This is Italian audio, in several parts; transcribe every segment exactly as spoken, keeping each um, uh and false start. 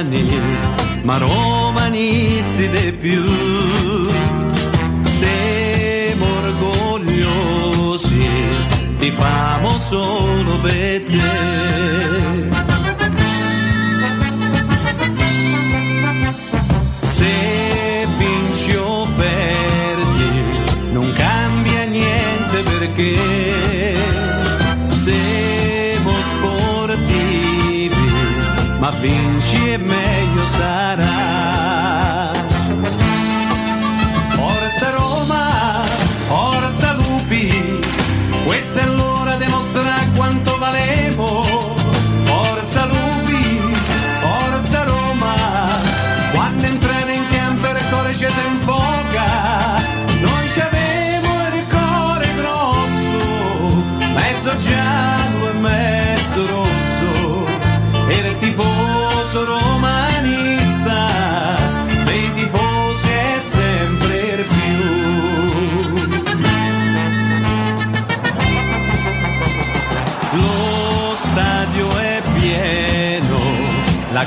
anni, ma romanisti di più. Siamo orgogliosi, ti famo solo per te. Se vinci o perdi, non cambia niente perché siamo sportivi, ma vinci e meglio sarà. Forza Roma, forza Lupi, questa è l'ora di mostrare quanto valemo. Forza Lupi, forza Roma, quando entrare in campo il cuore ci si infoca. Noi ci avevo il cuore grosso, mezzo giallo e mezzo rosso, era il tifoso romanista, dei tifosi è sempre il più. Lo stadio è pieno, la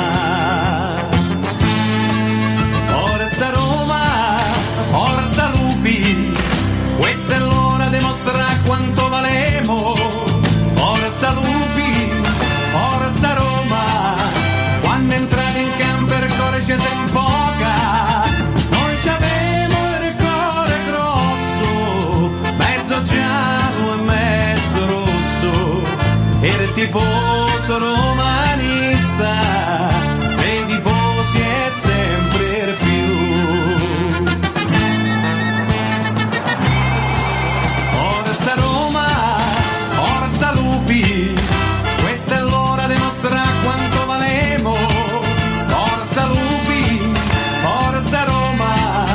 Forza Roma, forza Lupi, questa è l'ora di mostrare quanto valemo. Forza Lupi, forza Roma, quando entrare in campo il cuore ci si infoca. Noi ci avevo il cuore grosso, mezzo giallo e mezzo rosso, era il tifoso romanista, dei tifosi è sempre il più. Forza Roma, forza Lupi, questa è l'ora di mostrare quanto valemo. Forza Lupi, forza Roma,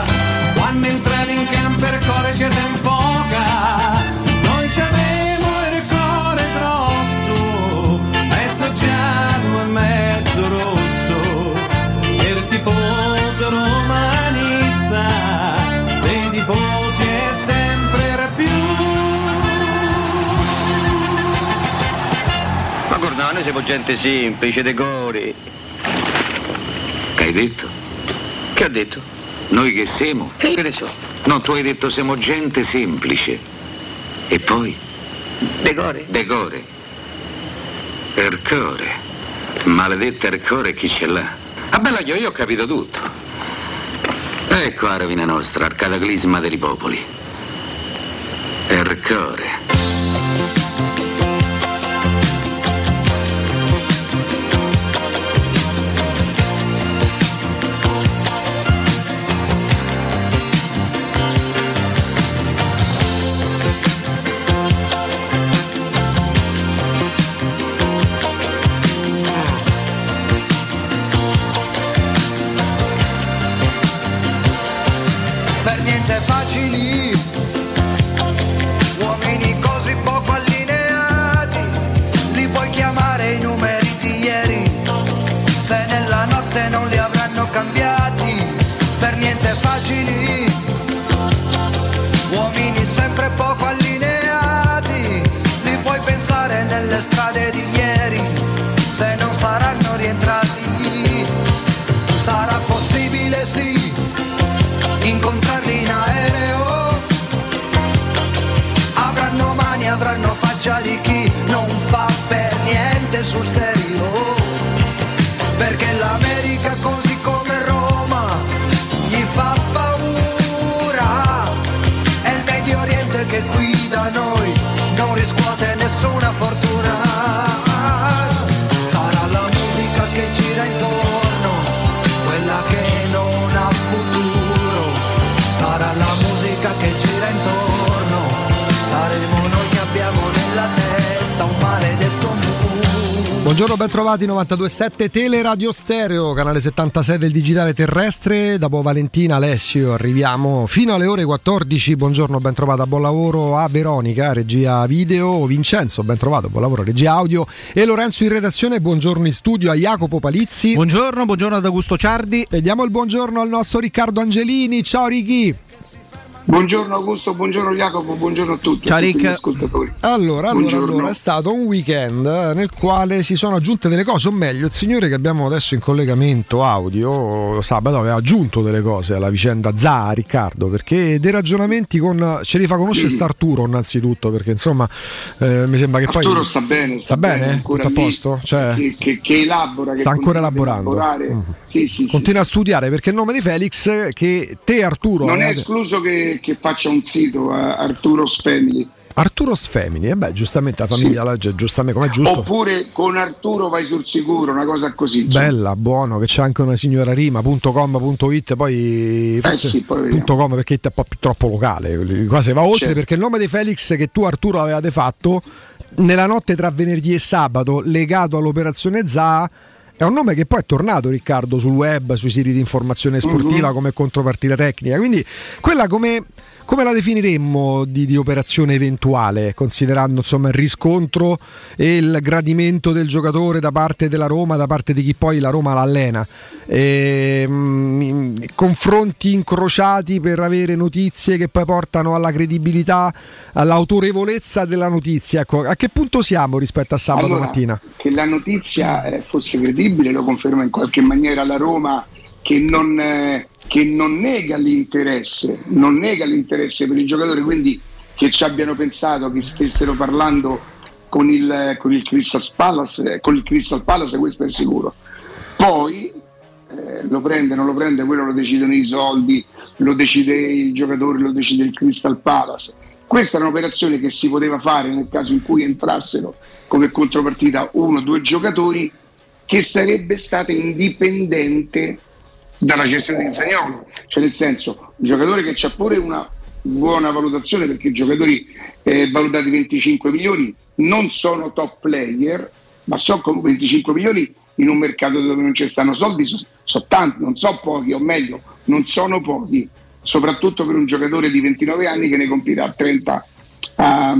quando entrate in campo il cuore ci si infoca. Noi ci avevo il cuore grosso, mezzo giallo e mezzo rosso, il tifoso romanista, dei tifosi è sempre più. Ma guarda, noi siamo gente semplice, decori. Che hai detto? Che ha detto? Noi che siamo? Che ne so? No, tu hai detto siamo gente semplice. E poi? Decore. Decore. Ercore. Maledetta Ercore chi ce l'ha? Ah bella, io, io ho capito tutto. Ecco la rovina nostra, al cataclisma dei popoli. Ercore. Buongiorno, ben trovati, novantadue sette Teleradio Stereo, canale settantasei del digitale terrestre. Dopo Valentina, Alessio, arriviamo fino alle ore quattordici. Buongiorno, ben trovata, buon lavoro a Veronica, regia video, Vincenzo, ben trovato, buon lavoro, regia audio, e Lorenzo in redazione. Buongiorno in studio a Jacopo Palizzi. Buongiorno, buongiorno ad Augusto Ciardi. E diamo il buongiorno al nostro Riccardo Angelini. Ciao Ricky. Buongiorno Augusto, buongiorno Jacopo, buongiorno a tutti. Ciao Rick. Allora, allora, allora, è stato un weekend nel quale si sono aggiunte delle cose, o meglio, il signore che abbiamo adesso in collegamento audio sabato aveva aggiunto delle cose alla vicenda Zaha, Riccardo, perché dei ragionamenti con ce li fa conoscere, sì. Arturo innanzitutto, perché insomma eh, mi sembra che Arturo poi Arturo sta bene, sta, sta bene, tutto a posto, cioè, che, che, che elabora, che sta ancora elaborando. Mm. Sì, sì, continua sì, a studiare, perché il nome di Felix, che te Arturo non è escluso che che faccia un sito a Arturo's Family. Arturo's Family, eh beh, giustamente la famiglia, sì. la, giustamente, com'è giusto? Oppure con Arturo vai sul sicuro, una cosa così. Bella, sì. Buono, che c'è anche una signora rima, .com.it, poi, forse, eh sì, poi .com, perché it è un po' più troppo locale, quasi va oltre, certo. Perché il nome di Felix che tu Arturo avevate fatto nella notte tra venerdì e sabato legato all'operazione Zaha è un nome che poi è tornato, Riccardo, sul web, sui siti di informazione sportiva, uh-huh. come contropartita tecnica. Quindi quella come, come la definiremmo di, di operazione eventuale, considerando insomma il riscontro e il gradimento del giocatore da parte della Roma, da parte di chi poi la Roma l'allena, e, mh, confronti incrociati per avere notizie che poi portano alla credibilità, all'autorevolezza della notizia. Ecco, a che punto siamo rispetto a sabato allora, mattina? Che la notizia eh, fosse credibile lo conferma in qualche maniera la Roma, che non, eh, che non nega l'interesse, non nega l'interesse per il giocatore, quindi che ci abbiano pensato che stessero parlando con il, con il Crystal Palace, con il Crystal Palace questo è sicuro. Poi eh, lo prende, non lo prende, quello lo decidono i soldi, lo decide il giocatore, lo decide il Crystal Palace. Questa è un'operazione che si poteva fare nel caso in cui entrassero come contropartita uno o due giocatori, che sarebbe stata indipendente dalla gestione di Zaniolo, cioè nel senso un giocatore che c'ha pure una buona valutazione, perché i giocatori eh, valutati venticinque milioni non sono top player, ma sono comunque venticinque milioni in un mercato dove non ci stanno soldi, sono so tanti, non so pochi, o meglio non sono pochi, soprattutto per un giocatore di ventinove anni che ne compirà trenta a,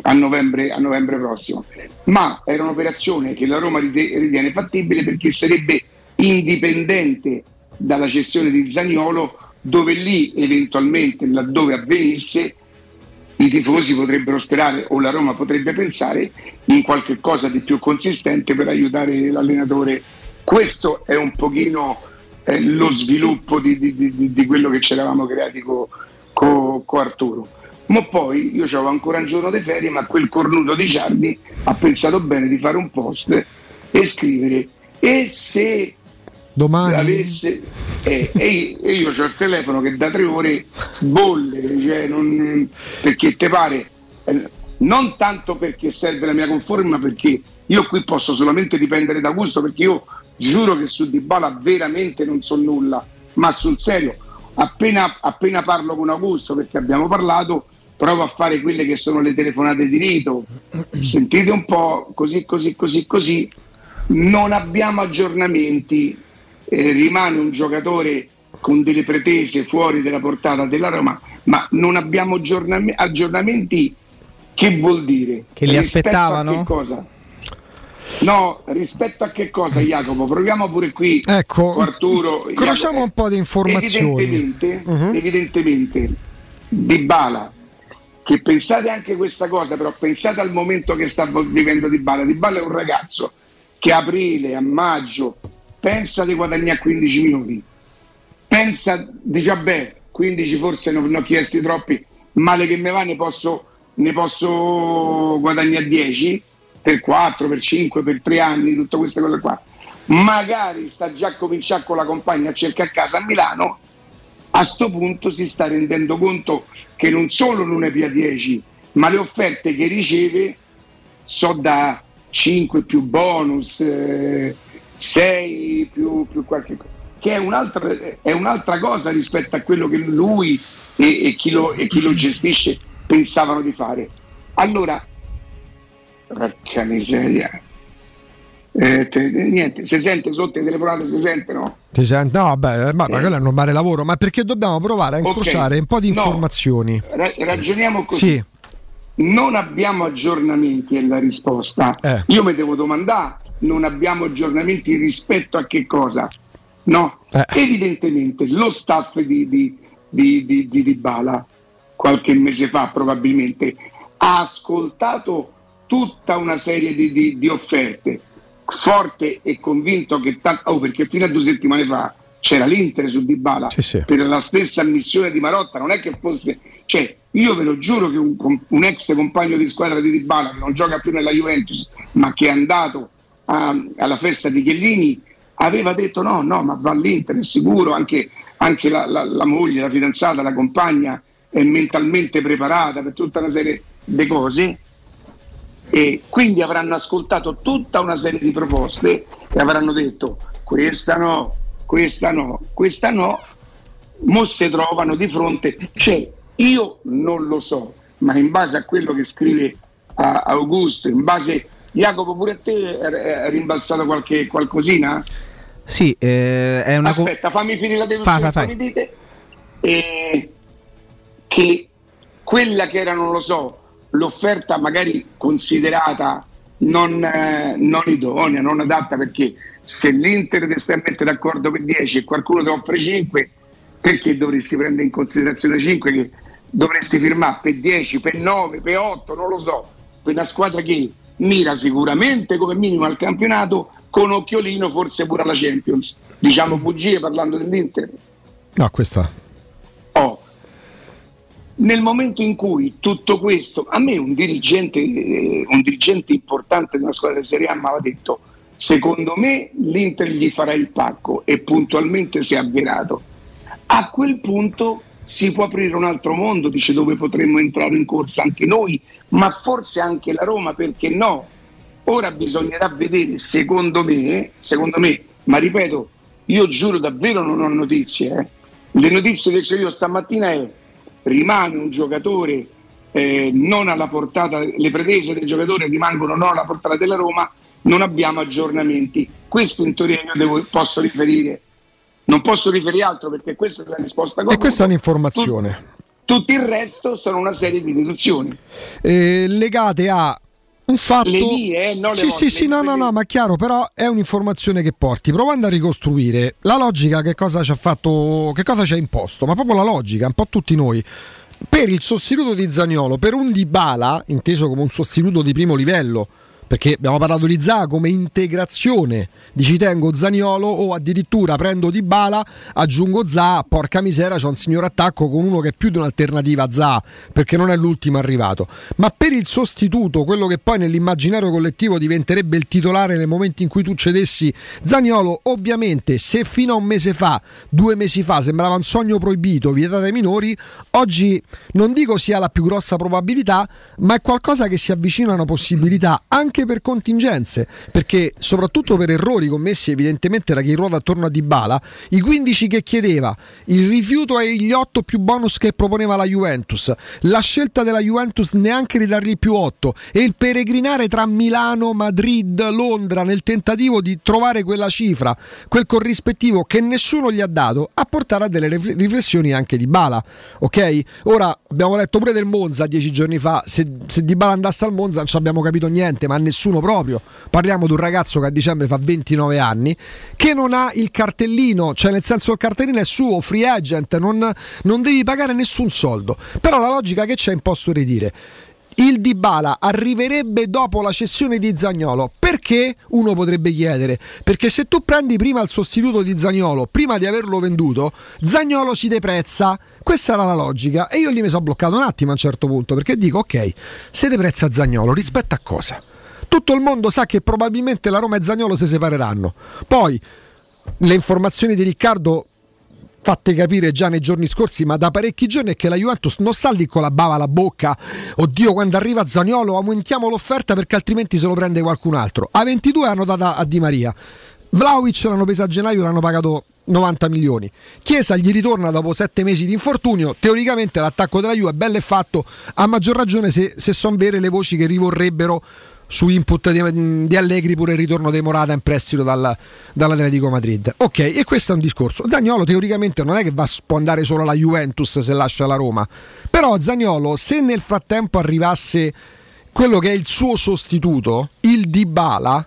a, novembre, a novembre prossimo. Ma era un'operazione che la Roma ritiene fattibile perché sarebbe indipendente dalla cessione di Zaniolo, dove lì eventualmente, laddove avvenisse, i tifosi potrebbero sperare, o la Roma potrebbe pensare in qualche cosa di più consistente per aiutare l'allenatore. Questo è un pochino eh, lo sviluppo di, di, di, di quello che ci eravamo creati con co, co Arturo. Ma poi io avevo ancora un giorno di ferie, ma quel cornuto di Ciardi ha pensato bene di fare un post e scrivere: e se domani avesse eh, e io c'ho il telefono che da tre ore bolle, cioè non, perché te pare, eh, non tanto perché serve la mia conforma, ma perché io qui posso solamente dipendere da Augusto, perché io giuro che su Dybala veramente non so nulla, ma sul serio appena, appena parlo con Augusto, perché abbiamo parlato, provo a fare quelle che sono le telefonate di rito, sentite un po', così così così così, non abbiamo aggiornamenti, eh, rimane un giocatore con delle pretese fuori della portata della Roma, ma non abbiamo aggiornam- aggiornamenti, che vuol dire? Che li aspettavano? Che cosa? No, rispetto a che cosa, Jacopo? Proviamo pure qui, ecco, Arturo. Conosciamo un po' di informazioni. Evidentemente, uh-huh. evidentemente Dybala, che pensate anche questa cosa, però pensate al momento che sta vivendo Dybala. Dybala è un ragazzo che a aprile, a maggio pensa di guadagnare quindici minuti, pensa, dice vabbè, quindici forse non ho chiesti troppi, male che me va ne posso, ne posso guadagnare dieci per quattro, per cinque, per tre anni, tutte queste cose qua. Magari sta già a cominciare con la compagna a cercare casa a Milano. A sto punto si sta rendendo conto che non solo non è più a dieci, ma le offerte che riceve so da cinque più bonus, eh, sei più, più qualche cosa, che è un'altra, è un'altra cosa rispetto a quello che lui e, e, chi lo, e chi lo gestisce pensavano di fare. Allora, porca miseria, Eh, te, niente, se sente sotto le telefonate, se sente no. Si sente, no, beh, ma, ma eh. quello è un normale lavoro, ma perché dobbiamo provare a incrociare okay. un po' di informazioni. No. Ra- ragioniamo così. Sì. Non abbiamo aggiornamenti è la risposta. Eh. Io mi devo domandare, non abbiamo aggiornamenti rispetto a che cosa? No, eh. evidentemente lo staff di, di, di, di, di Dybala qualche mese fa probabilmente ha ascoltato tutta una serie di, di, di offerte. Forte e convinto che t- oh, perché fino a due settimane fa c'era l'Inter su Dybala sì, sì. per la stessa missione di Marotta, non è che fosse, cioè io ve lo giuro che un, un ex compagno di squadra di Dybala che non gioca più nella Juventus ma che è andato a, alla festa di Chiellini aveva detto no no ma va all'Inter è sicuro, anche, anche la, la, la moglie, la fidanzata, la compagna è mentalmente preparata per tutta una serie di cose. E quindi avranno ascoltato tutta una serie di proposte e avranno detto questa no, questa no, questa no, mo si trovano di fronte, cioè io non lo so, ma in base a quello che scrive a Augusto, in base, Jacopo pure a te è rimbalzato qualche qualcosina? Sì, eh, è una... Aspetta, fammi finire la deduzione, fa, fa, fa. Mi dite eh, che quella che era, non lo so, l'offerta magari considerata non, eh, non idonea, non adatta, perché se l'Inter ti sta a mettere d'accordo per dieci e qualcuno ti offre cinque, perché dovresti prendere in considerazione cinque che dovresti firmare per dieci, per nove, per otto, non lo so, per una squadra che mira sicuramente come minimo al campionato, con occhiolino forse pure alla Champions, diciamo bugie parlando dell'Inter. No, questa oh nel momento in cui tutto questo, a me un dirigente eh, un dirigente importante di una squadra di Serie A mi aveva detto secondo me l'Inter gli farà il pacco e puntualmente si è avverato, a quel punto si può aprire un altro mondo, dice, dove potremmo entrare in corsa anche noi, ma forse anche la Roma, perché no? Ora bisognerà vedere, secondo me secondo me, ma ripeto, io giuro davvero non ho notizie eh. Le notizie che c'è io stamattina è rimane un giocatore eh, non alla portata, le pretese del giocatore rimangono non alla portata della Roma, non abbiamo aggiornamenti. Questo in teoria io devo, posso riferire, non posso riferire altro perché questa è la risposta corretta. E questa è un'informazione. Tut, tutto il resto sono una serie di deduzioni eh, legate a un fatto. Le mie, eh, non le sì, vostre, sì, sì, no, no, no, ma chiaro, però è un'informazione che porti, provando a ricostruire la logica, che cosa ci ha fatto, che cosa ci ha imposto, ma proprio la logica, un po' tutti noi. Per il sostituto di Zaniolo, per un Dybala, inteso come un sostituto di primo livello, perché abbiamo parlato di Zaha come integrazione, dici tengo Zaniolo o addirittura prendo Dybala, aggiungo Zaha, porca misera c'è un signor attacco con uno che è più di un'alternativa a Zaha, perché non è l'ultimo arrivato, ma per il sostituto, quello che poi nell'immaginario collettivo diventerebbe il titolare nel momento in cui tu cedessi Zaniolo, ovviamente se fino a un mese fa, due mesi fa sembrava un sogno proibito, vietato ai minori, oggi non dico sia la più grossa probabilità, ma è qualcosa che si avvicina a una possibilità anche per contingenze, perché soprattutto per errori commessi evidentemente da chi ruota attorno a Dybala, i quindici che chiedeva, il rifiuto e gli otto più bonus che proponeva la Juventus, la scelta della Juventus neanche di dargli più otto e il peregrinare tra Milano, Madrid, Londra nel tentativo di trovare quella cifra, quel corrispettivo che nessuno gli ha dato, a portare a delle riflessioni anche Dybala, ok? Ora abbiamo letto pure del Monza dieci giorni fa, se, se Dybala andasse al Monza non ci abbiamo capito niente, ma nessuno proprio, parliamo di un ragazzo che a dicembre fa ventinove anni, che non ha il cartellino, cioè nel senso il cartellino è suo, free agent, non, non devi pagare nessun soldo, però la logica che c'è imposto di dire il Dybala arriverebbe dopo la cessione di Zaniolo, perché uno potrebbe chiedere, perché se tu prendi prima il sostituto di Zaniolo, prima di averlo venduto, Zaniolo si deprezza, questa era la logica, e io lì mi sono bloccato un attimo a un certo punto, perché dico ok, se deprezza Zaniolo rispetto a cosa? Tutto il mondo sa che probabilmente la Roma e Zaniolo si separeranno. Poi le informazioni di Riccardo fatte capire già nei giorni scorsi, ma da parecchi giorni, è che la Juventus non sta lì con la bava alla bocca, oddio quando arriva Zaniolo aumentiamo l'offerta perché altrimenti se lo prende qualcun altro. A ventidue hanno dato a Di Maria, Vlahovic l'hanno presa a gennaio, l'hanno pagato novanta milioni, Chiesa gli ritorna dopo sette mesi di infortunio, teoricamente l'attacco della Juve è bello e fatto, a maggior ragione se, se sono vere le voci che rivorrebbero su input di, di Allegri, pure il ritorno dei Morata in prestito dalla, dall'Atletico Madrid. Ok, e questo è un discorso. Zaniolo teoricamente non è che va, può andare solo alla Juventus se lascia la Roma, però Zaniolo, se nel frattempo arrivasse quello che è il suo sostituto, il Dybala,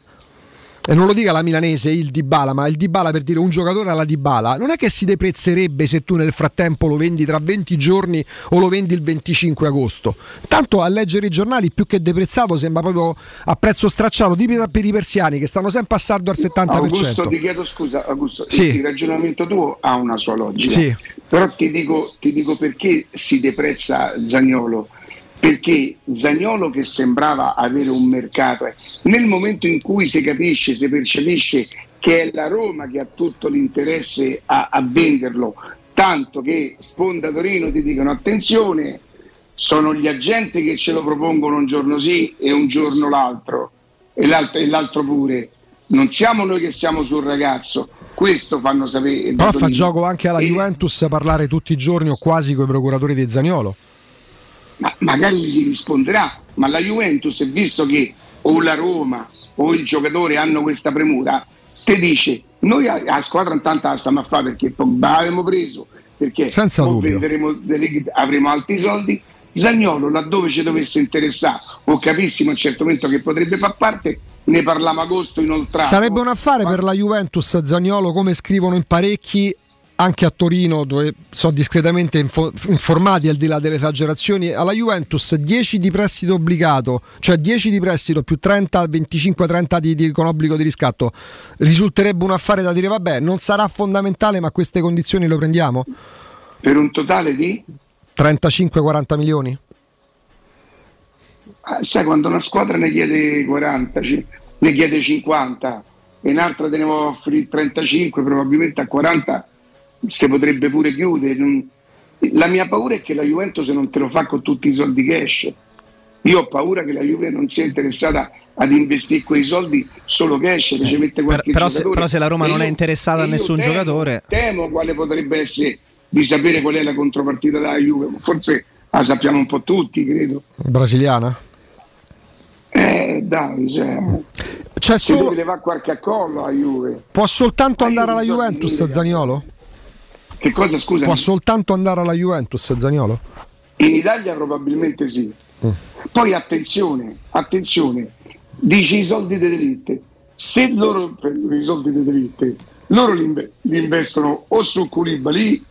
e non lo dica la milanese il Dybala, ma il Dybala per dire un giocatore alla Dybala, non è che si deprezzerebbe se tu nel frattempo lo vendi tra venti giorni o lo vendi il venticinque agosto. Tanto a leggere i giornali più che deprezzato sembra proprio a prezzo stracciato, tipico per i persiani che stanno sempre a sardo al settanta per cento. Augusto, ti chiedo scusa, Augusto, sì. Il ragionamento tuo ha una sua logica, sì. Però ti dico, ti dico perché si deprezza Zaniolo. Perché Zaniolo, che sembrava avere un mercato, nel momento in cui si capisce, si percepisce che è la Roma che ha tutto l'interesse a, a venderlo, tanto che Sponda Torino ti dicono attenzione, sono gli agenti che ce lo propongono un giorno sì e un giorno l'altro, e l'altro, e l'altro pure, non siamo noi che siamo sul ragazzo, questo fanno sapere. Però fa gioco anche alla e... Juventus parlare tutti i giorni o quasi coi procuratori di Zaniolo. Ma magari gli risponderà, ma la Juventus, visto che o la Roma o il giocatore hanno questa premura, ti dice noi a squadra intanto la stiamo a fare perché l'abbiamo preso, perché senza dubbio delle, avremo altri soldi. Zaniolo, laddove ci dovesse interessare o capissimo a un certo momento che potrebbe far parte, ne parliamo agosto inoltrato. Sarebbe un affare per la Juventus Zaniolo, come scrivono in parecchi, anche a Torino, dove sono discretamente info- informati al di là delle esagerazioni. Alla Juventus dieci di prestito obbligato, cioè dieci di prestito più trenta, venticinque trenta di, di, con obbligo di riscatto, risulterebbe un affare da dire vabbè, non sarà fondamentale ma queste condizioni lo prendiamo? Per un totale di? trentacinque quaranta milioni. Ah, sai, quando una squadra ne chiede quaranta, ne chiede cinquanta e un'altra te ne può offrire trentacinque, probabilmente a quaranta si potrebbe pure chiudere. La mia paura è che la Juventus non te lo fa con tutti i soldi che esce. Io ho paura che la Juve non sia interessata ad investire quei soldi solo che esce, che ci mette qualche però giocatore. Se, però se la Roma e non io, è interessata a nessun temo, giocatore, temo quale potrebbe essere, di sapere qual è la contropartita della Juve. Forse la sappiamo un po' tutti, credo. Brasiliana? Eh dai, cioè, c'è solo... le va qualche accollo alla Juve. Può soltanto la andare alla Juventus dire, Zaniolo? Che cosa, scusa? Può soltanto andare alla Juventus Zaniolo? In Italia probabilmente sì. Mm. Poi attenzione, attenzione, dici i soldi delle dritte. Se loro i soldi delle dritte, loro li investono o su Koulibaly,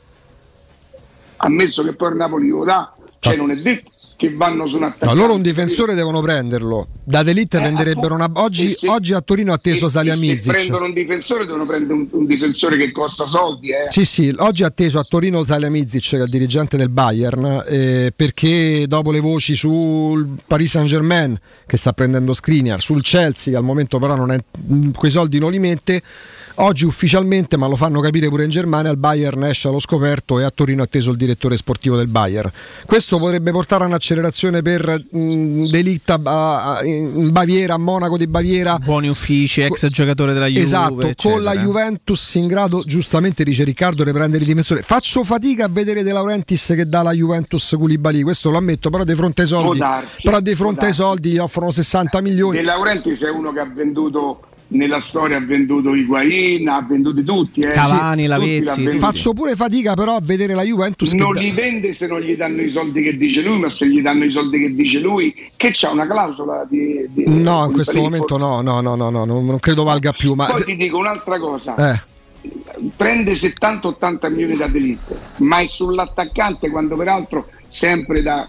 ammesso che poi il Napoli lo dà, cioè non è detto che vanno su un attacco. No, loro un difensore devono prenderlo. Da De Ligt eh, prenderebbero una oggi, se, oggi a Torino atteso Salihamidžić. Se prendono un difensore devono prendere un, un difensore che costa soldi, eh. Sì, sì, oggi atteso a Torino Salihamidžić, che è il dirigente del Bayern, eh, perché dopo le voci sul Paris Saint-Germain che sta prendendo Skriniar, sul Chelsea che al momento però non è, quei soldi non li mette, oggi ufficialmente, ma lo fanno capire pure in Germania, al Bayern esce allo scoperto e a Torino atteso il direttore sportivo del Bayern. Questo potrebbe portare a un'accelerazione per mh, De Ligt a, a, in Baviera, a Monaco di Baviera. Buoni uffici, ex Co- giocatore della Juve. Esatto, eccetera. Con la Juventus in grado, giustamente dice Riccardo, di prendere il difensore. Faccio fatica a vedere De Laurentiis che dà la Juventus Koulibaly, questo lo ammetto, però di fronte ai soldi, darsi, però di fronte ai soldi gli offrono sessanta milioni. De Laurentiis è uno che ha venduto... nella storia ha venduto Higuain, ha venduto tutti, eh. Cavani, sì, Lavezzi. Tutti faccio pure fatica però a vedere la Juventus non che... li vende se non gli danno i soldi che dice lui, ma se gli danno i soldi che dice lui, che c'ha una clausola di, di no, in questo momento forse. no, no, no, no, no, non credo valga più, ma poi ti dico un'altra cosa. Eh. Prende settanta ottanta milioni da De Ligt, ma è sull'attaccante, quando peraltro sempre da,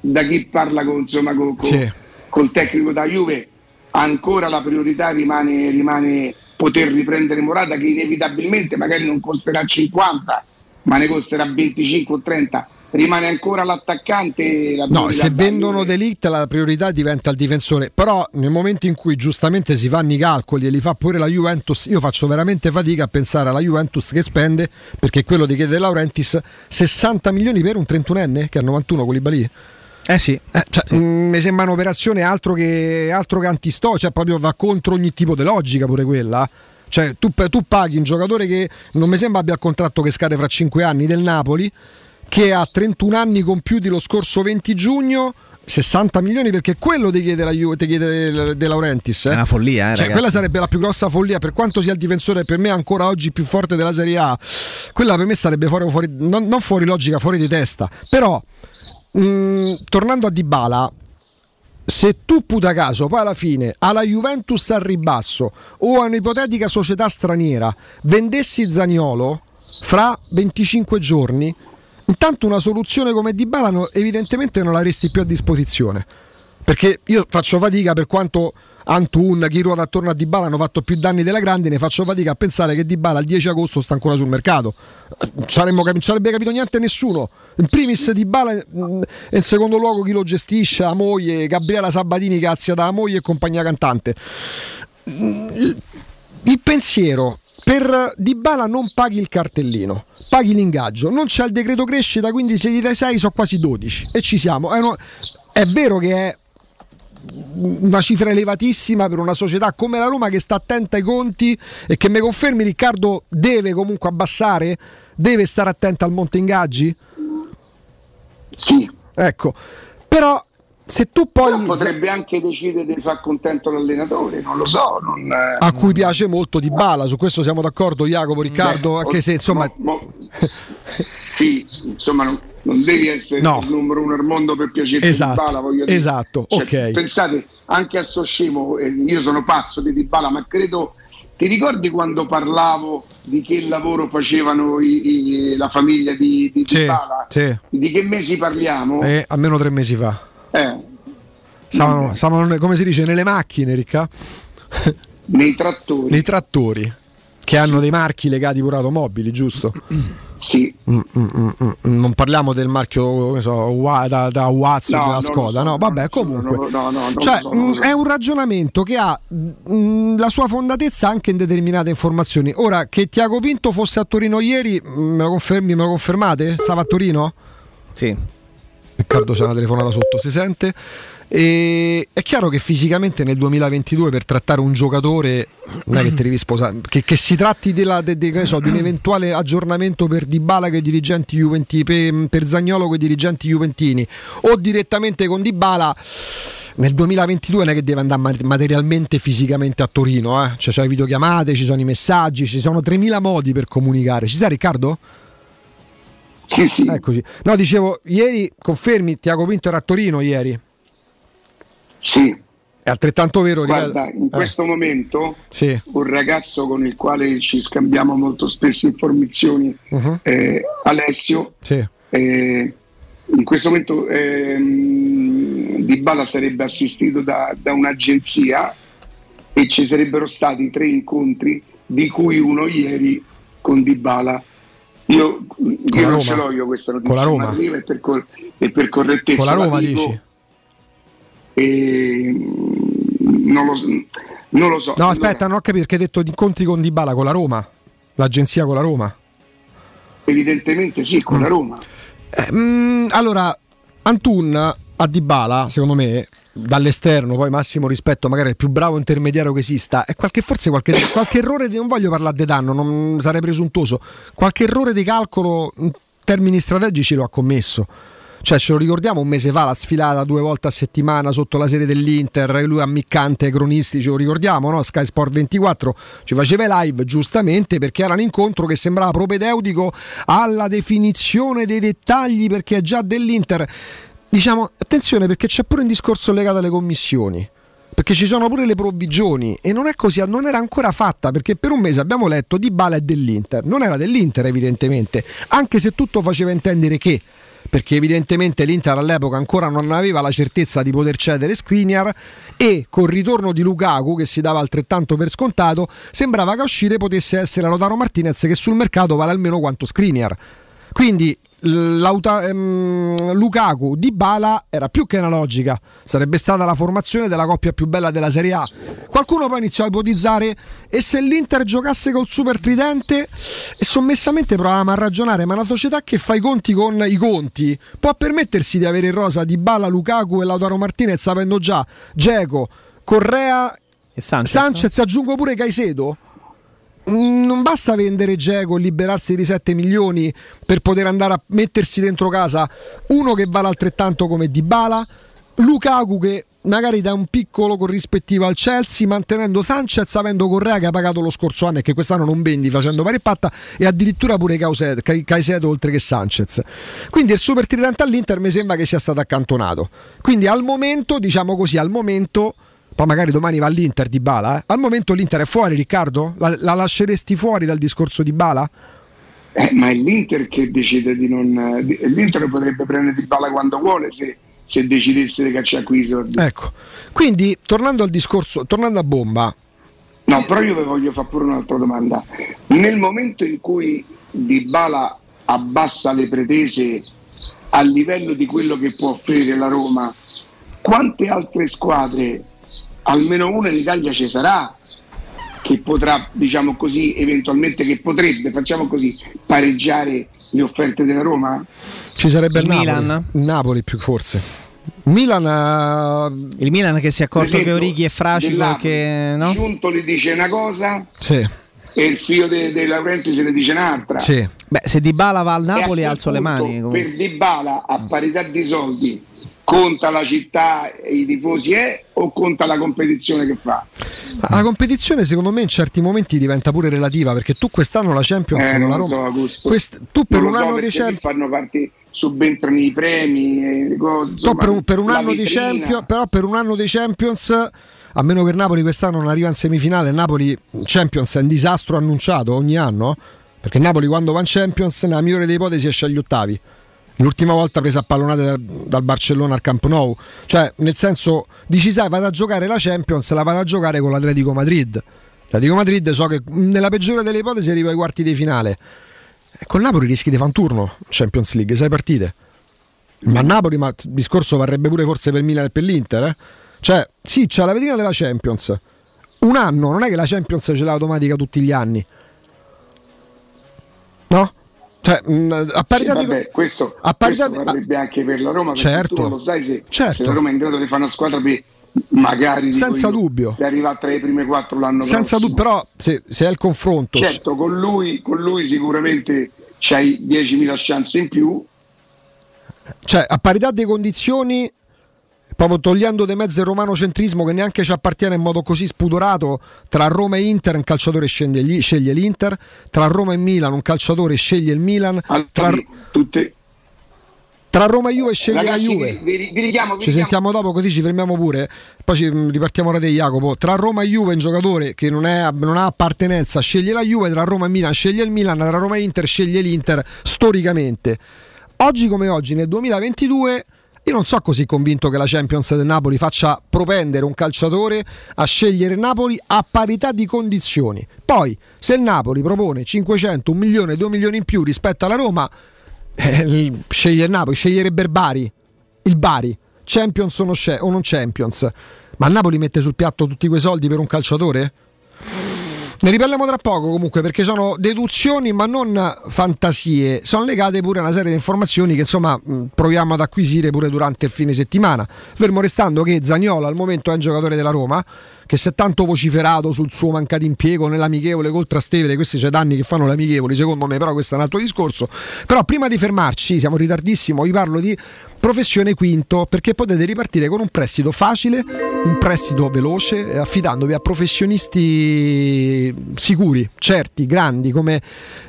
da chi parla con, insomma, con, con, sì. col tecnico da Juve ancora la priorità rimane, rimane poter riprendere Morata, che inevitabilmente magari non costerà cinquanta ma ne costerà venticinque o trenta. Rimane ancora l'attaccante la no, se vendono De Ligt la priorità diventa il difensore, però nel momento in cui giustamente si fanno i calcoli e li fa pure la Juventus, io faccio veramente fatica a pensare alla Juventus che spende, perché quello di chiede De Laurentiis, sessanta milioni per un trentunenne che ha novantuno Koulibaly. Eh sì, eh, cioè, sì. Mh, mi sembra un'operazione altro che, altro che antistoria, cioè proprio va contro ogni tipo di logica pure quella. Cioè tu, tu paghi un giocatore che non mi sembra abbia il contratto che scade fra cinque anni del Napoli, che ha trentuno anni compiuti lo scorso venti giugno sessanta milioni, perché quello ti chiede, la Ju- ti chiede De Laurentiis, eh? È una follia, eh, cioè, quella sarebbe la più grossa follia, per quanto sia il difensore per me ancora oggi più forte della Serie A. Quella per me sarebbe fuori, fuori non, non fuori logica, fuori di testa. Però mh, tornando a Dybala, se tu puta caso poi alla fine alla Juventus al ribasso o a un'ipotetica società straniera vendessi Zaniolo fra venticinque giorni, intanto una soluzione come Dybala evidentemente non l'avresti più a disposizione, perché io faccio fatica, per quanto Antun, chi ruota attorno a Dybala hanno fatto più danni della grandine, faccio fatica a pensare che Dybala il dieci agosto sta ancora sul mercato. Saremmo, non sarebbe capito niente a nessuno, in primis Dybala e in secondo luogo chi lo gestisce, la moglie, Gabriela Sabatini cazia da moglie e compagnia cantante. Il pensiero per Dybala: non paghi il cartellino, paghi l'ingaggio, non c'è il decreto crescita, quindi se gli dai sei sono quasi dodici e ci siamo. È, uno, è vero che è una cifra elevatissima per una società come la Roma che sta attenta ai conti, e che mi confermi Riccardo deve comunque abbassare, deve stare attenta al monte ingaggi? Sì, ecco, però se tu poi però potrebbe anche decidere di far contento l'allenatore, non lo so, non, a cui piace molto Dybala, su questo siamo d'accordo Jacopo, Riccardo? Beh, anche se insomma mo, mo, sì, insomma non, non devi essere no. il numero uno al mondo per piacere, esatto, Dybala, voglio dire. Esatto, cioè, okay. Pensate anche a sto scemo, io sono pazzo di Dybala, ma credo, ti ricordi quando parlavo di che lavoro facevano i, i, la famiglia di, di Dybala? Sì, sì. Di che mesi parliamo? Eh, almeno tre mesi fa. Eh, stavano, stavano, come si dice, nelle macchine, Ricca? Nei trattori. Nei trattori che hanno dei marchi legati pure automobili, giusto? Sì. Mm, mm, mm, mm. Non parliamo del marchio so, da, da Watson, no, della Skoda, so, no? Vabbè, comunque, no, no, no, cioè, so, mh, so. È un ragionamento che ha mh, la sua fondatezza anche in determinate informazioni. Ora, che Tiago Pinto fosse a Torino ieri, mh, me lo confermi, me lo confermate? Stava a Torino? Sì. Riccardo c'è una telefonata sotto, si sente. E è chiaro che fisicamente nel duemilaventidue per trattare un giocatore non è che ti devi sposare, che, che si tratti della, de, de, che so, di un eventuale aggiornamento per Dybala con i dirigenti juventini, per, per Zaniolo con i dirigenti juventini o direttamente con Dybala, nel duemilaventidue non è che deve andare materialmente fisicamente a Torino, eh? Cioè, c'è le videochiamate, ci sono i messaggi, ci sono tremila modi per comunicare. Ci sei, Riccardo? Sì, sì. Eccoci. No, dicevo, ieri, confermi, Tiago Pinto era a Torino ieri? Sì. È altrettanto vero. Guarda, in questo eh. momento sì. un ragazzo con il quale ci scambiamo molto spesso informazioni, uh-huh. eh, Alessio, sì. eh, in questo momento eh, Dybala sarebbe assistito da, da un'agenzia e ci sarebbero stati tre incontri, di cui uno ieri con Dybala. Io, io non ce l'ho io questa notizia, con la Roma, ma e, per cor- e per correttezza con la Roma, la dico, dici? E... non, lo so, non lo so. No, allora, aspetta, non ho capito perché hai detto incontri con Dybala con la Roma, l'agenzia con la Roma. Evidentemente sì, con mm. la Roma. Eh, mh, allora, Antun a Dybala, secondo me, dall'esterno, poi massimo rispetto, magari il più bravo intermediario che esista, è qualche, forse qualche, qualche errore di, non voglio parlare di danno, non sarei presuntuoso, qualche errore di calcolo in termini strategici lo ha commesso. Cioè, ce lo ricordiamo un mese fa la sfilata due volte a settimana sotto la serie dell'Inter, lui ammiccante ai cronisti, ce lo ricordiamo, no? Sky Sport ventiquattro ci faceva i live, giustamente, perché era un incontro che sembrava propedeutico alla definizione dei dettagli, perché è già dell'Inter. Diciamo, attenzione, perché c'è pure un discorso legato alle commissioni, perché ci sono pure le provvigioni, e non è così, non era ancora fatta, perché per un mese abbiamo letto Dybala è dell'Inter, non era dell'Inter evidentemente, anche se tutto faceva intendere che, perché evidentemente l'Inter all'epoca ancora non aveva la certezza di poter cedere Skriniar, e col ritorno di Lukaku, che si dava altrettanto per scontato, sembrava che a uscire potesse essere Lautaro Martinez, che sul mercato vale almeno quanto Skriniar. Quindi L'auta, ehm, Lukaku Dybala era più che analogica, sarebbe stata la formazione della coppia più bella della Serie A. Qualcuno poi iniziò a ipotizzare: e se l'Inter giocasse col super tridente? E sommessamente provavamo a ragionare, ma una società che fa i conti con i conti può permettersi di avere in rosa Dybala, Lukaku e Lautaro Martinez, avendo già Dzeko, Correa e Sanchez, Sanchez no? Aggiungo pure Caicedo. Non basta vendere Dzeko e liberarsi di sette milioni per poter andare a mettersi dentro casa uno che vale altrettanto come Dybala, Lukaku che magari dà un piccolo corrispettivo al Chelsea, mantenendo Sanchez, avendo Correa che ha pagato lo scorso anno e che quest'anno non vendi, facendo pari e patta, e addirittura pure Caicedo oltre che Sanchez. Quindi il super tridente all'Inter mi sembra che sia stato accantonato, quindi al momento, diciamo così, al momento, poi magari domani va all'Inter Dybala, eh? Al momento l'Inter è fuori, Riccardo? La, la lasceresti fuori dal discorso Dybala? Eh, ma è l'Inter che decide di non... Di, l'Inter potrebbe prendere Dybala quando vuole, se... se decidesse di cacciare qui i soldi. Ecco, quindi tornando al discorso, tornando a Bomba, no, però io vi voglio fare pure un'altra domanda. Nel momento in cui Dybala abbassa le pretese a livello di quello che può offrire la Roma, quante altre squadre, almeno una in Italia ci sarà, che potrà, diciamo così, eventualmente, che potrebbe, facciamo così, pareggiare le offerte della Roma? Ci sarebbe il Napoli. Milan, Napoli più forse. Milan uh... il Milan che si è accorto, esempio, che Origi è fragile, che no? Giuntoli dice una cosa, sì, e il figlio dei de Laurenti se ne dice un'altra. Sì. Beh, se Dybala va al Napoli alzo le mani. Comunque. Per Dybala a parità di soldi conta la città e i tifosi è, o conta la competizione che fa? La competizione secondo me in certi momenti diventa pure relativa, perché tu quest'anno la Champions eh, non la Roma so, Quest- tu per non un anno so, di Champions fanno parte, subentrano i premi, eh, insomma, per un, per un anno di Champions, però per un anno dei Champions, a meno che il Napoli quest'anno non arriva in semifinale, il Napoli Champions è un disastro annunciato ogni anno, perché il Napoli quando va in Champions nella migliore delle ipotesi esce agli ottavi. L'ultima volta presa a pallonate dal, dal Barcellona al Camp Nou, cioè nel senso dici sai vado a giocare la Champions, la vado a giocare con l'Atletico Madrid. L'Atletico Madrid so che nella peggiore delle ipotesi arriva ai quarti di finale. Con Napoli rischi di fare un turno Champions League, sei partite. Ma Napoli, ma il discorso varrebbe pure forse per Milan e per l'Inter, eh? Cioè sì, c'è la pedina della Champions. Un anno, non è che la Champions ce l'ha automatica tutti gli anni. No? Cioè, a parità sì, vabbè, questo, a parità questo varrebbe anche per la Roma, certo, tu non lo sai se, certo, se la Roma è in grado di fare una squadra per, magari senza io, dubbio di arrivare tra i prime quattro l'anno senza prossimo, dubbio, però se, se è il confronto, certo, con lui, con lui sicuramente c'hai diecimila chance in più, cioè a parità di condizioni, proprio togliendo di mezzo il romanocentrismo che neanche ci appartiene in modo così spudorato. Tra Roma e Inter un calciatore sceglie, sceglie l'Inter, tra Roma e Milan un calciatore sceglie il Milan, tra, tutte... tra Roma e Juve sceglie Ragazzi, la Juve vi, vi, vi richiamo, vi ci richiamo. Sentiamo dopo così ci fermiamo pure, poi ci ripartiamo da te Jacopo. Tra Roma e Juve un giocatore che non, è, non ha appartenenza sceglie la Juve, tra Roma e Milan sceglie il Milan, tra Roma e Inter sceglie l'Inter storicamente. Oggi come oggi nel duemilaventidue io non so così convinto che la Champions del Napoli faccia propendere un calciatore a scegliere Napoli a parità di condizioni. Poi, se il Napoli propone cinquecento, un milione, due milioni in più rispetto alla Roma, eh, scegliere Napoli, sceglierebbe il Bari, il Bari, Champions o non, o non Champions. Ma il Napoli mette sul piatto tutti quei soldi per un calciatore? Ne riparliamo tra poco comunque, perché sono deduzioni ma non fantasie, sono legate pure a una serie di informazioni che insomma proviamo ad acquisire pure durante il fine settimana, fermo restando che Zaniolo al momento è un giocatore della Roma che si è tanto vociferato sul suo mancato impiego nell'amichevole col Trastevere. Questi c'è danni che fanno l'amichevole secondo me, però questo è un altro discorso. Però prima di fermarci, siamo in ritardissimo, vi parlo di Professione Quinto, perché potete ripartire con un prestito facile, un prestito veloce, affidandovi a professionisti sicuri, certi, grandi, come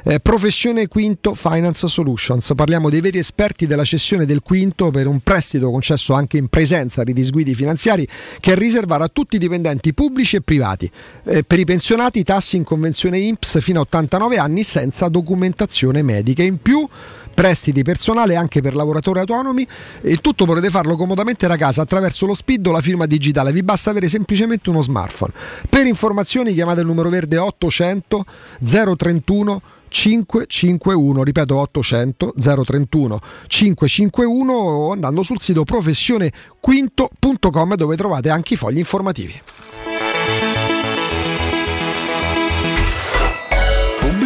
eh, Professione Quinto Finance Solutions. Parliamo dei veri esperti della cessione del quinto per un prestito concesso anche in presenza di disguidi finanziari, che è riservato a tutti i dipendenti pubblici e privati. Eh, per i pensionati tassi in convenzione I N P S fino a ottantanove anni senza documentazione medica. In più prestiti personali anche per lavoratori autonomi, e tutto potete farlo comodamente da casa attraverso lo SPID o la firma digitale, vi basta avere semplicemente uno smartphone. Per informazioni chiamate il numero verde ottocento zero trentuno cinquecentocinquantuno, ripeto ottocento zero trentuno cinquecentocinquantuno, o andando sul sito professione quinto punto com dove trovate anche i fogli informativi.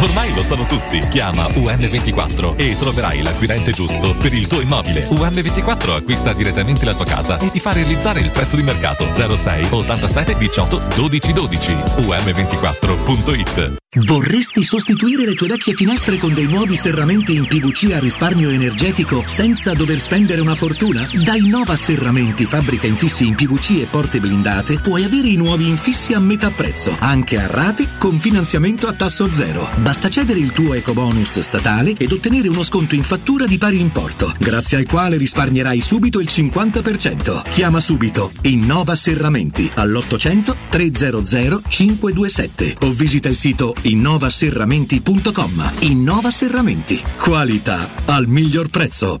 Ormai lo sanno tutti. Chiama U M ventiquattro e troverai l'acquirente giusto per il tuo immobile. U M ventiquattro acquista direttamente la tua casa e ti fa realizzare il prezzo di mercato. Zero sei ottantasette diciotto dodici dodici. U M ventiquattro punto it. Vorresti sostituire le tue vecchie finestre con dei nuovi serramenti in P V C a risparmio energetico senza dover spendere una fortuna? Dai Nova Serramenti, fabbrica infissi in P V C e porte blindate, puoi avere i nuovi infissi a metà prezzo, anche a rate con finanziamento a tasso zero. Basta cedere il tuo ecobonus statale ed ottenere uno sconto in fattura di pari importo, grazie al quale risparmierai subito il cinquanta per cento. Chiama subito Innova Serramenti all'ottocento trecento cinquecentoventisette o visita il sito innova serramenti punto com. Innova Serramenti. Qualità al miglior prezzo.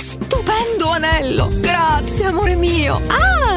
Stupendo anello! Grazie, amore mio! Ah!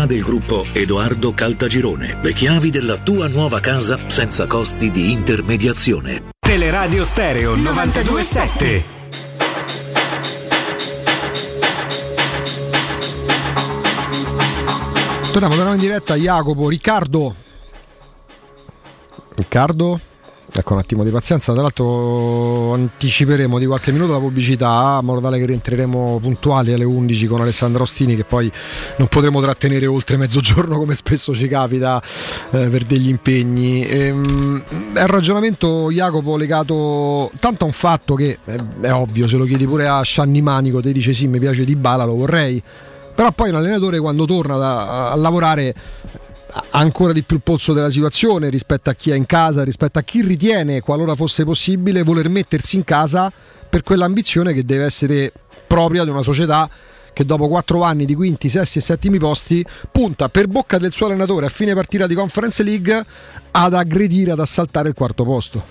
del gruppo Edoardo Caltagirone. Le chiavi della tua nuova casa senza costi di intermediazione. Teleradio Stereo novantadue sette. Torniamo, torniamo in diretta. Jacopo, Riccardo. Riccardo? Ecco, un attimo di pazienza, tra l'altro anticiperemo di qualche minuto la pubblicità in modo tale che rientreremo puntuali alle undici con Alessandro Ostini, che poi non potremo trattenere oltre mezzogiorno come spesso ci capita eh, per degli impegni. Ehm, è un ragionamento, Jacopo, legato tanto a un fatto che eh, è ovvio, se lo chiedi pure a Scianni Manico ti dice sì, mi piace Dybala, lo vorrei, però poi un allenatore quando torna da, a lavorare ancora di più il polso della situazione rispetto a chi è in casa, rispetto a chi ritiene, qualora fosse possibile, voler mettersi in casa per quell'ambizione che deve essere propria di una società che dopo quattro anni di quinti, sesti e settimi posti punta, per bocca del suo allenatore, a fine partita di Conference League ad aggredire, ad assaltare il quarto posto.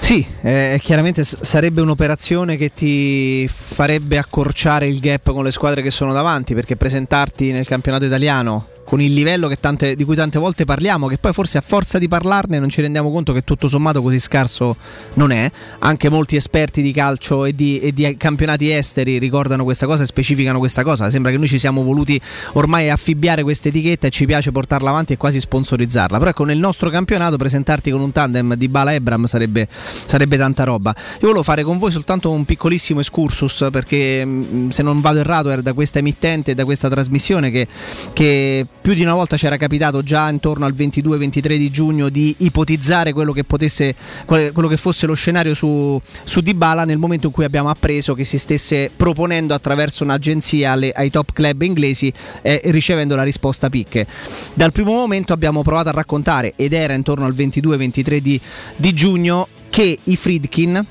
Sì, eh, chiaramente sarebbe un'operazione che ti farebbe accorciare il gap con le squadre che sono davanti, perché presentarti nel campionato italiano con il livello che tante, di cui tante volte parliamo, che poi forse a forza di parlarne non ci rendiamo conto che tutto sommato così scarso non è. Anche molti esperti di calcio e di, e di campionati esteri ricordano questa cosa e specificano questa cosa. Sembra che noi ci siamo voluti ormai affibbiare questa etichetta e ci piace portarla avanti e quasi sponsorizzarla. Però ecco, nel nostro campionato presentarti con un tandem di Dybala e Ebram sarebbe, sarebbe tanta roba. Io volevo fare con voi soltanto un piccolissimo excursus, perché se non vado errato era da questa emittente e da questa trasmissione che, che più di una volta c'era capitato già intorno al ventidue ventitré di giugno di ipotizzare quello che potesse, quello che fosse lo scenario su, su Dybala, nel momento in cui abbiamo appreso che si stesse proponendo attraverso un'agenzia alle, ai top club inglesi, eh, ricevendo la risposta picche. Dal primo momento abbiamo provato a raccontare, ed era intorno al ventidue ventitré di, di giugno, che i Friedkin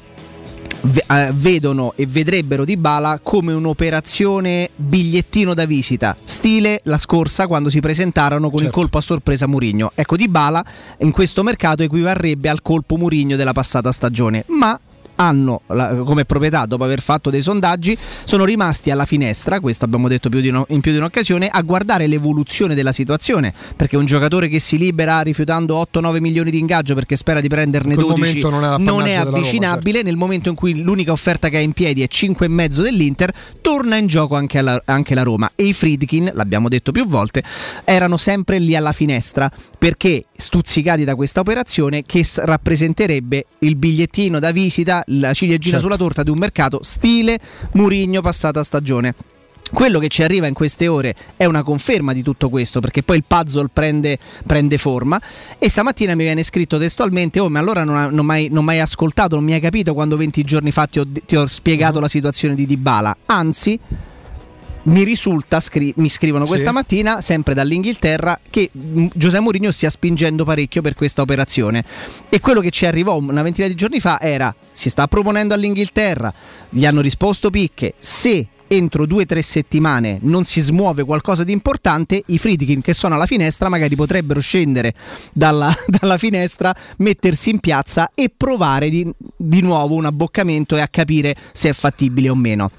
vedono e vedrebbero Dybala come un'operazione bigliettino da visita, stile la scorsa quando si presentarono con, certo, il colpo a sorpresa Mourinho. Ecco, Dybala in questo mercato equivarrebbe al colpo Mourinho della passata stagione, ma hanno la, come proprietà, dopo aver fatto dei sondaggi, sono rimasti alla finestra, questo abbiamo detto più di uno, in più di un'occasione, a guardare l'evoluzione della situazione, perché un giocatore che si libera rifiutando otto nove milioni di ingaggio perché spera di prenderne dodici non, non è avvicinabile, Roma, certo. Nel momento in cui l'unica offerta che ha in piedi è cinque e mezzo dell'Inter, torna in gioco anche la, anche la Roma, e i Friedkin, l'abbiamo detto più volte, erano sempre lì alla finestra, perché stuzzicati da questa operazione che rappresenterebbe il bigliettino da visita, la ciliegina, certo, sulla torta di un mercato stile Mourinho passata stagione. Quello che ci arriva in queste ore è una conferma di tutto questo, perché poi il puzzle prende, prende forma, e stamattina mi viene scritto testualmente: oh, ma allora non, ha, non, mai, non mai ascoltato, non mi hai capito quando venti giorni fa ti ho, ti ho spiegato, uh-huh, la situazione di Dybala. Anzi, mi risulta, scri- mi scrivono questa, sì, mattina, sempre dall'Inghilterra, che José Mourinho stia spingendo parecchio per questa operazione. E quello che ci arrivò una ventina di giorni fa era: si sta proponendo all'Inghilterra, gli hanno risposto picche, se entro due o tre settimane non si smuove qualcosa di importante, i Friedkin, che sono alla finestra, magari potrebbero scendere dalla, dalla finestra, mettersi in piazza e provare di, di nuovo un abboccamento e a capire se è fattibile o meno.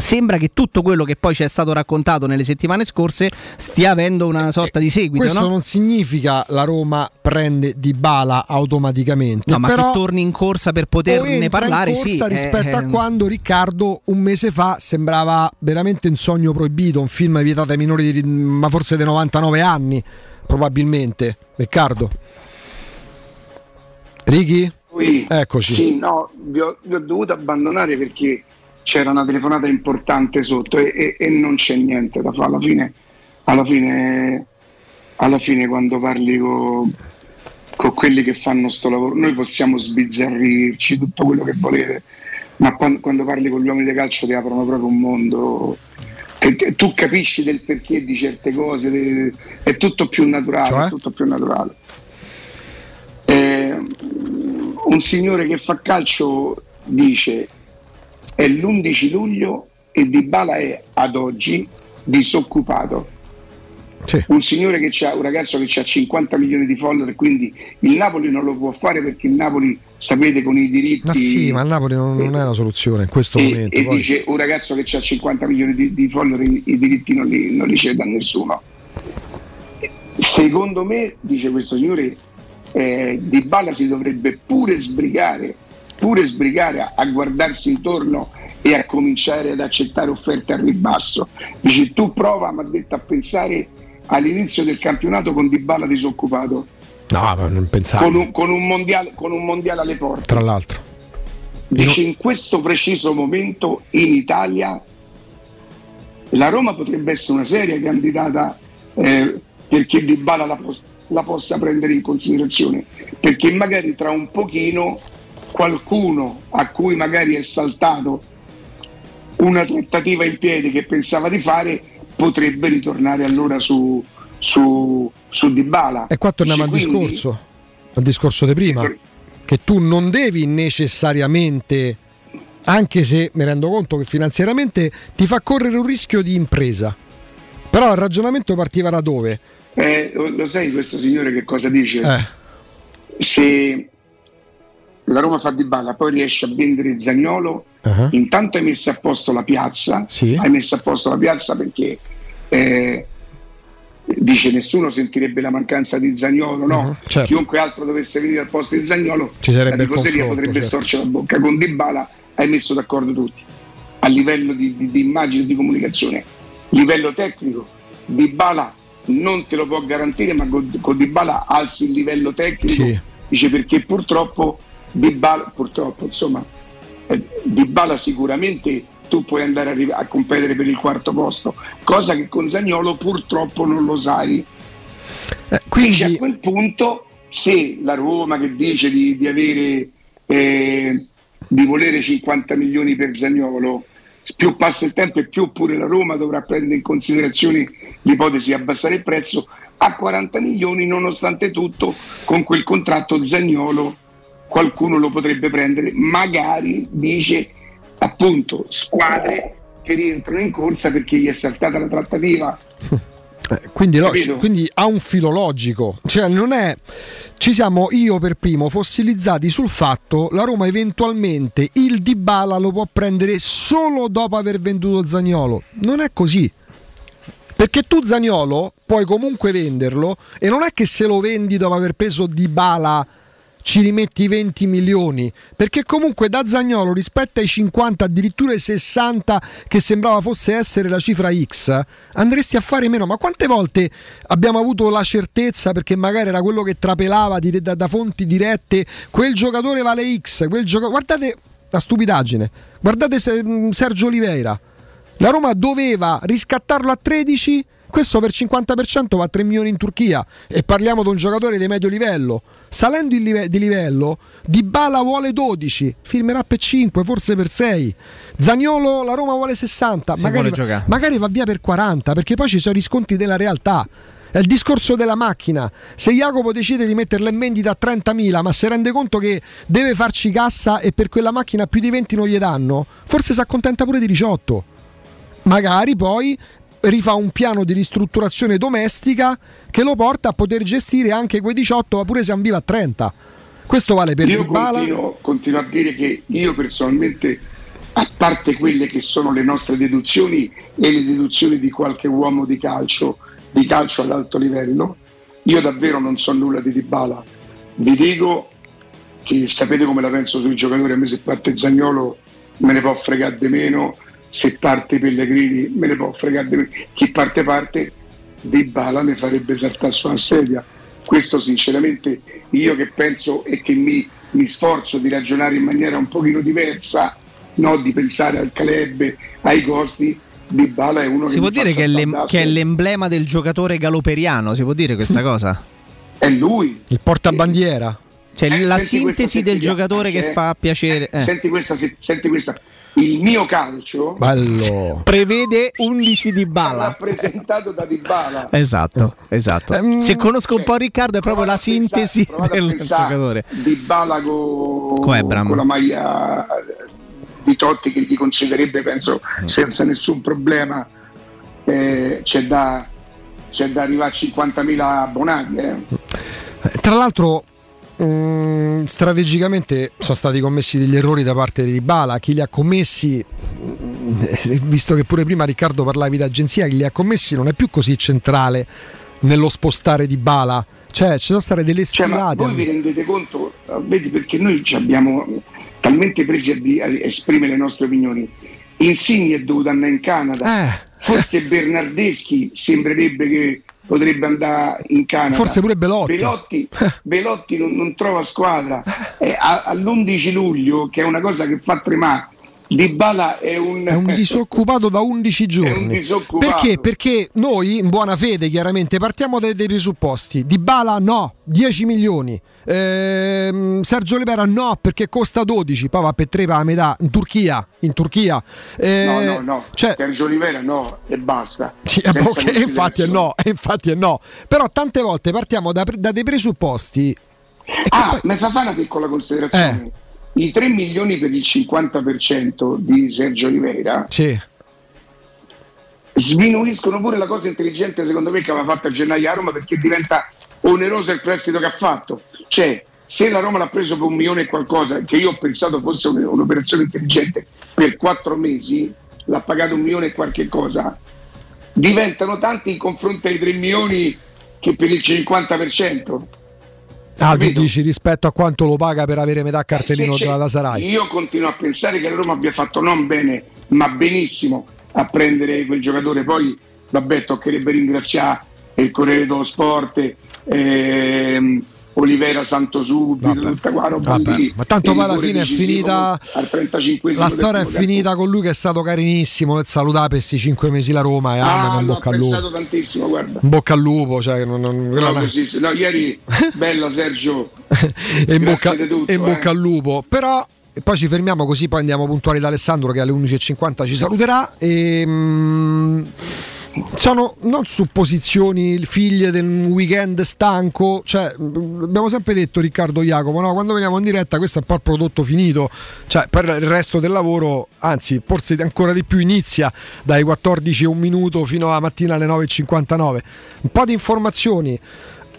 Sembra che tutto quello che poi ci è stato raccontato nelle settimane scorse stia avendo una sorta di seguito. Questo, no? Non significa la Roma prende Dybala automaticamente. No, ma però che torni in corsa per poterne parlare, in corsa, sì, rispetto eh, a quando Riccardo un mese fa sembrava veramente un sogno proibito, un film vietato ai minori di, ma forse dei novantanove anni, probabilmente. Riccardo? Righi? Sì. Eccoci. Sì, no, vi ho, vi ho dovuto abbandonare perché c'era una telefonata importante sotto e, e, e non c'è niente da fare alla fine, alla fine, alla fine quando parli con co quelli che fanno sto lavoro. Noi possiamo sbizzarrirci tutto quello che volete, ma quando, quando parli con gli uomini di calcio ti aprono proprio un mondo, e, e tu capisci del perché di certe cose, de, è tutto più naturale, cioè? È tutto più naturale. Eh, un signore che fa calcio dice: è l'undici luglio e Dybala è ad oggi disoccupato. Sì. Un signore che c'ha, un ragazzo che ha cinquanta milioni di follower, quindi il Napoli non lo può fare perché il Napoli, sapete, con i diritti. Ma sì, ma il Napoli non, eh, non è la soluzione in questo e, momento. E poi dice: un ragazzo che ha cinquanta milioni di, di follower, i, i diritti non li, non li cede a nessuno. Secondo me, dice questo signore, eh, Dybala si dovrebbe pure sbrigare. pure sbrigare a, a guardarsi intorno e a cominciare ad accettare offerte al ribasso. Dice: tu prova, mi ha detto, a pensare all'inizio del campionato con Dybala disoccupato, no, ma non pensavo, con un, con un mondiale con un mondiale alle porte, tra l'altro. Dice: in questo preciso momento in Italia la Roma potrebbe essere una seria candidata, eh, perché Dybala la, pos- la possa prendere in considerazione, perché magari tra un pochino qualcuno a cui magari è saltato una trattativa in piedi che pensava di fare potrebbe ritornare allora su, su, su Dybala. E qua torniamo al discorso, al discorso di prima, che tu non devi necessariamente, anche se mi rendo conto che finanziariamente ti fa correre un rischio di impresa, però il ragionamento partiva da dove? Eh, lo sai questo signore che cosa dice? Eh. Se la Roma fa Dybala, poi riesce a vendere Zaniolo, uh-huh, intanto hai messo a posto la piazza, sì, hai messo a posto la piazza perché eh, dice nessuno sentirebbe la mancanza di Zaniolo, no? Uh-huh, certo. Chiunque altro dovesse venire al posto di Zaniolo ci sarebbe, la tifoseria potrebbe, certo, storcere la bocca. Con Dybala hai messo d'accordo tutti a livello di, di, di immagine, di comunicazione, livello tecnico. Dybala non te lo può garantire, ma con, con Dybala alzi il livello tecnico, sì. Dice perché purtroppo Dybala, purtroppo insomma eh, Dybala sicuramente tu puoi andare a, a competere per il quarto posto, cosa che con Zaniolo purtroppo non lo sai. Eh, quindi dice, a quel punto se la Roma che dice di, di avere eh, di volere cinquanta milioni per Zaniolo, più passa il tempo e più pure la Roma dovrà prendere in considerazione l'ipotesi di abbassare il prezzo a quaranta milioni. Nonostante tutto, con quel contratto Zaniolo qualcuno lo potrebbe prendere, magari, dice appunto, squadre che rientrano in corsa perché gli è saltata la trattativa. Quindi, logico, quindi ha un filo logico, cioè non è, ci siamo io per primo fossilizzati sul fatto la Roma eventualmente il Dybala lo può prendere solo dopo aver venduto Zaniolo. Non è così, perché tu Zaniolo puoi comunque venderlo e non è che se lo vendi dopo aver preso Dybala ci rimetti venti milioni, perché comunque da Zaniolo rispetto ai cinquanta, addirittura ai sessanta che sembrava fosse essere la cifra X, andresti a fare meno. Ma quante volte abbiamo avuto la certezza, perché magari era quello che trapelava di, da, da fonti dirette, quel giocatore vale X, quel gioca- guardate la stupidaggine, guardate Sergio Oliveira, la Roma doveva riscattarlo a tredici, questo per cinquanta per cento va a tre milioni in Turchia, e parliamo di un giocatore di medio livello. Salendo di livello, Dybala vuole dodici, firmerà per cinque, forse per sei. Zaniolo la Roma vuole sessanta, si magari, va, magari va via per quaranta, perché poi ci sono i riscontri della realtà. È il discorso della macchina. Se Jacopo decide di metterla in vendita a trentamila, ma si rende conto che deve farci cassa e per quella macchina più di venti non gli danno, forse si accontenta pure di diciotto. Magari poi rifà un piano di ristrutturazione domestica che lo porta a poter gestire anche quei diciotto, ma pure se ambiva a trenta. Questo vale per io Dybala. Continuo, continuo a dire che io personalmente, a parte quelle che sono le nostre deduzioni e le deduzioni di qualche uomo di calcio, di calcio ad alto livello, io davvero non so nulla di Dybala. Vi dico che sapete come la penso sui giocatori. A me se parte Zaniolo me ne può fregare di meno, se parte Pellegrini me ne può fregare di meno, chi parte parte. Dybala mi farebbe saltare sulla sedia, questo sinceramente. Io che penso e che mi, mi sforzo di ragionare in maniera un pochino diversa, no, di pensare al club, ai costi, Dybala è uno si che si può dire che è, l'em- che è l'emblema del giocatore galoperiano, si può dire questa cosa? È lui il portabandiera, cioè eh, la sintesi del giocatore che fa piacere. eh. Senti questa, se, senti questa il mio calcio Ballo. prevede undici Dybala rappresentato da Dybala. Esatto, esatto. Um, Se conosco un po' Riccardo è proprio la sintesi pensare, del giocatore. Dybala co... con la maglia di Totti che gli concederebbe, penso, senza nessun problema. Eh, c'è da c'è da arrivare a cinquantamila abbonati. Eh. Tra l'altro, Mm, strategicamente sono stati commessi degli errori da parte di Dybala. Chi li ha commessi, visto che pure prima Riccardo parlavi d'agenzia, chi li ha commessi non è più così centrale nello spostare Dybala, cioè ci sono state delle sfilate. Cioè, voi vi rendete conto? Vedi, perché noi ci abbiamo talmente presi a, di, a esprimere le nostre opinioni. Insigne è dovuto andare in Canada, eh. forse Bernardeschi sembrerebbe che potrebbe andare in Canada, forse pure Belotti. Belotti, Belotti non, non trova squadra. Eh, a, all'undici luglio, che è una cosa che fa tremare, Dybala è un, è un disoccupato da undici giorni. Perché? Perché noi, in buona fede, chiaramente partiamo dai, dai presupposti. Dybala no, dieci milioni. Ehm, Sergio Oliveira no, perché costa dodici, poi va per tre, per la metà in Turchia. In Turchia. Eh, no, no, no. Cioè, Sergio Oliveira no e basta. Sì, okay, infatti è no, infatti è no. Però tante volte partiamo da, da dei presupposti. Ah, poi... mi fa fare una piccola considerazione. Eh. I tre milioni per il cinquanta per cento di Sergio Oliveira, sì, sminuiscono pure la cosa intelligente, secondo me, che aveva fatto a gennaio a Roma, perché diventa oneroso il prestito che ha fatto. Cioè, se la Roma l'ha preso per un milione e qualcosa, che io ho pensato fosse un'operazione intelligente, per quattro mesi l'ha pagato un milione e qualche cosa, diventano tanti in confronto ai tre milioni che per il cinquanta per cento. Ah, tu dici rispetto a quanto lo paga per avere metà cartellino eh, dalla Sarai. Io continuo a pensare che la Roma abbia fatto non bene ma benissimo a prendere quel giocatore. Poi vabbè, toccherebbe ringraziare il Corriere dello Sport, ehm, Olivera, Santosubito, tutta qua roba lì. Ma tanto poi alla fine è finita la storia, è finita con lui che è stato carinissimo e salutava per questi cinque mesi la Roma, e ah, ah, bocca al lupo tantissimo, guarda. Bocca al lupo, cioè non, non, no, non... Così, no, ieri bella Sergio e in bocca, tutto, e bocca eh. al lupo. Però e poi ci fermiamo così, poi andiamo puntuali da Alessandro che alle undici e cinquanta ci saluterà. E, mm, sono non supposizioni figlie del weekend stanco, cioè abbiamo sempre detto Riccardo Jacopo, no? Quando veniamo in diretta questo è un po' il prodotto finito, cioè per il resto del lavoro, anzi forse ancora di più, inizia dai quattordici e un minuto fino alla mattina alle nove e cinquantanove, un po' di informazioni,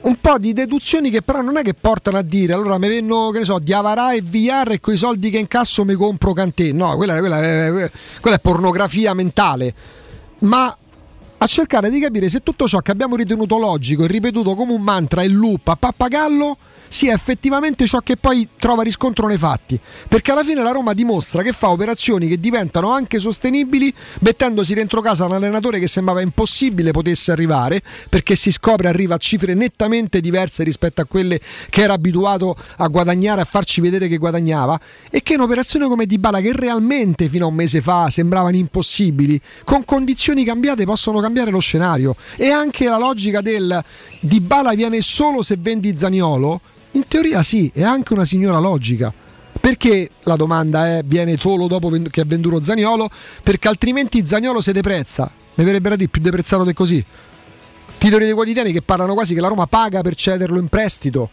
un po' di deduzioni che però non è che portano a dire allora mi venno, che ne so, di Avarà e V R e coi soldi che incasso mi compro Kanté. No, quella, quella, quella, quella è pornografia mentale, ma a cercare di capire se tutto ciò che abbiamo ritenuto logico e ripetuto come un mantra e loop a pappagallo sia effettivamente ciò che poi trova riscontro nei fatti, perché alla fine la Roma dimostra che fa operazioni che diventano anche sostenibili mettendosi dentro casa un allenatore che sembrava impossibile potesse arrivare, perché si scopre arriva a cifre nettamente diverse rispetto a quelle che era abituato a guadagnare, a farci vedere che guadagnava, e che un'operazione come Dybala, che realmente fino a un mese fa sembravano impossibili, con condizioni cambiate possono cambiare cambiare lo scenario. E anche la logica del Dybala viene solo se vendi Zaniolo, in teoria sì, è anche una signora logica, perché la domanda è viene solo dopo che ha venduto Zaniolo, perché altrimenti Zaniolo se deprezza, mi verrebbero a dire più deprezzato di così titoli dei quotidiani che parlano quasi che la Roma paga per cederlo in prestito,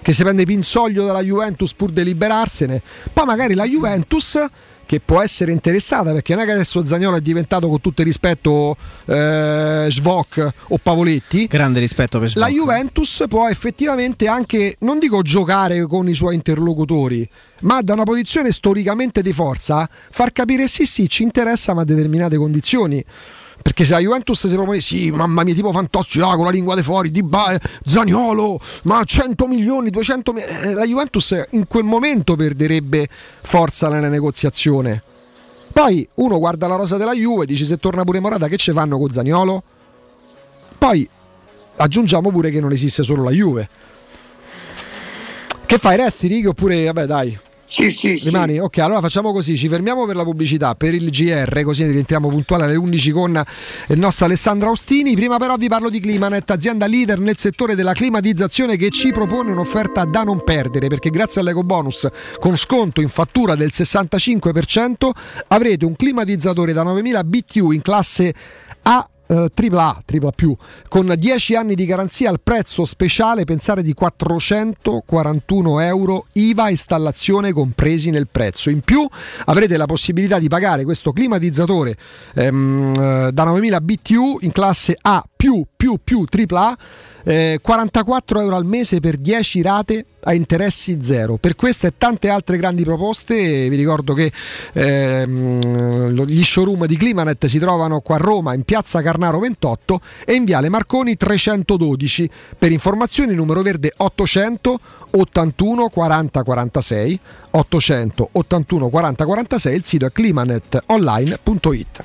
che si prende Pinsoglio dalla Juventus pur di liberarsene. Poi magari la Juventus, che può essere interessata, perché non è che adesso Zaniolo è diventato, con tutto il rispetto, eh, Svok o Pavoletti, grande rispetto per Svok, la Juventus può effettivamente anche, non dico giocare con i suoi interlocutori, ma da una posizione storicamente di forza far capire sì sì ci interessa ma a determinate condizioni. Perché se la Juventus si propone sì, mamma mia, tipo Fantozzi, ah, con la lingua di fuori, di ba- Zaniolo, ma cento milioni, duecento milioni, la Juventus in quel momento perderebbe forza nella negoziazione. Poi uno guarda la rosa della Juve e dice se torna pure Morata che ce fanno con Zaniolo? Poi aggiungiamo pure che non esiste solo la Juve. Che fai, resti Righi oppure vabbè dai? Sì, sì, rimani? Sì. Ok, allora facciamo così, ci fermiamo per la pubblicità, per il G R, così rientriamo puntuale alle undici con il nostro Alessandro Austini. Prima però vi parlo di Climanet, azienda leader nel settore della climatizzazione, che ci propone un'offerta da non perdere, perché grazie all'EcoBonus con sconto in fattura del sessantacinque per cento avrete un climatizzatore da novemila B T U in classe A, tripla A, tripla più, con dieci anni di garanzia al prezzo speciale, pensare, di quattrocentoquarantuno euro I V A installazione compresi nel prezzo. In più avrete la possibilità di pagare questo climatizzatore ehm, da novemila B T U in classe A più più più tripla A, eh, quarantaquattro euro al mese per dieci rate a interessi zero. Per queste e tante altre grandi proposte vi ricordo che ehm, gli showroom di Climanet si trovano qua a Roma in piazza Carnaro ventotto e in viale Marconi trecentododici. Per informazioni numero verde ottocento ottantuno quaranta quarantasei, ottocento ottantuno quaranta quarantasei, il sito è climanetonline punto it.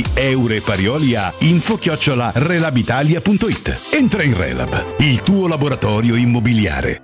Eure Parioli a info chiocciola relabitalia punto it. Entra in Relab, il tuo laboratorio immobiliare.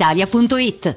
italia punto it.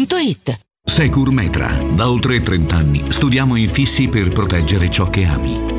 com. Securmetra. Da oltre trent'anni studiamo infissi per proteggere ciò che ami.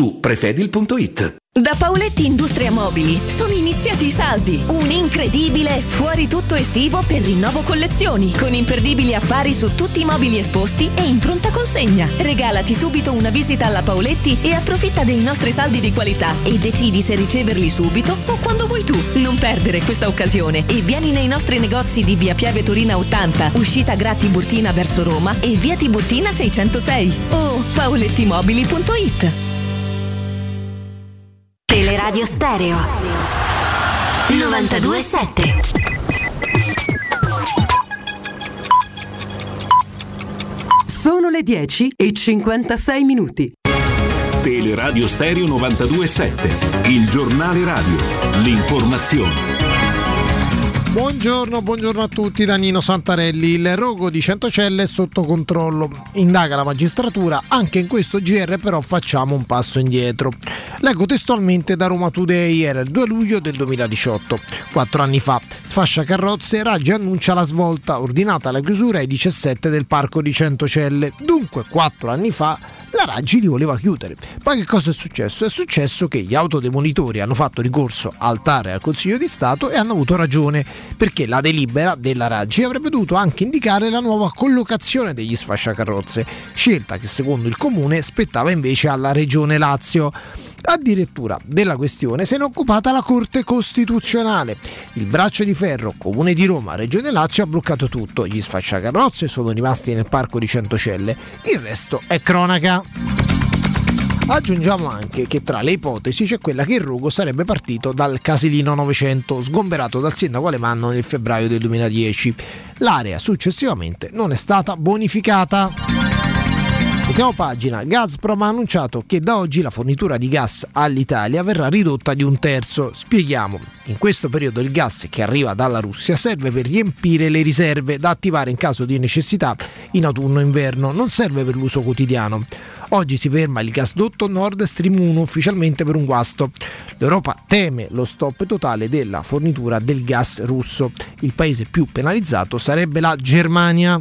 su prefedil punto it. Da Paoletti Industria Mobili sono iniziati i saldi, un incredibile fuori tutto estivo per rinnovo collezioni, con imperdibili affari su tutti i mobili esposti e in pronta consegna. Regalati subito una visita alla Paoletti e approfitta dei nostri saldi di qualità e decidi se riceverli subito o quando vuoi tu. Non perdere questa occasione e vieni nei nostri negozi di via Piave Torina ottanta, uscita G R A Tiburtina verso Roma e via Tiburtina seicentosei o paolettimobili punto it. Teleradio Stereo novantadue sette. Sono le dieci e cinquantasei minuti. Teleradio Stereo novantadue sette, il giornale radio, l'informazione. Buongiorno, buongiorno a tutti da Nino Santarelli. Il rogo di Centocelle è sotto controllo, indaga la magistratura. Anche in questo G R però facciamo un passo indietro. Leggo testualmente da Roma Today, era il due luglio del duemiladiciotto, quattro anni fa. Sfascia carrozze, Raggi annuncia la svolta, ordinata la chiusura ai diciassette del parco di Centocelle. Dunque quattro anni fa la Raggi li voleva chiudere. Poi che cosa è successo? È successo che gli autodemolitori hanno fatto ricorso al T A R e al Consiglio di Stato e hanno avuto ragione, perché la delibera della Raggi avrebbe dovuto anche indicare la nuova collocazione degli sfasciacarrozze, scelta che secondo il comune spettava invece alla Regione Lazio. Addirittura della questione se ne è occupata la Corte Costituzionale. Il braccio di ferro Comune di Roma, Regione Lazio ha bloccato tutto. Gli sfasciacarrozze sono rimasti nel parco di Centocelle. Il resto è cronaca. Aggiungiamo anche che tra le ipotesi c'è quella che il rogo sarebbe partito dal Casilino novecento, sgomberato dal sindaco Alemanno nel febbraio del duemiladieci. L'area successivamente non è stata bonificata. Mettiamo pagina. Gazprom ha annunciato che da oggi la fornitura di gas all'Italia verrà ridotta di un terzo. Spieghiamo. In questo periodo il gas che arriva dalla Russia serve per riempire le riserve da attivare in caso di necessità in autunno e inverno, non serve per l'uso quotidiano. Oggi si ferma il gasdotto Nord Stream uno ufficialmente per un guasto. L'Europa teme lo stop totale della fornitura del gas russo. Il paese più penalizzato sarebbe la Germania.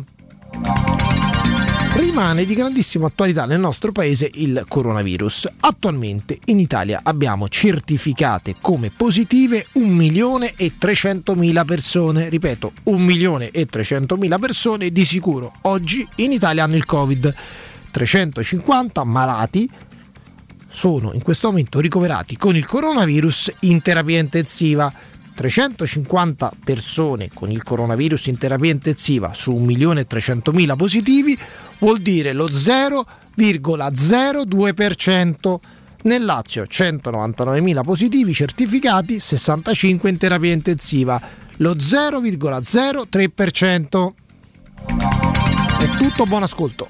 Rimane di grandissima attualità nel nostro paese il coronavirus. Attualmente in Italia abbiamo certificate come positive un milione e trecentomila persone. Ripeto, un milione e trecentomila persone di sicuro oggi in Italia hanno il Covid. trecentocinquanta malati sono in questo momento ricoverati con il coronavirus in terapia intensiva. trecentocinquanta persone con il coronavirus in terapia intensiva su un milione e trecentomila positivi vuol dire lo zero virgola zero due per cento. Nel Lazio centonovantanovemila positivi certificati, sessantacinque in terapia intensiva, lo zero virgola zero tre per cento. È tutto, buon ascolto.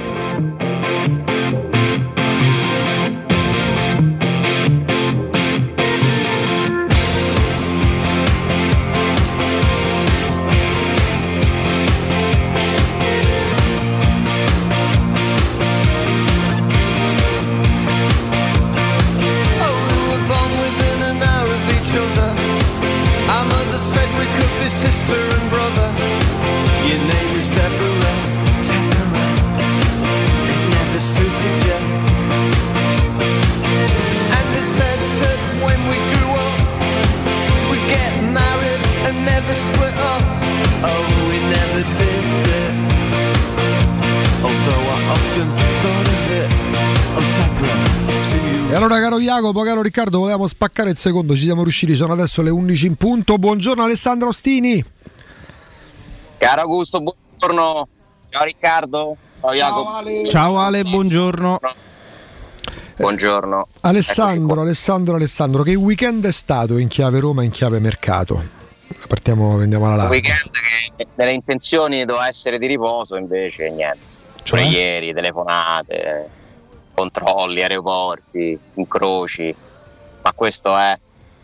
Jacopo, caro Riccardo, volevamo spaccare il secondo, ci siamo riusciti, sono adesso le undici in punto. Buongiorno Alessandro Ostini. Caro Augusto, buongiorno. Ciao Riccardo. Ciao Jacopo. Ciao Ale, Ciao Ale buongiorno. Buongiorno. Eh, Alessandro, Alessandro, Alessandro, che weekend è stato in chiave Roma, in chiave mercato? Partiamo, prendiamo la larga. Un weekend che nelle intenzioni doveva essere di riposo, invece niente. Cioè? Pure ieri, telefonate, controlli, aeroporti, incroci, ma questo è,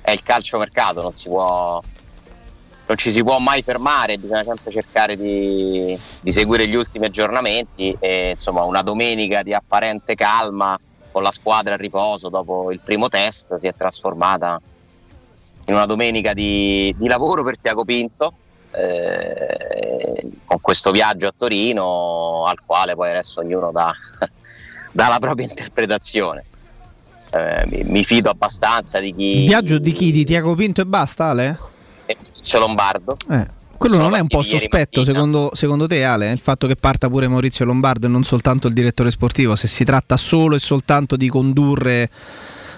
è il calciomercato, non si può, non ci si può mai fermare, bisogna sempre cercare di, di seguire gli ultimi aggiornamenti e insomma una domenica di apparente calma con la squadra a riposo dopo il primo test si è trasformata in una domenica di, di lavoro per Tiago Pinto, eh, con questo viaggio a Torino al quale poi adesso ognuno dà dalla propria interpretazione. Eh, mi, mi fido abbastanza di chi. Il viaggio di chi? Di Tiago Pinto e basta, Ale? E Maurizio Lombardo. Eh, quello non è un po' sospetto secondo, secondo te, Ale? Il fatto che parta pure Maurizio Lombardo e non soltanto il direttore sportivo, se si tratta solo e soltanto di condurre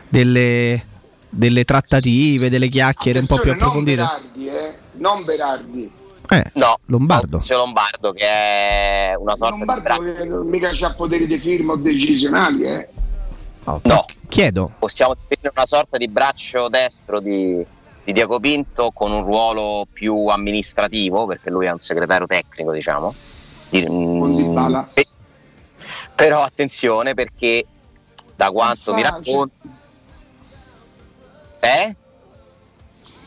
delle, delle trattative, delle chiacchiere un po' più approfondite. Non Berardi, eh? Non Berardi. Eh, no, Lombardo. Maurizio Lombardo che è una sorta Lombardo di braccio. Mica c'ha poteri di firma o decisionali, eh? No, no. Chiedo. Possiamo definire una sorta di braccio destro di, di Tiago Pinto con un ruolo più amministrativo, perché lui è un segretario tecnico, diciamo. Di, per, però attenzione, perché da quanto mi racconto. Eh?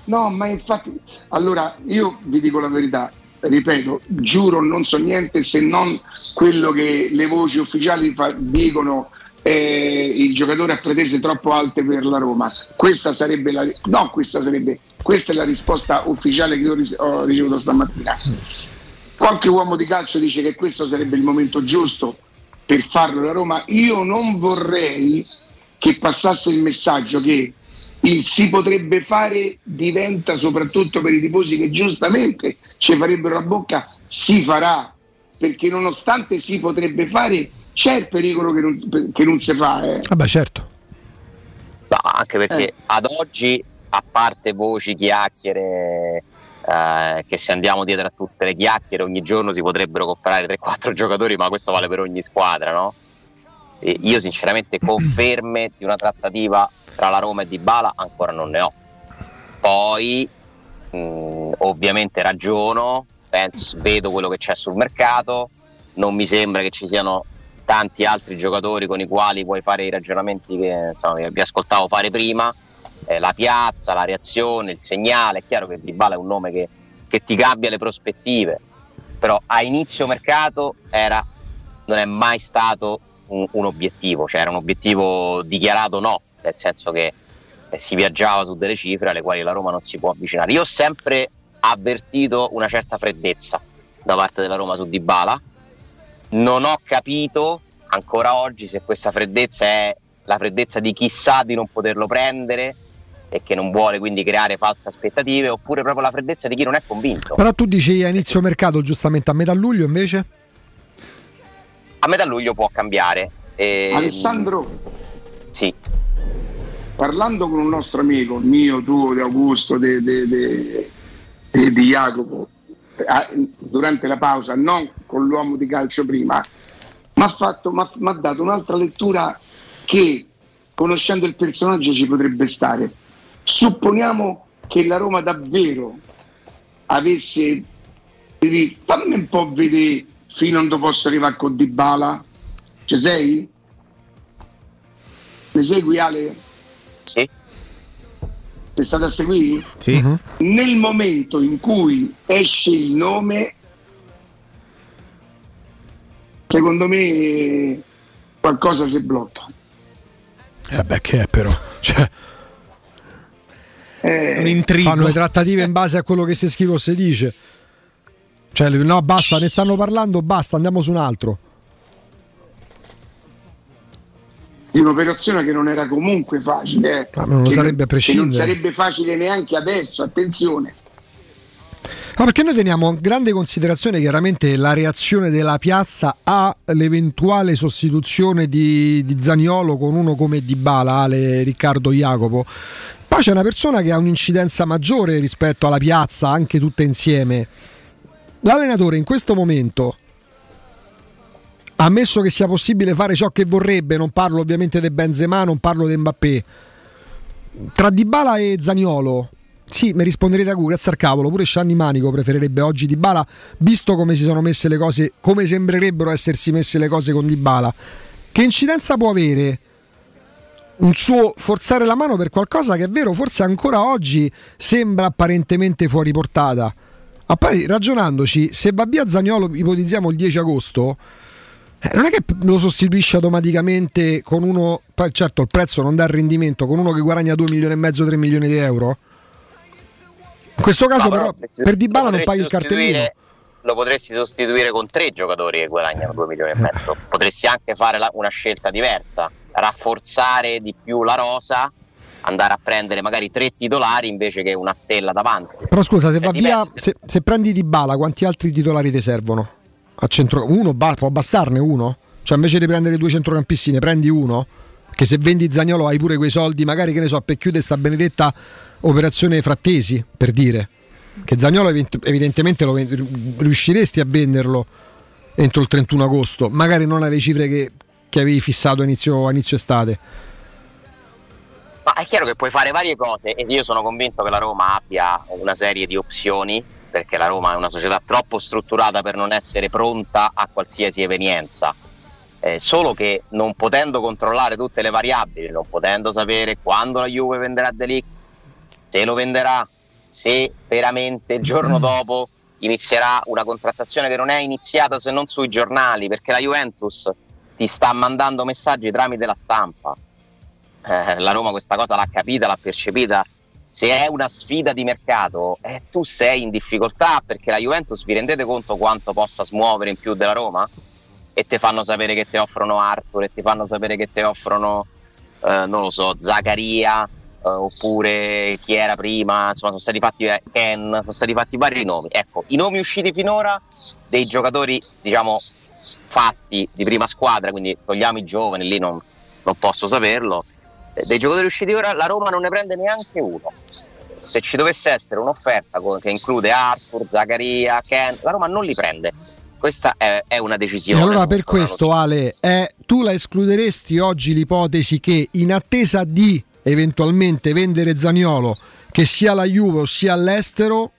No, ma infatti, allora io vi dico la verità, ripeto, giuro non so niente se non quello che le voci ufficiali fa, dicono eh, il giocatore ha pretese troppo alte per la Roma. Questa sarebbe la, no, questa sarebbe, questa è la risposta ufficiale che io ho ricevuto stamattina. Qualche uomo di calcio dice che questo sarebbe il momento giusto per farlo la Roma. Io non vorrei che passasse il messaggio che il si potrebbe fare diventa soprattutto per i tifosi che giustamente ci farebbero la bocca si farà, perché nonostante si potrebbe fare c'è il pericolo che non, che non si fa eh. Ah beh, certo, no, anche perché eh. ad oggi, a parte voci, chiacchiere, eh, che se andiamo dietro a tutte le chiacchiere ogni giorno si potrebbero comprare tre quattro giocatori, ma questo vale per ogni squadra, no? E io sinceramente conferme di una trattativa tra la Roma e Dybala ancora non ne ho. Poi mh, ovviamente ragiono, penso, vedo quello che c'è sul mercato, non mi sembra che ci siano tanti altri giocatori con i quali puoi fare i ragionamenti che, insomma, vi ascoltavo fare prima, eh, la piazza, la reazione, il segnale. È chiaro che Dybala è un nome che, che ti cambia le prospettive, però a inizio mercato era, non è mai stato un, un obiettivo, cioè era un obiettivo dichiarato no, nel senso che si viaggiava su delle cifre alle quali la Roma non si può avvicinare. Io ho sempre avvertito una certa freddezza da parte della Roma su Dybala, non ho capito ancora oggi se questa freddezza è la freddezza di chi sa di non poterlo prendere e che non vuole quindi creare false aspettative, oppure proprio la freddezza di chi non è convinto. Però tu dici a inizio mercato, giustamente, a metà luglio invece? A metà luglio può cambiare e... Alessandro? Sì. Parlando con un nostro amico, mio, tuo, di Augusto, di Jacopo, durante la pausa, non con l'uomo di calcio prima, mi ha dato un'altra lettura che, conoscendo il personaggio, ci potrebbe stare. Supponiamo che la Roma davvero avesse, fammi un po' vedere fino a quando posso arrivare con Dybala. Ci sei? Mi segui, Ale? Sì. È stata a seguire? Sì. Uh-huh. Nel momento in cui esce il nome, secondo me qualcosa si blocca. Eh beh, che è però? Cioè, eh, un intrigo. Fanno le trattative in base a quello che si scrive o si dice. Cioè, no, basta, ne stanno parlando, basta, andiamo su un altro. Di un'operazione che non era comunque facile, eh. Ma non lo sarebbe a prescindere. Non sarebbe facile neanche adesso, attenzione. Ma perché noi teniamo in grande considerazione chiaramente la reazione della piazza all'eventuale sostituzione di, di Zaniolo con uno come Dybala, Ale, Riccardo, Jacopo. Poi c'è una persona che ha un'incidenza maggiore rispetto alla piazza, anche tutte insieme. L'allenatore in questo momento, ammesso che sia possibile fare ciò che vorrebbe, non parlo ovviamente di Benzema, non parlo di Mbappé, tra Dybala e Zaniolo, sì, mi risponderete a cui, grazie al cavolo, pure Scianni Manico preferirebbe oggi Dybala, visto come si sono messe le cose, come sembrerebbero essersi messe le cose con Dybala. Che incidenza può avere un suo forzare la mano per qualcosa che è vero, forse ancora oggi sembra apparentemente fuori portata? Ma poi ragionandoci, se va via Zaniolo, ipotizziamo il dieci agosto, non è che lo sostituisce automaticamente con uno, certo il prezzo non dà il rendimento, con uno che guadagna due milioni e mezzo, tre milioni di euro. In questo caso no, però, però per Dybala non paghi il cartellino. Lo potresti sostituire con tre giocatori che guadagnano due milioni e mezzo. Potresti anche fare la, una scelta diversa, rafforzare di più la rosa, andare a prendere magari tre titolari invece che una stella davanti. Però scusa, se va via, se, se prendi Dybala, quanti altri titolari ti servono? A centro, uno può bastarne uno? Cioè invece di prendere due centrocampisti ne prendi uno? Che se vendi Zaniolo hai pure quei soldi, magari, che ne so, per chiudere sta benedetta operazione Frattesi, per dire, che Zaniolo evidentemente lo vend- riusciresti a venderlo entro il trentuno agosto, magari non alle cifre che, che avevi fissato a inizio, inizio estate. Ma è chiaro che puoi fare varie cose e io sono convinto che la Roma abbia una serie di opzioni, perché la Roma è una società troppo strutturata per non essere pronta a qualsiasi evenienza, eh, solo che non potendo controllare tutte le variabili, non potendo sapere quando la Juve venderà De Ligt, se lo venderà, se veramente il giorno dopo inizierà una contrattazione che non è iniziata se non sui giornali, perché la Juventus ti sta mandando messaggi tramite la stampa. Eh, la Roma questa cosa l'ha capita, l'ha percepita. Se è una sfida di mercato, eh, tu sei in difficoltà, perché la Juventus, vi rendete conto quanto possa smuovere in più della Roma? E ti fanno sapere che ti offrono Arthur, e ti fanno sapere che ti offrono eh, non lo so, Zaccaria, eh, oppure chi era prima, insomma sono stati fatti Ken, sono stati fatti vari nomi. Ecco, i nomi usciti finora dei giocatori, diciamo, fatti di prima squadra, quindi togliamo i giovani, lì non, non posso saperlo, dei giocatori usciti ora la Roma non ne prende neanche uno. Se ci dovesse essere un'offerta che include Arthur, Zaccaria, Ken, la Roma non li prende. Questa è, è una decisione. E allora per questo, Ale, eh, tu la escluderesti oggi l'ipotesi che, in attesa di eventualmente vendere Zaniolo, che sia la Juve o sia all'estero,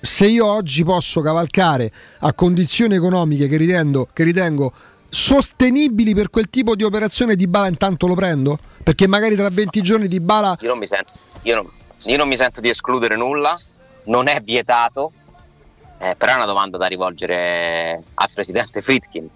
se io oggi posso cavalcare a condizioni economiche che ritengo, che ritengo sostenibili per quel tipo di operazione, Dybala intanto lo prendo? Perché magari tra venti giorni Dybala... Io non mi sento, io non, io non mi sento di escludere nulla, non è vietato. Eh, però è una domanda da rivolgere al presidente Friedkin.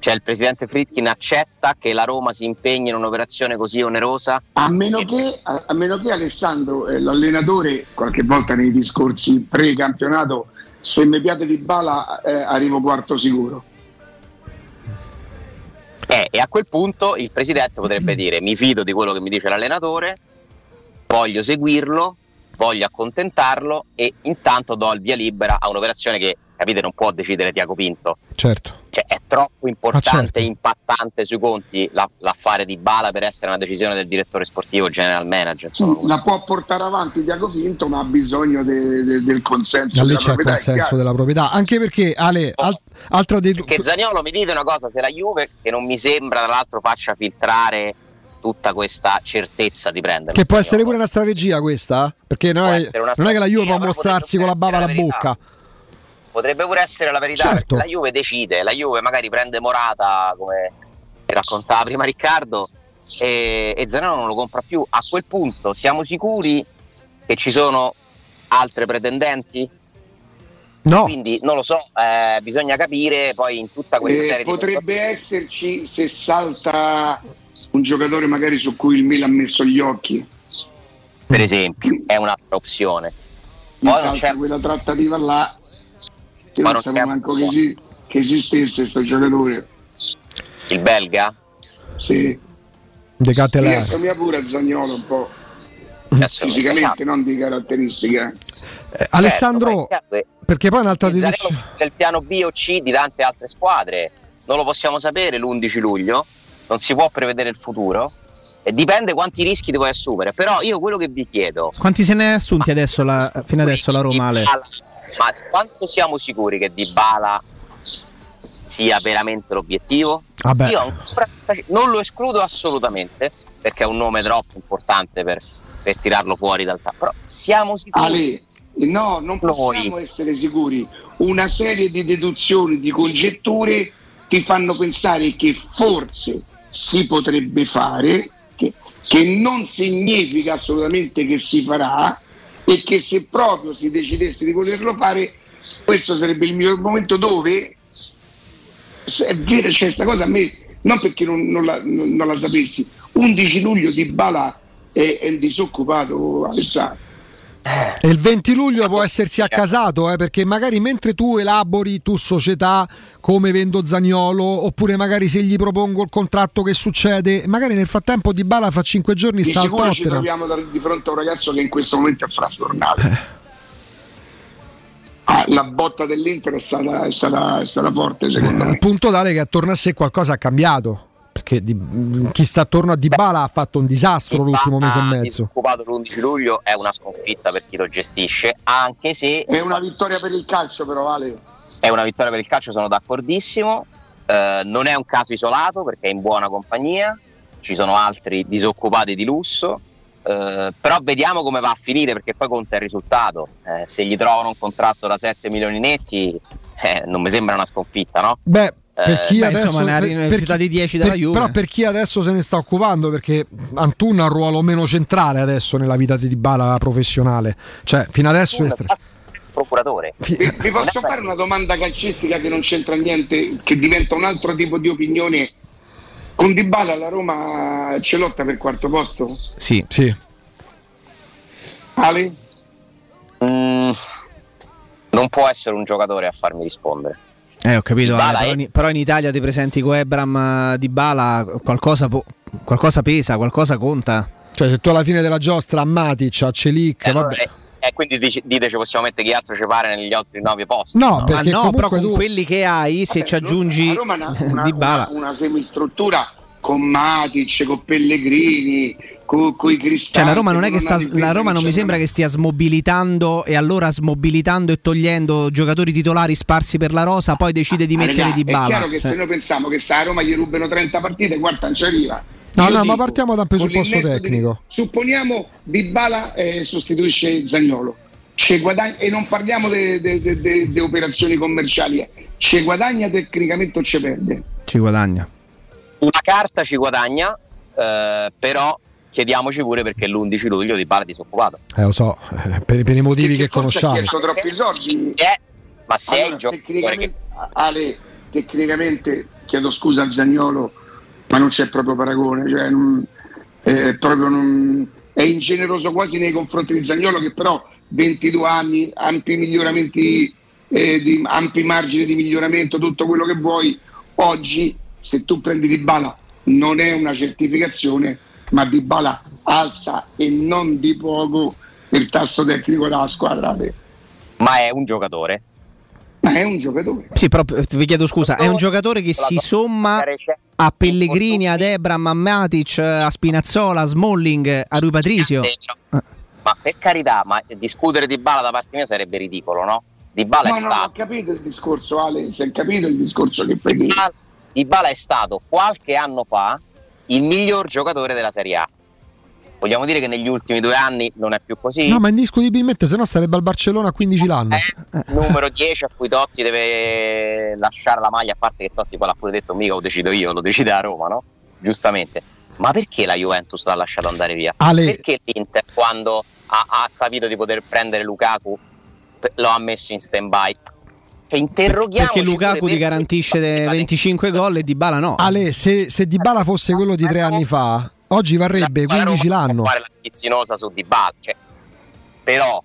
Cioè, il presidente Friedkin accetta che la Roma si impegni in un'operazione così onerosa? A meno che, a, a meno che Alessandro, eh, l'allenatore, qualche volta nei discorsi pre-campionato, se mi piace Dybala eh, arrivo quarto sicuro. Eh, e a quel punto il presidente potrebbe dire: mi fido di quello che mi dice l'allenatore, voglio seguirlo, voglio accontentarlo, e intanto do il via libera a un'operazione che, capite, non può decidere Tiago Pinto. Certo. Cioè, è troppo importante e certo. impattante sui conti la, l'affare Dybala per essere una decisione del direttore sportivo, general manager. Sì, la può portare avanti Tiago Pinto, ma ha bisogno de, de, del consenso della proprietà. Lì c'è il consenso della proprietà. Anche perché, Ale, oh, al, altra de... perché Zaniolo, mi dite una cosa, se la Juve, che non mi sembra tra l'altro faccia filtrare tutta questa certezza di prenderlo, che può essere pure una strategia questa, perché non è, non è che la Juve può mostrarsi con la bava alla bocca, potrebbe pure essere la verità, certo. La Juve decide, la Juve magari prende Morata, come raccontava prima Riccardo, e, e Zaniolo non lo compra più. A quel punto siamo sicuri che ci sono altre pretendenti? No. Quindi non lo so, eh, bisogna capire poi in tutta questa eh, serie potrebbe di potrebbe esserci, se salta un giocatore magari su cui il Milan ha messo gli occhi, per esempio, è un'altra opzione. Poi non c'è quella trattativa là, che non sapevo manco che, si, che esistesse sto giocatore, il belga? Sì, De Ketelaere. Adesso mi ha pure Zaniolo un po' fisicamente, non di caratteristiche. Eh, Alessandro, certo, perché poi è un'altra decisione del piano B o C di tante altre squadre, non lo possiamo sapere l'undici luglio. Non si può prevedere il futuro e dipende quanti rischi ti vuoi assumere. Però io quello che vi chiedo: quanti se ne è assunti adesso la, fino adesso la Roma? Ale, ma quanto siamo sicuri che Dybala sia veramente l'obiettivo? Vabbè. Io non lo escludo assolutamente, perché è un nome troppo importante per, per tirarlo fuori dal tavolo. Però siamo sicuri? Ale, no, non possiamo Noi. essere sicuri. Una serie di deduzioni, di congetture ti fanno pensare che forse si potrebbe fare, che, che non significa assolutamente che si farà, e che se proprio si decidesse di volerlo fare, questo sarebbe il miglior momento. Dove è vero, c'è questa cosa, a me non perché non, non, la, non, non la sapessi, undici luglio Dybala è, è disoccupato, Alessandro. E il venti luglio può essersi accasato, eh, perché magari mentre tu elabori tu società come vendo Zaniolo, oppure magari se gli propongo il contratto, che succede? Magari nel frattempo Dybala fa cinque giorni, sta al Tottenham. Ci troviamo di fronte a un ragazzo che in questo momento è frastornato. Eh. Ah, la botta dell'Inter è stata, è stata, è stata forte, secondo eh, me. Punto tale che attorno a sé qualcosa ha cambiato, perché di, chi sta attorno a Dybala Beh, ha fatto un disastro Dybala, l'ultimo mese e mezzo. Occupato l'undici luglio è una sconfitta per chi lo gestisce, anche se è una vittoria per il calcio. Però, Ale, è una vittoria per il calcio, sono d'accordissimo. Eh, non è un caso isolato, perché è in buona compagnia, ci sono altri disoccupati di lusso, eh, però vediamo come va a finire, perché poi conta il risultato. Eh, se gli trovano un contratto da sette milioni netti, eh, non mi sembra una sconfitta, no? Beh, per chi Beh, adesso insomma, per, per chi, di dieci dalla per, Juve. Però per chi adesso se ne sta occupando, perché Antun ha un ruolo meno centrale adesso nella vita di Dybala professionale, cioè fino adesso è estre... procuratore. Vi, vi posso fare una domanda calcistica che non c'entra niente, che diventa un altro tipo di opinione? Con Dybala la Roma ce lotta per quarto posto? Sì, sì. Ale? Mm, non può essere un giocatore a farmi rispondere. Eh, ho capito, Ale, però, è... in, però in Italia ti presenti con Ebram, Dybala, qualcosa, po- qualcosa pesa, qualcosa conta. Cioè se tu alla fine della giostra a Matic, a Celic, eh, vabbè... Allora, E eh, quindi dice, dite ci possiamo mettere chi altro ci pare negli altri nove posti. No, no? Perché ah, no, però con tu... quelli che hai, se vabbè, ci aggiungi a Roma una, una, Dybala. Una, una semistruttura con Matic, con Pellegrini, con, con i Cristante. Cioè la Roma non è che sta, la Roma non mi sembra che stia smobilitando, e allora smobilitando e togliendo giocatori titolari sparsi per la rosa, poi decide di ah, mettere regà, Dybala. È chiaro che eh. se noi pensiamo che sta a Roma gli rubano trenta partite, guarda non ci arriva. No, no, dico, ma partiamo da un presupposto tecnico. Di, supponiamo Dybala eh, sostituisce Zaniolo, c'è guadagna, e non parliamo di operazioni commerciali, eh. Ci guadagna tecnicamente o ci perde? Ci guadagna. Una carta ci guadagna, eh, però chiediamoci pure perché l'undici luglio Dybala è disoccupato. Eh, lo so, eh, per, per i motivi che, che conosciamo. Ha chiesto troppi se, soldi. Eh, ma sei allora, tecnicamente, perché... Ale, tecnicamente chiedo scusa a Zaniolo, ma non c'è proprio paragone, cioè non, è, proprio non, è ingeneroso quasi nei confronti di Zaniolo, che però ventidue anni, ampi miglioramenti, eh, di, ampi margini di miglioramento, tutto quello che vuoi. Oggi se tu prendi Dybala non è una certificazione, ma Dybala alza e non di poco il tasso tecnico della squadra. Ma è un giocatore. Ma è un giocatore. Sì, però vi chiedo scusa, è un giocatore che si somma a Pellegrini, ad Ebram, a Matic, a Spinazzola, a Smalling, a Rui Patricio. Ma per carità, ma discutere Dybala da parte mia sarebbe ridicolo, no? Dybala no, è no, stato. Ma ho capito il discorso, Ale, si è capito il discorso che fai. Dybala è stato qualche anno fa il miglior giocatore della Serie A. Vogliamo dire che negli ultimi due anni non è più così? No, ma indiscutibilmente, se no starebbe al Barcellona a quindici l'anno. Eh, numero dieci a cui Totti deve lasciare la maglia, a parte che Totti poi l'ha pure detto, mica lo decido io, lo decide la Roma, no? Giustamente. Ma perché la Juventus l'ha lasciato andare via? Ale... Perché l'Inter, quando ha, ha capito di poter prendere Lukaku, lo ha messo in stand-by? Interroghiamoci, perché Lukaku ti garantisce venticinque gol e Dybala no. Ale, se, se Dybala fosse quello di tre anni fa... Oggi varrebbe quindici l'anno. Fare la pizzinosa su Dybala, cioè. Però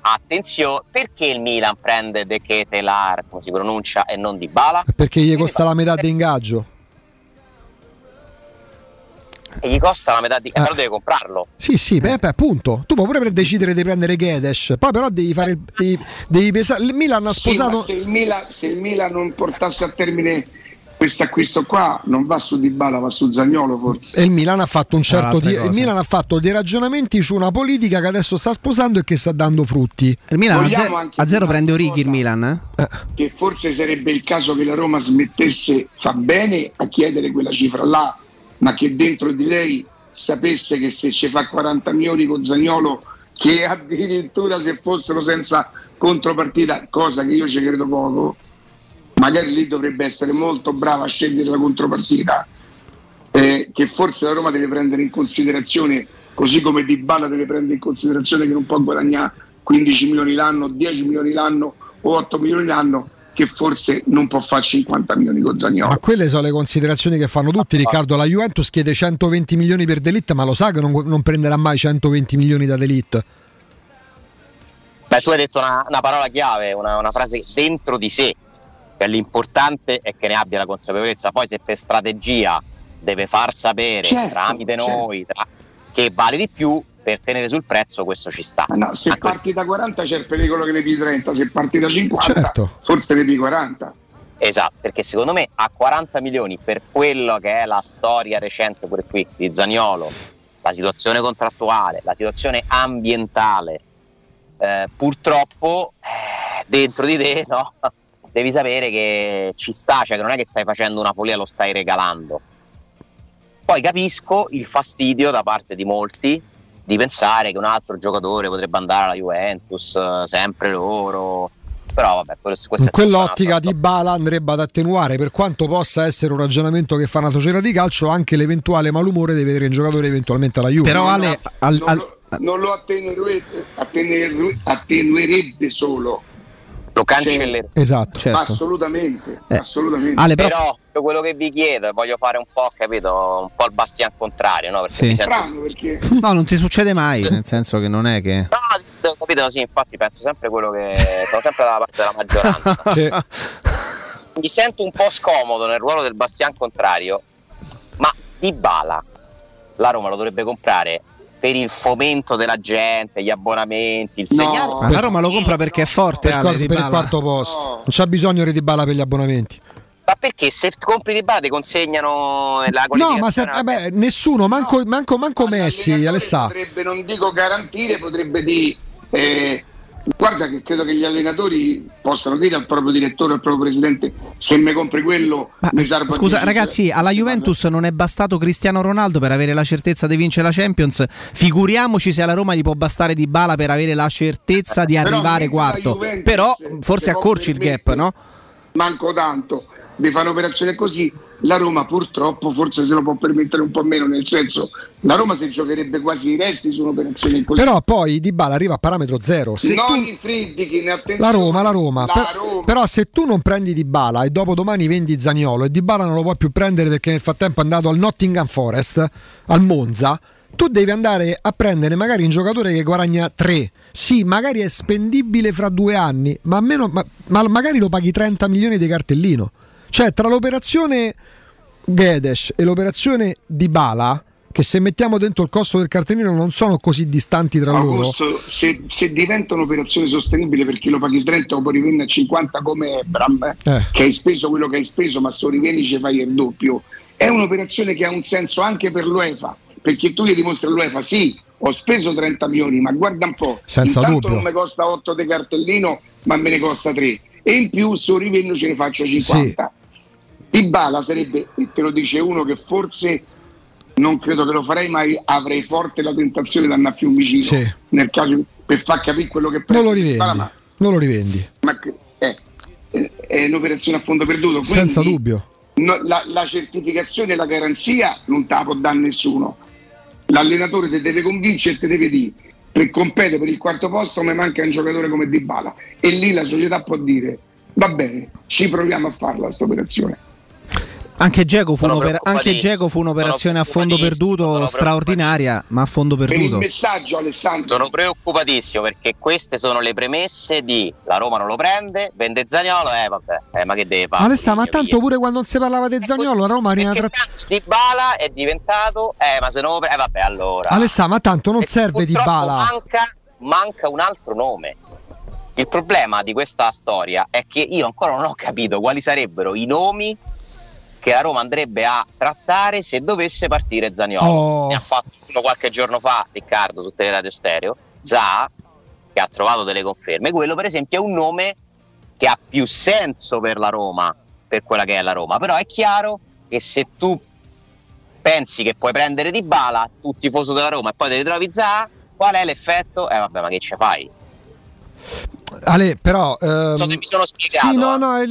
attenzione, perché il Milan prende De Ketelaere, come si pronuncia, e non Dybala? Perché gli costa la metà di ingaggio. E gli costa la metà di ingaggio, eh. Però deve comprarlo. Sì, sì, beh, beh, appunto. Tu puoi pure per decidere di prendere Guedes, poi però devi fare il, devi, devi pesare. Il Milan ha sposato. Sì, se, il Milan, se il Milan non portasse a termine questo acquisto qua, non va su Dybala, va su Zaniolo forse. E il Milan ha fatto un certo di- il Milan ha fatto dei ragionamenti su una politica che adesso sta sposando e che sta dando frutti. Il Milan a zero, anche a zero prende Origi il Milan, eh? Che forse sarebbe il caso che la Roma smettesse, fa bene a chiedere quella cifra là, ma che dentro di lei sapesse che se ci fa quaranta milioni con Zaniolo, che addirittura se fossero senza contropartita, cosa che io ci credo poco, magari lì dovrebbe essere molto brava a scegliere la contropartita, eh, che forse la Roma deve prendere in considerazione, così come Dybala deve prendere in considerazione che non può guadagnare quindici milioni l'anno, dieci milioni l'anno o otto milioni l'anno, che forse non può fare cinquanta milioni con Zaniolo. Ma quelle sono le considerazioni che fanno tutti, Riccardo. La Juventus chiede centoventi milioni per De Ligt, ma lo sa che non, non prenderà mai centoventi milioni da De Ligt. Beh, tu hai detto una, una parola chiave, una, una frase dentro di sé. L'importante è che ne abbia la consapevolezza, poi se per strategia deve far sapere, certo, tramite certo. noi tra... che vale di più per tenere sul prezzo, questo ci sta. No, se Anche... parti da quaranta c'è il pericolo che ne pigli trenta, se parti da cinquanta certo. forse ne pigli quaranta. Esatto, perché secondo me a quaranta milioni, per quello che è la storia recente pure qui di Zaniolo, la situazione contrattuale, la situazione ambientale, eh, purtroppo eh, dentro di te, no? Devi sapere che ci sta, cioè che non è che stai facendo una follia, lo stai regalando. Poi capisco il fastidio da parte di molti di pensare che un altro giocatore potrebbe andare alla Juventus, sempre loro. Però vabbè, questo in quell'ottica Dybala andrebbe ad attenuare, per quanto possa essere un ragionamento che fa una società di calcio, anche l'eventuale malumore di vedere un giocatore eventualmente alla Juve. Però Ale, al, al, non lo attenuerebbe, attenuere, attenuerebbe solo, lo cancellerebbe. Cioè, esatto, certo. Assolutamente, eh. assolutamente. Ale, però... però quello che vi chiedo, voglio fare un po', capito, un po' il Bastian contrario, no? Perché sì. mi sento... Strano, perché... no, non ti succede mai, nel senso che non è che no, capito, sì, infatti penso sempre quello che sono sempre dalla parte della maggioranza. Sì. Mi sento un po' scomodo nel ruolo del Bastian contrario, ma Dybala la Roma lo dovrebbe comprare per il fomento della gente, gli abbonamenti, il segnale. No, la Roma lo compra perché è forte, no, per, Ale, per il quarto posto. No. Non c'ha bisogno di Dybala per gli abbonamenti. Ma perché se compri Dybala ti consegnano la qualificazione? No, ma se, vabbè, nessuno, manco, no. manco, manco Messi, Alessà. Potrebbe, non dico garantire, potrebbe dire, eh, guarda che credo che gli allenatori possano dire al proprio direttore, al proprio presidente, se mi compri quello ma, mi serve. Scusa ragazzi, alla Juventus non è bastato Cristiano Ronaldo per avere la certezza di vincere la Champions, figuriamoci se alla Roma gli può bastare Dybala per avere la certezza di arrivare quarto. Juventus, però forse accorci il gap, no? Manco tanto. Di fare un'operazione così, la Roma purtroppo forse se lo può permettere un po' meno, nel senso, la Roma si giocherebbe quasi i resti su un'operazione così. Però poi Dybala arriva a parametro zero. Se non tu... i Friedkin, attenzione. La Roma, la Roma. La per... Roma. Però se tu non prendi Dybala e dopo domani vendi Zaniolo e Dybala non lo puoi più prendere perché nel frattempo è andato al Nottingham Forest, al Monza, tu devi andare a prendere magari un giocatore che guadagna tre, sì, magari è spendibile fra due anni, ma, almeno, ma, ma magari lo paghi trenta milioni di cartellino. Cioè, tra l'operazione Guedes e l'operazione Dybala, che se mettiamo dentro il costo del cartellino non sono così distanti tra Augusto, loro. Se, se diventa un'operazione sostenibile perché lo paghi il trenta o poi rivendi a cinquanta come Ebram, eh. che hai speso quello che hai speso, ma se lo rivendi ci fai il doppio. È un'operazione che ha un senso anche per l'UEFA, perché tu gli dimostri all'UEFA, sì, ho speso trenta milioni, ma guarda un po', senza intanto dubbio. Non mi costa otto di cartellino, ma me ne costa tre. E in più se lo rivendo ce ne faccio cinquanta. Sì. Dybala sarebbe, e te lo dice uno che forse non credo che lo farei, ma avrei forte la tentazione di andare a Fiumicino, sì, nel caso, per far capire quello che prende. Non lo rivendi, Dybala, ma, non lo rivendi. Ma eh, eh, è un'operazione a fondo perduto, quindi senza dubbio. No, la, la certificazione e la garanzia non te la può dare nessuno. L'allenatore te deve convincere e te deve dire, per competere per il quarto posto mi manca un giocatore come Dybala, e lì la società può dire va bene, ci proviamo a farla questa operazione. Anche Dzeko fu, un'opera- fu un'operazione a fondo perduto straordinaria, ma a fondo perduto. Per il messaggio, Alessandro. Sono preoccupatissimo perché queste sono le premesse di la Roma non lo prende, vende Zaniolo, eh vabbè, eh, ma che deve fare? Alessandro, ma tanto via. Pure quando non si parlava di Zaniolo, la Roma era tra... Dybala è diventato, eh ma se no, eh vabbè allora. Alessandro, ma tanto non e serve Dybala. Manca, manca un altro nome. Il problema di questa storia è che io ancora non ho capito quali sarebbero i nomi che la Roma andrebbe a trattare se dovesse partire Zaniolo. Oh. Ne ha fatto uno qualche giorno fa Riccardo su Tele Radio Stereo, Zaha, che ha trovato delle conferme. Quello per esempio è un nome che ha più senso per la Roma, per quella che è la Roma, però è chiaro che se tu pensi che puoi prendere Dybala, tu tifoso della Roma, e poi te ne trovi Zaha, qual è l'effetto? Eh vabbè, ma che ci fai? Ale, però ehm, so mi sono spiegato, sì, no, no, è,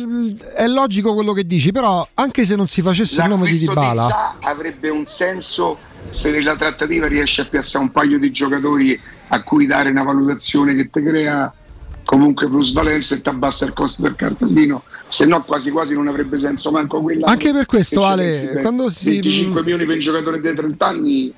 è logico quello che dici, però anche se non si facesse il nome di Dybala di Zah avrebbe un senso se nella trattativa riesce a piazzare un paio di giocatori a cui dare una valutazione che ti crea comunque plusvalenza e ti abbassa il costo del cartellino, se no quasi quasi non avrebbe senso manco quella. Anche per questo Ale, quando si venticinque milioni per un giocatore dei trenta anni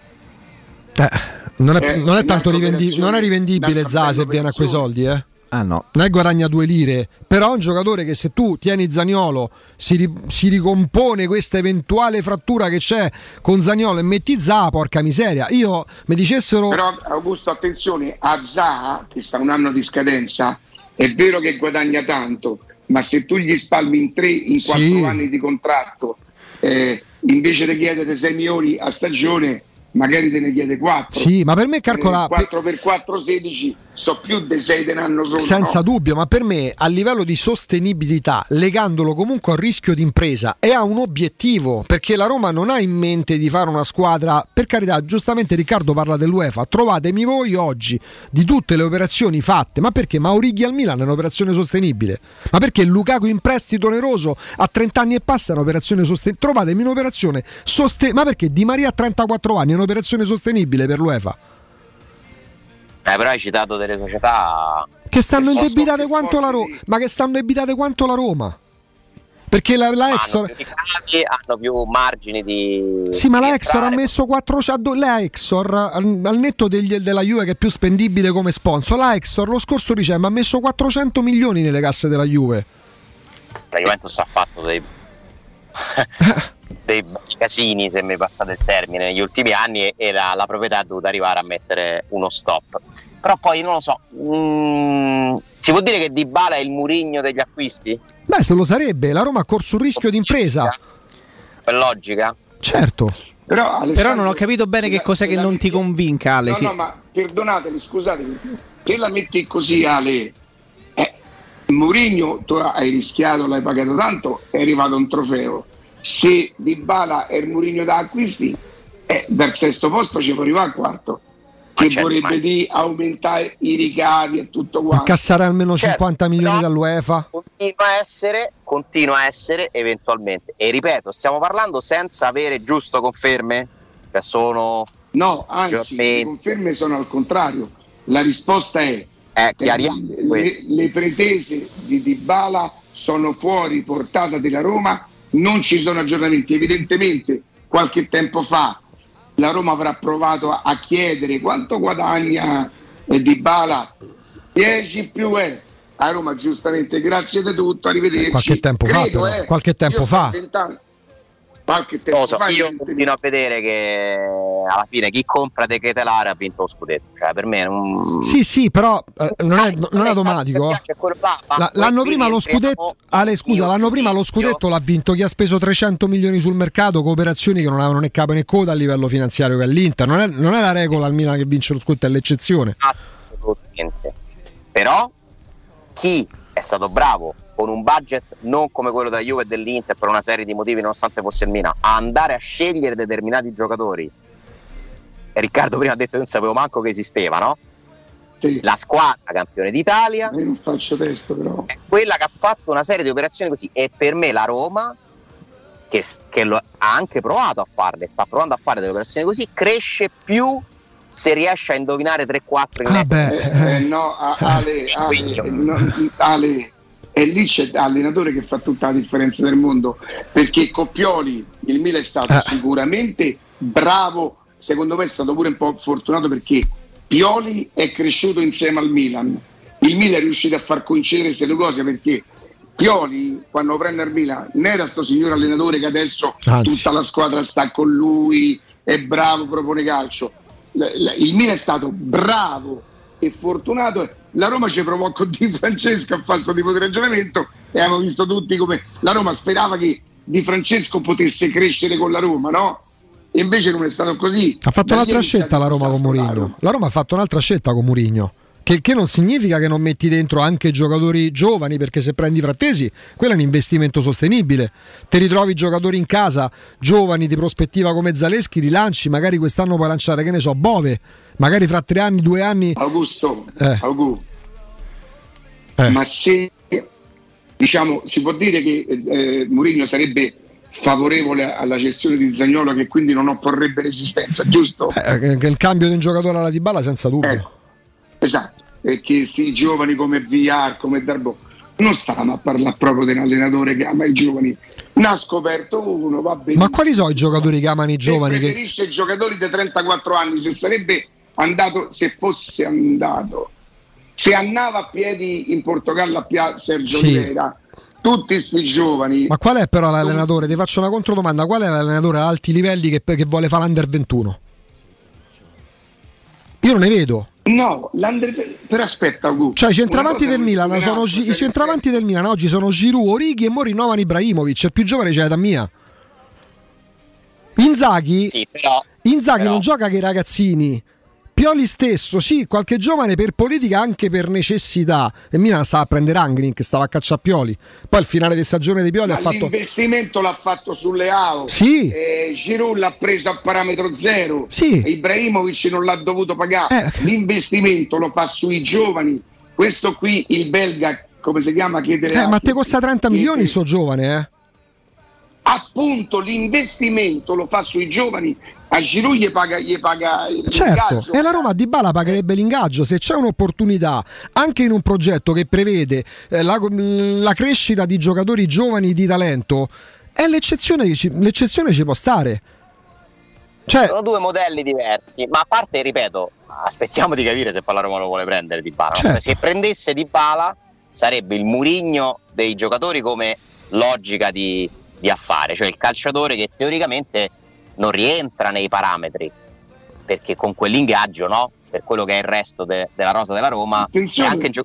eh, non è, eh, non è tanto rivendi- non è rivendibile Zaha se viene a quei soldi, eh ah no, non è guadagna due lire, però è un giocatore che se tu tieni Zaniolo si, ri- si ricompone questa eventuale frattura che c'è con Zaniolo e metti Zaha, porca miseria, io mi dicessero però Augusto attenzione a Zaha che sta un anno di scadenza, è vero che guadagna tanto, ma se tu gli spalmi in tre, in quattro sì. anni di contratto eh, invece di chiedere sei milioni a stagione magari te ne chiede quattro. Sì, ma per me calcola quattro per quattro sedici so più dei sei dell'anno solo. Senza no? dubbio, ma per me a livello di sostenibilità, legandolo comunque al rischio di impresa e a un obiettivo, perché la Roma non ha in mente di fare una squadra, per carità, giustamente Riccardo parla dell'UEFA, trovatemi voi oggi di tutte le operazioni fatte, ma perché Maurighi al Milan è un'operazione sostenibile? Ma perché Lukaku in prestito oneroso a trenta anni e passa è un'operazione sostenibile? Trovatemi un'operazione sostenibile, ma perché Di Maria a trentaquattro anni un'operazione sostenibile per l'UEFA? Eh, però hai citato delle società che stanno che indebitate quanto la Roma, di... ma che stanno indebitate quanto la Roma. Perché la, la Exor hanno più, ricavi, hanno più margini di sì, di ma la Exor ha messo quattrocento. La Exor al, al netto degli, della Juve che è più spendibile come sponsor, la Exor lo scorso dicembre ha messo quattrocento milioni nelle casse della Juve. La Juventus ha fatto dei dei casini, se mi passate il termine, negli ultimi anni, e, e la, la proprietà è dovuta arrivare a mettere uno stop. Però poi non lo so, mm, si può dire che Dybala è il Mourinho degli acquisti? Beh, se lo sarebbe, la Roma ha corso un rischio di impresa. Per logica? Certo. Però, Però non ho capito bene la, che cos'è che non ti convinca, Ale. No, sì. no, ma perdonatemi, scusatemi, te la metti così, Ale. Eh, Mourinho, tu hai rischiato, l'hai pagato tanto, è arrivato un trofeo. Se Dybala è il Mourinho da acquisti, eh, dal sesto posto ci può arrivare al quarto. Che vorrebbe di aumentare i ricavi e tutto quanto, cassare almeno cinquanta milioni no, dall'UEFA. Continua a essere, continua a essere eventualmente. E ripeto, stiamo parlando senza avere giusto conferme, che sono no, anzi, le conferme sono al contrario. La risposta è, è le, le pretese di Dybala sono fuori portata della Roma, non ci sono aggiornamenti. Evidentemente qualche tempo fa la Roma avrà provato a chiedere quanto guadagna Dybala, dieci più è. A Roma giustamente, grazie di tutto, arrivederci. Qualche tempo Credo, fa, eh. qualche tempo io fa. Qualche tempo so, fa. Io continuo a vedere che alla fine chi compra De Ketelar ha vinto lo scudetto. Cioè, per me non... Sì, sì, però eh, non, è, non è automatico. La, l'anno prima lo scudetto, Ale, scusa, l'anno prima lo scudetto l'ha vinto chi ha speso trecento milioni sul mercato, cooperazioni che non avevano né capo né coda a livello finanziario che all'Inter. Non è, non è la regola al Milan che vince lo scudetto, è l'eccezione. Assolutamente. Però chi è stato bravo con un budget non come quello della Juve e dell'Inter per una serie di motivi, nonostante fosse il Milan, a andare a scegliere determinati giocatori, e Riccardo prima ha detto che non sapevo manco che esisteva, no? Sì. La squadra campione d'Italia, io non faccio testo, però è quella che ha fatto una serie di operazioni così, e per me la Roma che, che lo, ha anche provato a farle, sta provando a fare delle operazioni così, cresce più se riesce a indovinare tre quattro in ah eh, eh, no Ale, Ale, no, Ale. E lì c'è l'allenatore che fa tutta la differenza del mondo, perché Coppioli, il Milan è stato ah. sicuramente bravo, secondo me è stato pure un po' fortunato, perché Pioli è cresciuto insieme al Milan, il Milan è riuscito a far coincidere queste due cose, perché Pioli quando prende il Milan non era sto signor allenatore che adesso Anzi. tutta la squadra sta con lui, è bravo, propone calcio, il Milan è stato bravo e fortunato. La Roma ci provò con Di Francesco a fare questo tipo di ragionamento, e abbiamo visto tutti come la Roma sperava che Di Francesco potesse crescere con la Roma, no? E invece non è stato così. Ha fatto un'altra scelta la Roma con Mourinho. La Roma ha fatto un'altra scelta con Mourinho, che, che non significa che non metti dentro anche giocatori giovani, perché se prendi Frattesi, quello è un investimento sostenibile. Te ritrovi giocatori in casa, giovani di prospettiva come Zaleschi, rilanci, magari quest'anno puoi lanciare, che ne so, Bove, magari fra tre anni, due anni. Augusto, eh. Augusto. Eh. Ma se diciamo si può dire che eh, Mourinho sarebbe favorevole alla cessione di Zaniolo, che quindi non opporrebbe resistenza, giusto? Eh, che il cambio di un giocatore alla Dybala senza dubbio. Eh. Esatto, e che questi giovani come Villar, come Darbo, non stavano a parlare proprio di un allenatore che ama i giovani. Ne ha scoperto uno, va bene. Ma quali sono i giocatori che amano i giovani? E preferisce che... i giocatori di trentaquattro anni. Se sarebbe andato, se fosse andato, se andava a piedi in Portogallo a Pia Sergio sì. Oliveira, tutti questi giovani. Ma qual è però l'allenatore? Ti faccio una controdomanda: qual è l'allenatore ad alti livelli che, che vuole fare l'Under ventuno? Io non ne vedo. No, però aspetta, Ugo. Cioè i centravanti del Milan sono i centravanti del Milan oggi sono Giroud, Origi e mo rinnovano Ibrahimovic, il più giovane c'è da mia. Inzaghi? Sì, però, Inzaghi però. non gioca che i ragazzini. Pioli stesso, sì, qualche giovane per politica, anche per necessità. E Milan stava a prendere Angling, stava a cacciare Pioli. Poi al finale di stagione di Pioli Ma ha fatto l'investimento l'ha fatto sulle A O. Sì. Eh, Giroud l'ha preso a parametro zero. Sì. Ibrahimovic non l'ha dovuto pagare. Eh. L'investimento lo fa sui giovani. Questo qui il belga, come si chiama, chiedere Eh, ma te costa trenta milioni sto giovane, eh? Appunto, l'investimento lo fa sui giovani, a Giroud gli paga, gli paga il certo, e la Roma a Dybala pagherebbe l'ingaggio. Se c'è un'opportunità anche in un progetto che prevede eh, la, la crescita di giocatori giovani di talento, è l'eccezione che ci, l'eccezione ci può stare. Cioè... sono due modelli diversi, ma a parte, ripeto, aspettiamo di capire se la Roma lo vuole prendere Dybala. Certo. Se prendesse Dybala sarebbe il Mourinho dei giocatori come logica di, di affare, cioè il calciatore che teoricamente non rientra nei parametri, perché con quell'ingaggio, no, per quello che è il resto de, della rosa della Roma, e anche gio-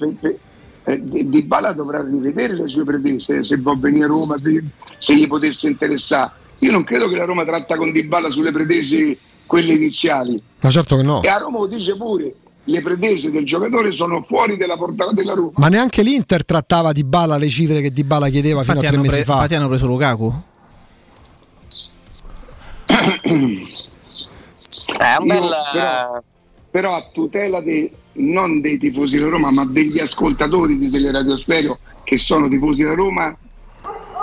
eh, Dybala dovrà rivedere le sue pretese se può venire a Roma, se gli potesse interessare. Io non credo che la Roma tratta con Dybala sulle pretese quelle iniziali, ma certo che no, e a Roma lo dice pure, le pretese del giocatore sono fuori della portata della Roma. Ma neanche l'Inter trattava Dybala le cifre che Dybala chiedeva, infatti fino a tre mesi pre- fa infatti hanno preso Lukaku. È un bel... Io, però, però a tutela de, non dei tifosi della Roma ma degli ascoltatori di Teleradio Stereo che sono tifosi della Roma,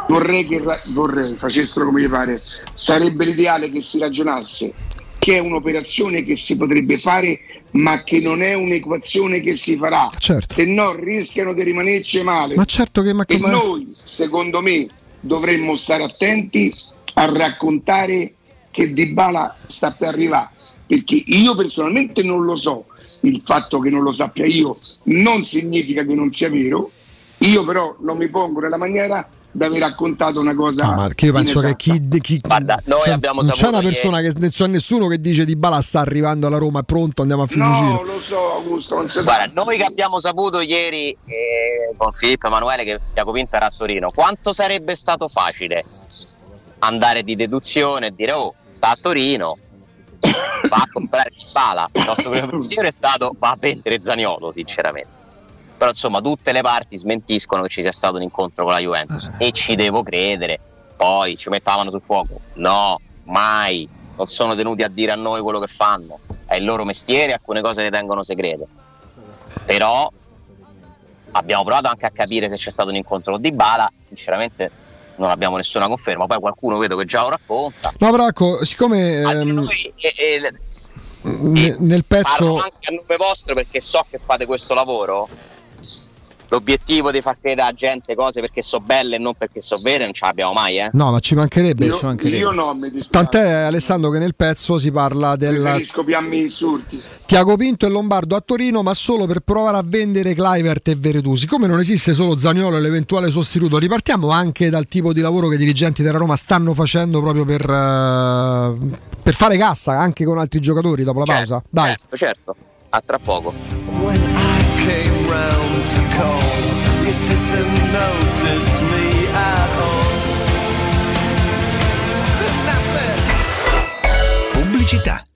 vorrei che vorrei, facessero come gli pare. Sarebbe l'ideale che si ragionasse che è un'operazione che si potrebbe fare ma che non è un'equazione che si farà, certo. Se no rischiano di rimanerci male, ma certo che, ma che e ma... noi secondo me dovremmo stare attenti a raccontare che Dybala sta per arrivare, perché io personalmente non lo so. Il fatto che non lo sappia io non significa che non sia vero. Io però non mi pongo nella maniera di aver raccontato una cosa. No, ma che io penso che chi, chi Guarda, noi cioè, abbiamo non c'è una persona che... che non c'è nessuno che dice Dybala sta arrivando alla Roma, è pronto, andiamo a Fiumicino. No, lo so, Augusto. Non Guarda, noi che abbiamo saputo ieri eh, con Filippo Emanuele che Jacopinta era a Torino, quanto sarebbe stato facile andare di deduzione e dire oh sta a Torino, va a comprare Dybala. Il nostro primo pensiero è stato va a vendere Zaniolo, sinceramente. Però insomma tutte le parti smentiscono che ci sia stato un incontro con la Juventus e ci devo credere. Poi ci mettavano sul fuoco, no, mai, non sono tenuti a dire a noi quello che fanno, è il loro mestiere, alcune cose le tengono segrete. Però abbiamo provato anche a capire se c'è stato un incontro con Dybala, sinceramente non abbiamo nessuna conferma, poi qualcuno vedo che già lo racconta. No però ecco, siccome ehm... noi, eh, eh, N- nel pezzo parlo anche a nome vostro perché so che fate questo lavoro, l'obiettivo di far credere a gente cose perché so belle e non perché so vere non ce l'abbiamo mai, eh? No, ma ci mancherebbe, io, ci mancherebbe. Io no, mi dispiace. Tant'è Alessandro che nel pezzo si parla del Tiago Pinto e Lombardo a Torino ma solo per provare a vendere Kluivert e Veretout. Siccome non esiste solo Zaniolo e l'eventuale sostituto, ripartiamo anche dal tipo di lavoro che i dirigenti della Roma stanno facendo proprio per, uh, per fare cassa anche con altri giocatori dopo la certo, pausa. Dai. Certo, certo, a tra poco. Pubblicità.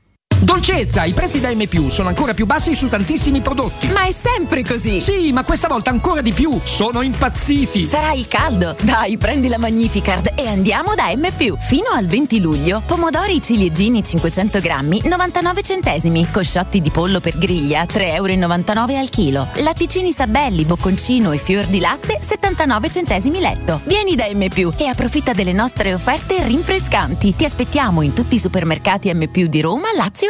Dolcezza, i prezzi da M+ sono ancora più bassi su tantissimi prodotti. Ma è sempre così! Sì, ma questa volta ancora di più! Sono impazziti! Sarà il caldo! Dai, prendi la Magnificard e andiamo da M+. Fino al venti luglio, pomodori ciliegini cinquecento grammi, novantanove centesimi. Cosciotti di pollo per griglia, tre virgola novantanove euro al chilo. Latticini Sabelli, Bocconcino e Fior di Latte, settantanove centesimi letto. Vieni da M+ e approfitta delle nostre offerte rinfrescanti. Ti aspettiamo in tutti i supermercati M+ di Roma, Lazio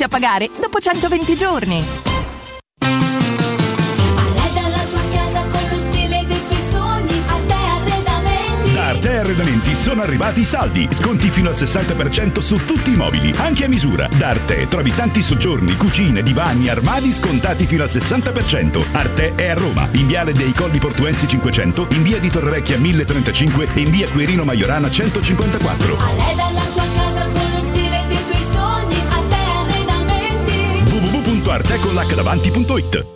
a pagare dopo centoventi giorni. Arreda la tua casa con lo stile dei tuoi sogni. Arte Arredamenti. Da Arte Arredamenti sono arrivati i saldi, sconti fino al sessanta per cento su tutti i mobili, anche a misura. Da Arte trovi tanti soggiorni, cucine, divani, armadi scontati fino al sessanta per cento. Arte è a Roma, in Viale dei Colli Portuensi cinquecento, in Via di Torrevecchia mille e trentacinque e in Via Quirino Maiorana centocinquantaquattro. Arreda la tua casa con lo stile dei tuoi sogni. w w w punto arte con l'acca davanti punto it.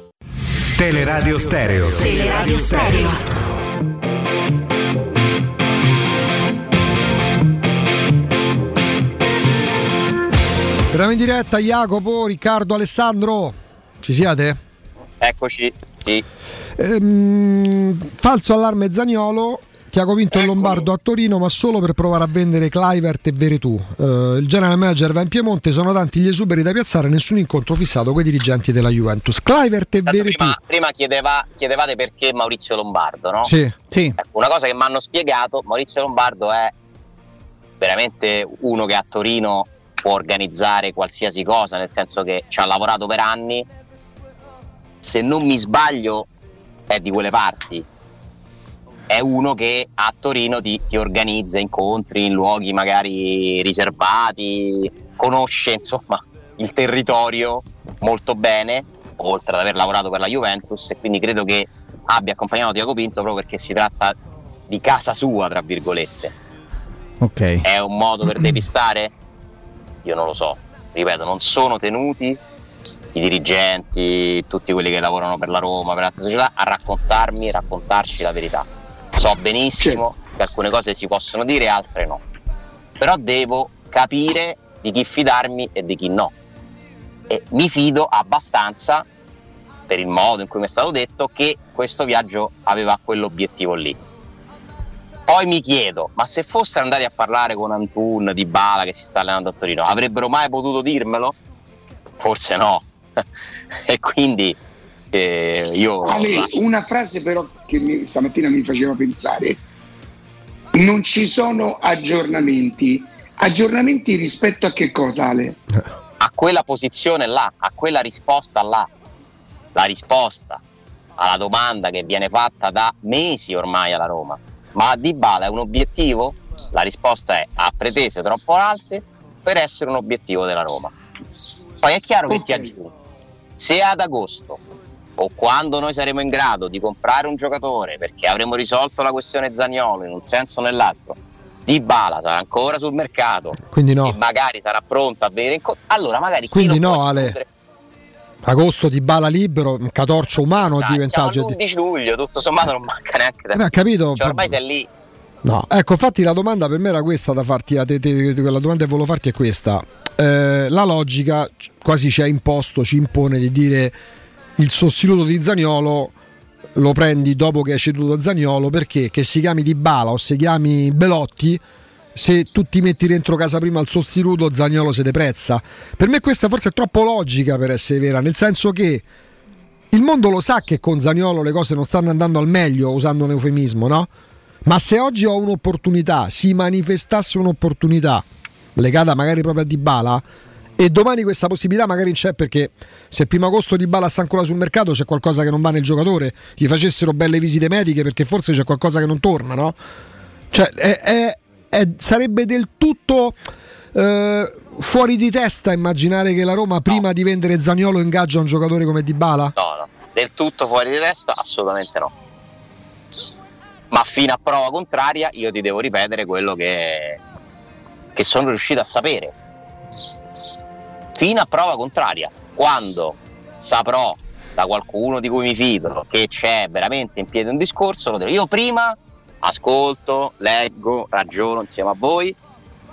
Teleradio Stereo. Teleradio Stereo. Eravamo in diretta, Jacopo, Riccardo, Alessandro. Ci siate? Eccoci, sì. Ehm, falso allarme Zaniolo, che ha convinto il Lombardo a Torino, ma solo per provare a vendere Kluivert e Veretù. Uh, il general manager va in Piemonte, sono tanti gli esuberi da piazzare, nessun incontro fissato con i dirigenti della Juventus. Kluivert e Veretù. Prima, prima chiedeva, chiedevate perché Maurizio Lombardo, no? Sì, sì. Ecco, una cosa che mi hanno spiegato, Maurizio Lombardo è veramente uno che a Torino può organizzare qualsiasi cosa, nel senso che ci ha lavorato per anni, se non mi sbaglio è di quelle parti. È uno che a Torino ti, ti organizza incontri in luoghi magari riservati, conosce insomma il territorio molto bene, oltre ad aver lavorato per la Juventus, e quindi credo che abbia accompagnato Tiago Pinto proprio perché si tratta di casa sua, tra virgolette. Ok. È un modo per depistare? Io non lo so, ripeto, non sono tenuti i dirigenti, tutti quelli che lavorano per la Roma, per altre società, a raccontarmi, raccontarci la verità. So benissimo che alcune cose si possono dire, altre no. Però devo capire di chi fidarmi e di chi no. E mi fido abbastanza, per il modo in cui mi è stato detto, che questo viaggio aveva quell'obiettivo lì. Poi mi chiedo, ma se fossero andati a parlare con Antun, Dybala, che si sta allenando a Torino, avrebbero mai potuto dirmelo? Forse no. E quindi... Eh, io... Ale, una frase però che mi, stamattina mi faceva pensare: non ci sono aggiornamenti. Aggiornamenti rispetto a che cosa, Ale? A quella posizione là, a quella risposta là. La risposta alla domanda che viene fatta da mesi ormai alla Roma: ma Dybala è un obiettivo? La risposta è: ha pretese troppo alte per essere un obiettivo della Roma. Poi è chiaro, okay, che ti aggiungo, se ad agosto o quando noi saremo in grado di comprare un giocatore perché avremo risolto la questione Zaniolo in un senso o nell'altro, Dybala sarà ancora sul mercato, quindi no, e magari sarà pronto a venire in co- allora magari quindi no Ale chiudere. Agosto Dybala libero, un catorcio umano è diventato l'undici luglio, tutto sommato non manca neanche da... eh, capito? Cioè, ormai sei lì. No, ecco, infatti la domanda per me era questa da farti, la, te, te, la domanda che volevo farti è questa. Eh, la logica quasi ci ha imposto, ci impone di dire il sostituto di Zaniolo lo prendi dopo che è ceduto Zaniolo, perché che si chiami Dybala o si chiami Belotti, se tu ti metti dentro casa prima il sostituto Zaniolo se deprezza. Per me questa forse è troppo logica per essere vera, nel senso che il mondo lo sa che con Zaniolo le cose non stanno andando al meglio, usando un eufemismo, no? Ma se oggi ho un'opportunità, si manifestasse un'opportunità legata magari proprio a Dybala, e domani questa possibilità magari c'è, perché se primo agosto Dybala sta ancora sul mercato c'è qualcosa che non va nel giocatore, gli facessero belle visite mediche perché forse c'è qualcosa che non torna, no? Cioè è, è, è, sarebbe del tutto eh, fuori di testa immaginare che la Roma prima no. di vendere Zaniolo ingaggia un giocatore come Dybala? No, no, del tutto fuori di testa assolutamente no. Ma fino a prova contraria io ti devo ripetere quello che, che sono riuscito a sapere. Fino a prova contraria, quando saprò da qualcuno di cui mi fido che c'è veramente in piedi un discorso, lo dirò. Io prima ascolto, leggo, ragiono insieme a voi,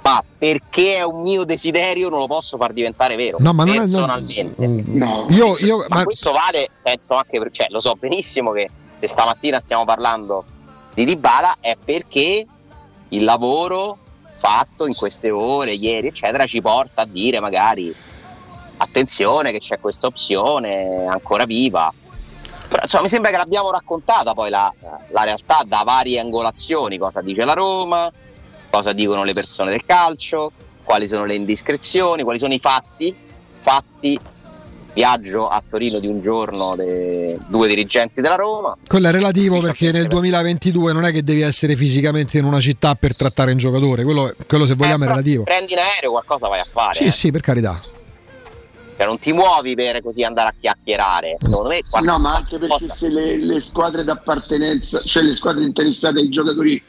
ma perché è un mio desiderio non lo posso far diventare vero, no, ma personalmente. Non è, no, no. Io, io, ma, ma questo vale, penso anche per, cioè, lo so benissimo che se stamattina stiamo parlando di Dybala è perché il lavoro fatto in queste ore, ieri eccetera, ci porta a dire magari attenzione che c'è questa opzione ancora viva. Però, insomma, mi sembra che l'abbiamo raccontata poi la, la realtà da varie angolazioni, cosa dice la Roma, cosa dicono le persone del calcio, quali sono le indiscrezioni, quali sono i fatti. Fatti, viaggio a Torino di un giorno dei due dirigenti della Roma. Quello è relativo perché nel duemilaventidue non è che devi essere fisicamente in una città per trattare un giocatore, quello, quello se vogliamo eh, è relativo. Prendi in aereo, qualcosa vai a fare. Sì, eh. sì, per carità. Cioè, non ti muovi per così andare a chiacchierare. Secondo me no, ma anche perché cosa... se le, le squadre d'appartenenza, cioè le squadre interessate ai giocatori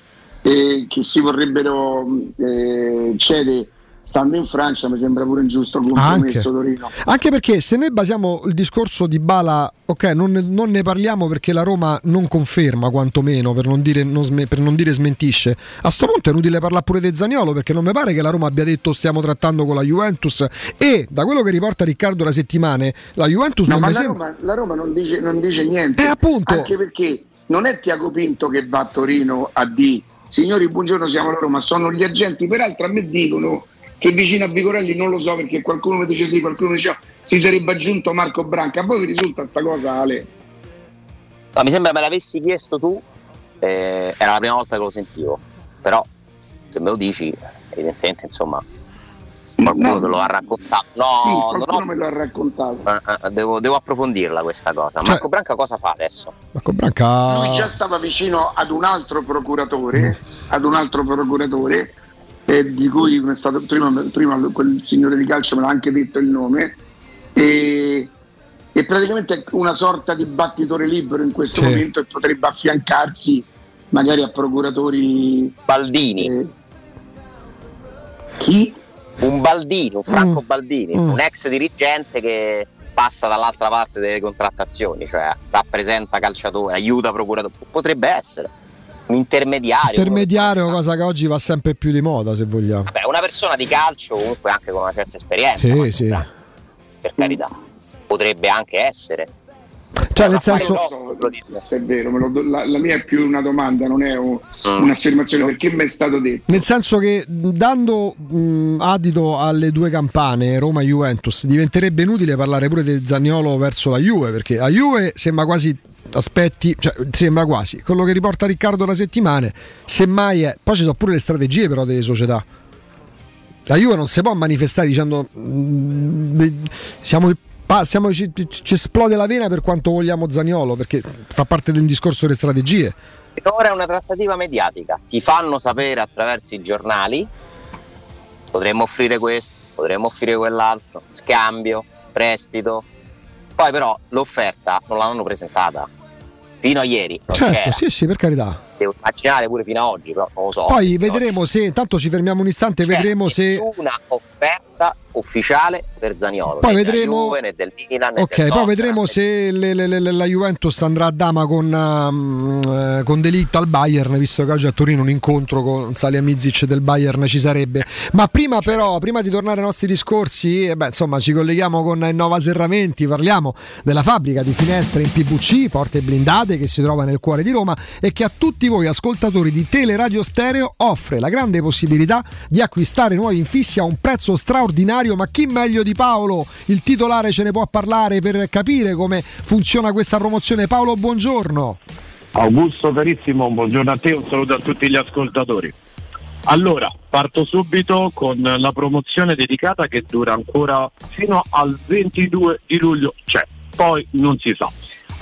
eh, che si vorrebbero eh, cedere, stando in Francia mi sembra pure ingiusto il compromesso Torino. Anche perché se noi basiamo il discorso di Dybala, ok, non, non ne parliamo perché la Roma non conferma, quantomeno per non dire, non sme, per non dire smentisce. A sto punto è inutile parlare pure di Zaniolo, perché non mi pare che la Roma abbia detto stiamo trattando con la Juventus, e da quello che riporta Riccardo da settimane la Juventus no, non ma mi la sembra Roma, la Roma non dice, non dice niente, eh, appunto. Anche perché non è Tiago Pinto che va a Torino a dire signori buongiorno siamo la Roma, sono gli agenti. Peraltro a me dicono che vicino a Vigorelli, non lo so perché qualcuno mi dice sì, qualcuno mi dice no, si sarebbe aggiunto Marco Branca. A voi vi risulta sta cosa, Ale? No, mi sembra me l'avessi chiesto tu, eh, era la prima volta che lo sentivo, però se me lo dici evidentemente insomma qualcuno no. te lo ha raccontato. No, sì, qualcuno no, me lo ha raccontato. Eh, devo, devo approfondirla questa cosa. Marco cioè, Branca cosa fa adesso? Marco Branca lui già stava vicino ad un altro procuratore, ad un altro procuratore Eh, di cui è stato prima, prima quel signore di calcio me l'ha anche detto il nome, e, e praticamente è una sorta di battitore libero in questo sì. momento, e potrebbe affiancarsi magari a procuratori Baldini eh. chi? un Baldino, Franco mm. Baldini, mm. un ex dirigente che passa dall'altra parte delle contrattazioni, cioè rappresenta calciatore, aiuta procuratore, potrebbe essere un intermediario, intermediario è cosa che oggi va sempre più di moda, se vogliamo. Vabbè, una persona di calcio comunque anche con una certa esperienza, sì, sì. per carità, potrebbe anche essere. Cioè nel senso se è vero, me lo, la, la mia è più una domanda, non è un, un'affermazione, perché mi è stato detto. Nel senso che dando mh, adito alle due campane Roma-Juventus diventerebbe inutile parlare pure del Zaniolo verso la Juve, perché la Juve sembra quasi aspetti, cioè sembra quasi quello che riporta Riccardo da settimane, semmai è, poi ci sono pure le strategie però delle società. La Juve non si può manifestare dicendo siamo, siamo, ci, ci esplode la vena per quanto vogliamo Zaniolo, perché fa parte del discorso delle strategie. Ora è una trattativa mediatica, ti fanno sapere attraverso i giornali potremmo offrire questo, potremmo offrire quell'altro, scambio, prestito, Poi però l'offerta non l'hanno presentata fino a ieri. Certo, sì, sì, per carità. Devo immaginare pure fino a oggi, però non lo so. Poi vedremo oggi. Se, tanto ci fermiamo un istante, certo, vedremo se... Una offerta ufficiale per Zaniolo. Poi vedremo... Juve, del Milan, ok, del poi vedremo se le, le, le, la Juventus andrà a dama con, um, con De Ligt al Bayern, visto che oggi a Torino un incontro con Salihamidzic del Bayern ci sarebbe. Ma prima però, prima di tornare ai nostri discorsi, eh beh, insomma, ci colleghiamo con Innova Serramenti, parliamo della fabbrica di finestre in P V C, porte blindate, che si trova nel cuore di Roma e che a tutti voi ascoltatori di Teleradio Stereo offre la grande possibilità di acquistare nuovi infissi a un prezzo straordinario. Ma chi meglio di Paolo, il titolare, ce ne può parlare per capire come funziona questa promozione. Paolo, buongiorno. Augusto carissimo, buongiorno a te, un saluto a tutti gli ascoltatori. Allora, parto subito con la promozione dedicata che dura ancora fino al ventidue di luglio, cioè poi non si sa.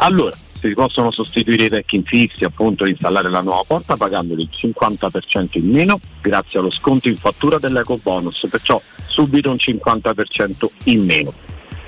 Allora, si possono sostituire i vecchi infissi, appunto, e installare la nuova porta pagandoli il cinquanta per cento in meno grazie allo sconto in fattura dell'eco bonus, perciò subito un cinquanta per cento in meno.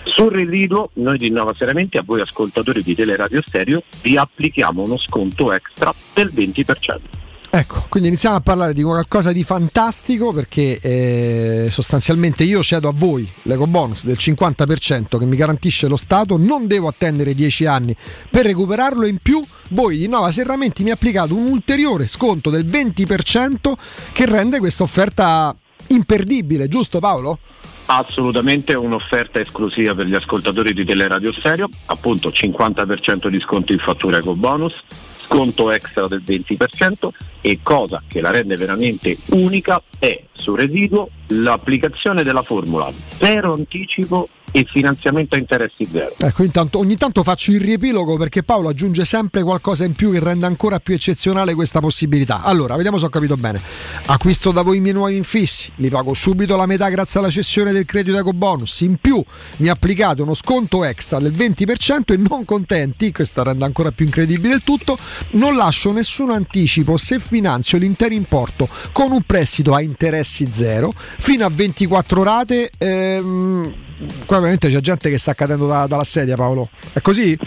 Sul residuo noi di Innova Serramenti, a voi ascoltatori di Teleradio Stereo, vi applichiamo uno sconto extra del venti per cento. Ecco, quindi iniziamo a parlare di qualcosa di fantastico, perché eh, sostanzialmente io cedo a voi l'eco bonus del cinquanta per cento che mi garantisce lo Stato, non devo attendere dieci anni per recuperarlo, in più voi di Innova Serramenti mi applicate un ulteriore sconto del venti per cento che rende questa offerta imperdibile, giusto Paolo? Assolutamente, un'offerta esclusiva per gli ascoltatori di Teleradio Stereo, appunto cinquanta per cento di sconto in fattura ecobonus, sconto extra del venti per cento, e cosa che la rende veramente unica è sul residuo l'applicazione della formula zero anticipo e finanziamento a interessi zero. Ecco, intanto, ogni tanto faccio il riepilogo perché Paolo aggiunge sempre qualcosa in più che rende ancora più eccezionale questa possibilità. Allora, vediamo se ho capito bene. Acquisto da voi i miei nuovi infissi, li pago subito la metà grazie alla cessione del credito ecobonus, in più mi applicate uno sconto extra del venti per cento e non contenti, questa rende ancora più incredibile il tutto, non lascio nessun anticipo se finanzio l'intero importo con un prestito a interessi zero fino a ventiquattro rate. ehm, Qua veramente c'è gente che sta cadendo da, dalla sedia, Paolo. È così?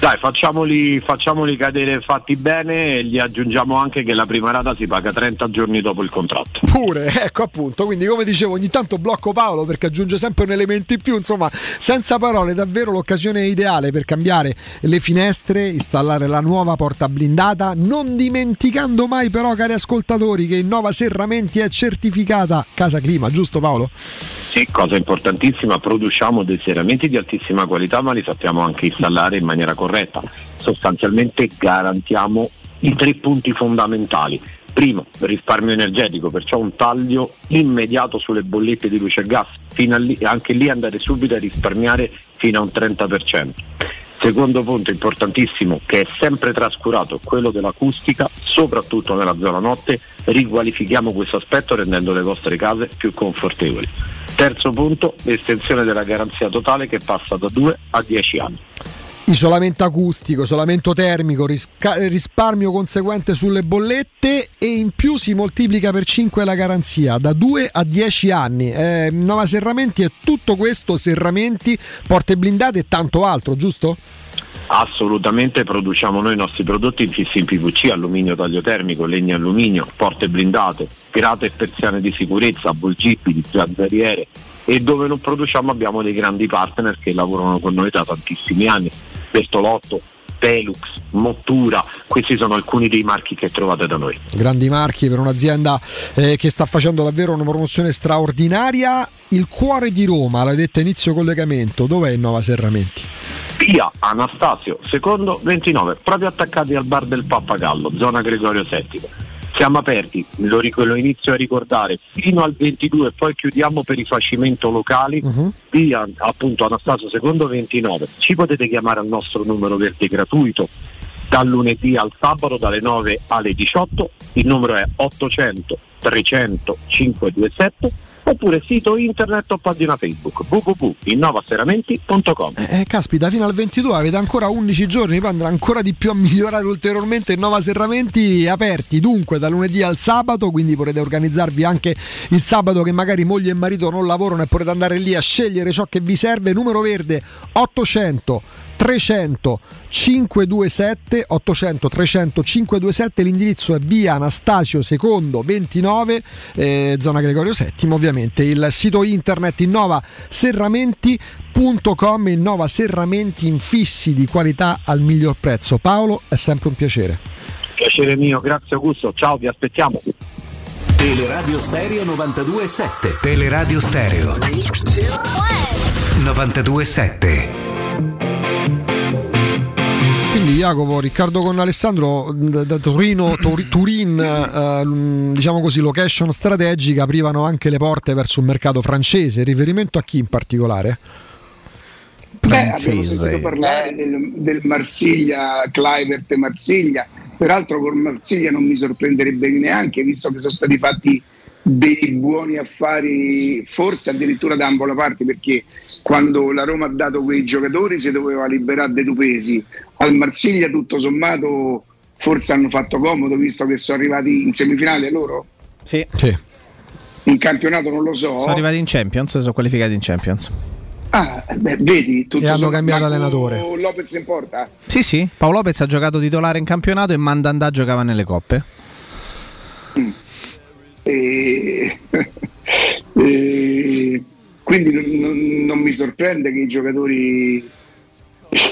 Dai, facciamoli, facciamoli cadere fatti bene, e gli aggiungiamo anche che la prima rata si paga trenta giorni dopo il contratto. Pure, ecco appunto, quindi come dicevo ogni tanto blocco Paolo perché aggiunge sempre un elemento in più, insomma, senza parole, davvero l'occasione ideale per cambiare le finestre, installare la nuova porta blindata, non dimenticando mai però, cari ascoltatori, che Innova Serramenti è certificata Casa Clima, giusto Paolo? Sì, cosa importantissima, produciamo dei serramenti di altissima qualità ma li sappiamo anche installare in maniera corretta. Sostanzialmente garantiamo i tre punti fondamentali. Primo, risparmio energetico, perciò un taglio immediato sulle bollette di luce e gas, fino a lì, anche lì andare subito a risparmiare fino a un trenta per cento. Secondo punto importantissimo che è sempre trascurato, quello dell'acustica, soprattutto nella zona notte, riqualifichiamo questo aspetto rendendo le vostre case più confortevoli. Terzo punto, estensione della garanzia totale che passa da due a dieci anni. Isolamento acustico, isolamento termico, risca- risparmio conseguente sulle bollette, e in più si moltiplica per cinque la garanzia da due a dieci anni. Eh, Innova Serramenti è tutto questo, serramenti, porte blindate e tanto altro, giusto? Assolutamente, produciamo noi i nostri prodotti infissi in P V C, alluminio tagliotermico, legno alluminio, porte blindate, grate e persiane di sicurezza, avvolgibili, zanzariere, e dove lo produciamo abbiamo dei grandi partner che lavorano con noi da tantissimi anni. Bertolotto, Pelux, Mottura, questi sono alcuni dei marchi che trovate da noi. Grandi marchi per un'azienda eh, che sta facendo davvero una promozione straordinaria. Il cuore di Roma, l'hai detto a inizio collegamento, dov'è Innova Serramenti? Via Anastasio secondo ventinove, proprio attaccati al bar del Pappagallo, zona Gregorio settimo. Siamo aperti, lo, ric- lo inizio a ricordare, fino al ventidue, poi chiudiamo per rifacimento locali, uh-huh. Via appunto Anastasio secondo ventinove. Ci potete chiamare al nostro numero verde gratuito dal lunedì al sabato dalle nove alle diciotto, il numero è 800 tre zero zero cinque due sette oppure sito internet o pagina Facebook w w w punto innovaserramenti punto com. Eh, caspita, fino al ventidue avete ancora undici giorni, poi andrà ancora di più a migliorare ulteriormente. Innova Serramenti aperti dunque da lunedì al sabato, quindi potete organizzarvi anche il sabato che magari moglie e marito non lavorano e potete andare lì a scegliere ciò che vi serve. Numero verde ottocento trecento cinquecentoventisette ottocento trecento cinquecentoventisette, l'indirizzo è via Anastasio secondo ventinove, eh, zona Gregorio settimo ovviamente, il sito internet innovaserramenti punto com. Innova Serramenti, infissi di qualità al miglior prezzo. Paolo, è sempre un piacere. Piacere mio, grazie Augusto, ciao, vi aspettiamo. Teleradio Stereo novantadue virgola sette. Teleradio Stereo novantadue virgola sette. Quindi Jacopo, Riccardo con Alessandro da Torino, Tor- Turin, eh, diciamo così, location strategica, aprivano anche le porte verso il mercato francese. Riferimento a chi in particolare? Beh, abbiamo sentito parlare del, del Marsiglia, Kluivert e Marsiglia. Peraltro con Marsiglia non mi sorprenderebbe neanche, visto che sono stati fatti dei buoni affari, forse addirittura da ambo la parte, perché quando la Roma ha dato quei giocatori si doveva liberare dei Dupesi. Al Marsiglia tutto sommato forse hanno fatto comodo, visto che sono arrivati in semifinale loro? Sì, sì. In campionato non lo so. Sono arrivati in Champions, sono qualificati in Champions. Ah, beh, vedi, tutto e hanno cambiato allenatore. Lopez in porta? Sì, sì, Paolo Lopez ha giocato titolare in campionato e Mandanda giocava nelle coppe. Mm. E, e, quindi non, non, non mi sorprende che i giocatori,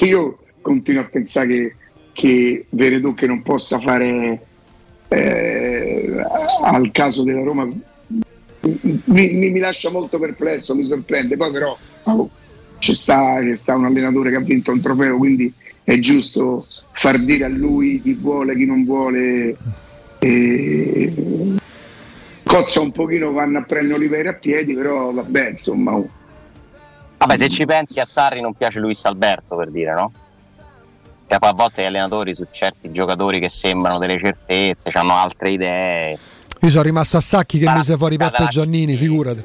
io continuo a pensare che, che Veretout che non possa fare eh, al caso della Roma mi, mi, mi lascia molto perplesso, mi sorprende. Poi però oh, c'è sta, c'è sta un allenatore che ha vinto un trofeo, quindi è giusto far dire a lui chi vuole, chi non vuole. E, Cozza un pochino, vanno a prendere Oliveira a piedi, però vabbè, insomma. Oh. Vabbè, se ci pensi, a Sarri non piace Luis Alberto, per dire, no? Che a volte gli allenatori su certi giocatori che sembrano delle certezze, hanno altre idee. Io sono rimasto a Sacchi che mise fuori Peppe e Giannini, figurati.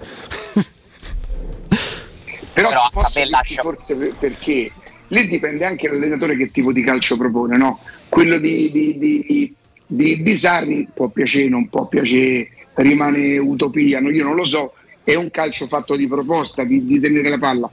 Però, però forse, lascia... forse perché lì dipende anche dall'allenatore che tipo di calcio propone, no? Quello di, di, di, di, di Sarri può piacere, non può piacere, rimane utopia, no, io non lo so, è un calcio fatto di proposta, di, di tenere la palla.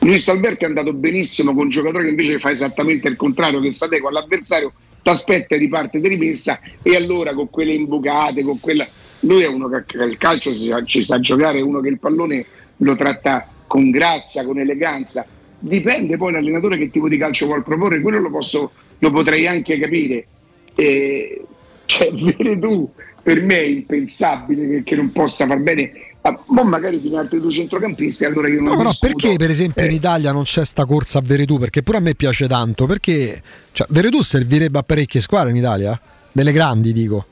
Luis Alberto è andato benissimo con un giocatore che invece fa esattamente il contrario, che si adegua all'avversario, t'aspetta e riparte di rimessa, e allora con quelle imbucate, con quella... lui è uno che il calcio si sa, ci sa giocare, è uno che il pallone lo tratta con grazia, con eleganza. Dipende poi dall'allenatore che tipo di calcio vuol proporre, quello lo posso, lo potrei anche capire. E... cioè, vedi tu, per me è impensabile che, che non possa far bene, ma ah, magari fino altri due centrocampisti, allora io non no, però discuto. Perché per esempio eh. in Italia non c'è sta corsa a Veretout? Perché pure a me piace tanto, perché cioè, Veretout servirebbe a parecchie squadre in Italia, delle grandi dico,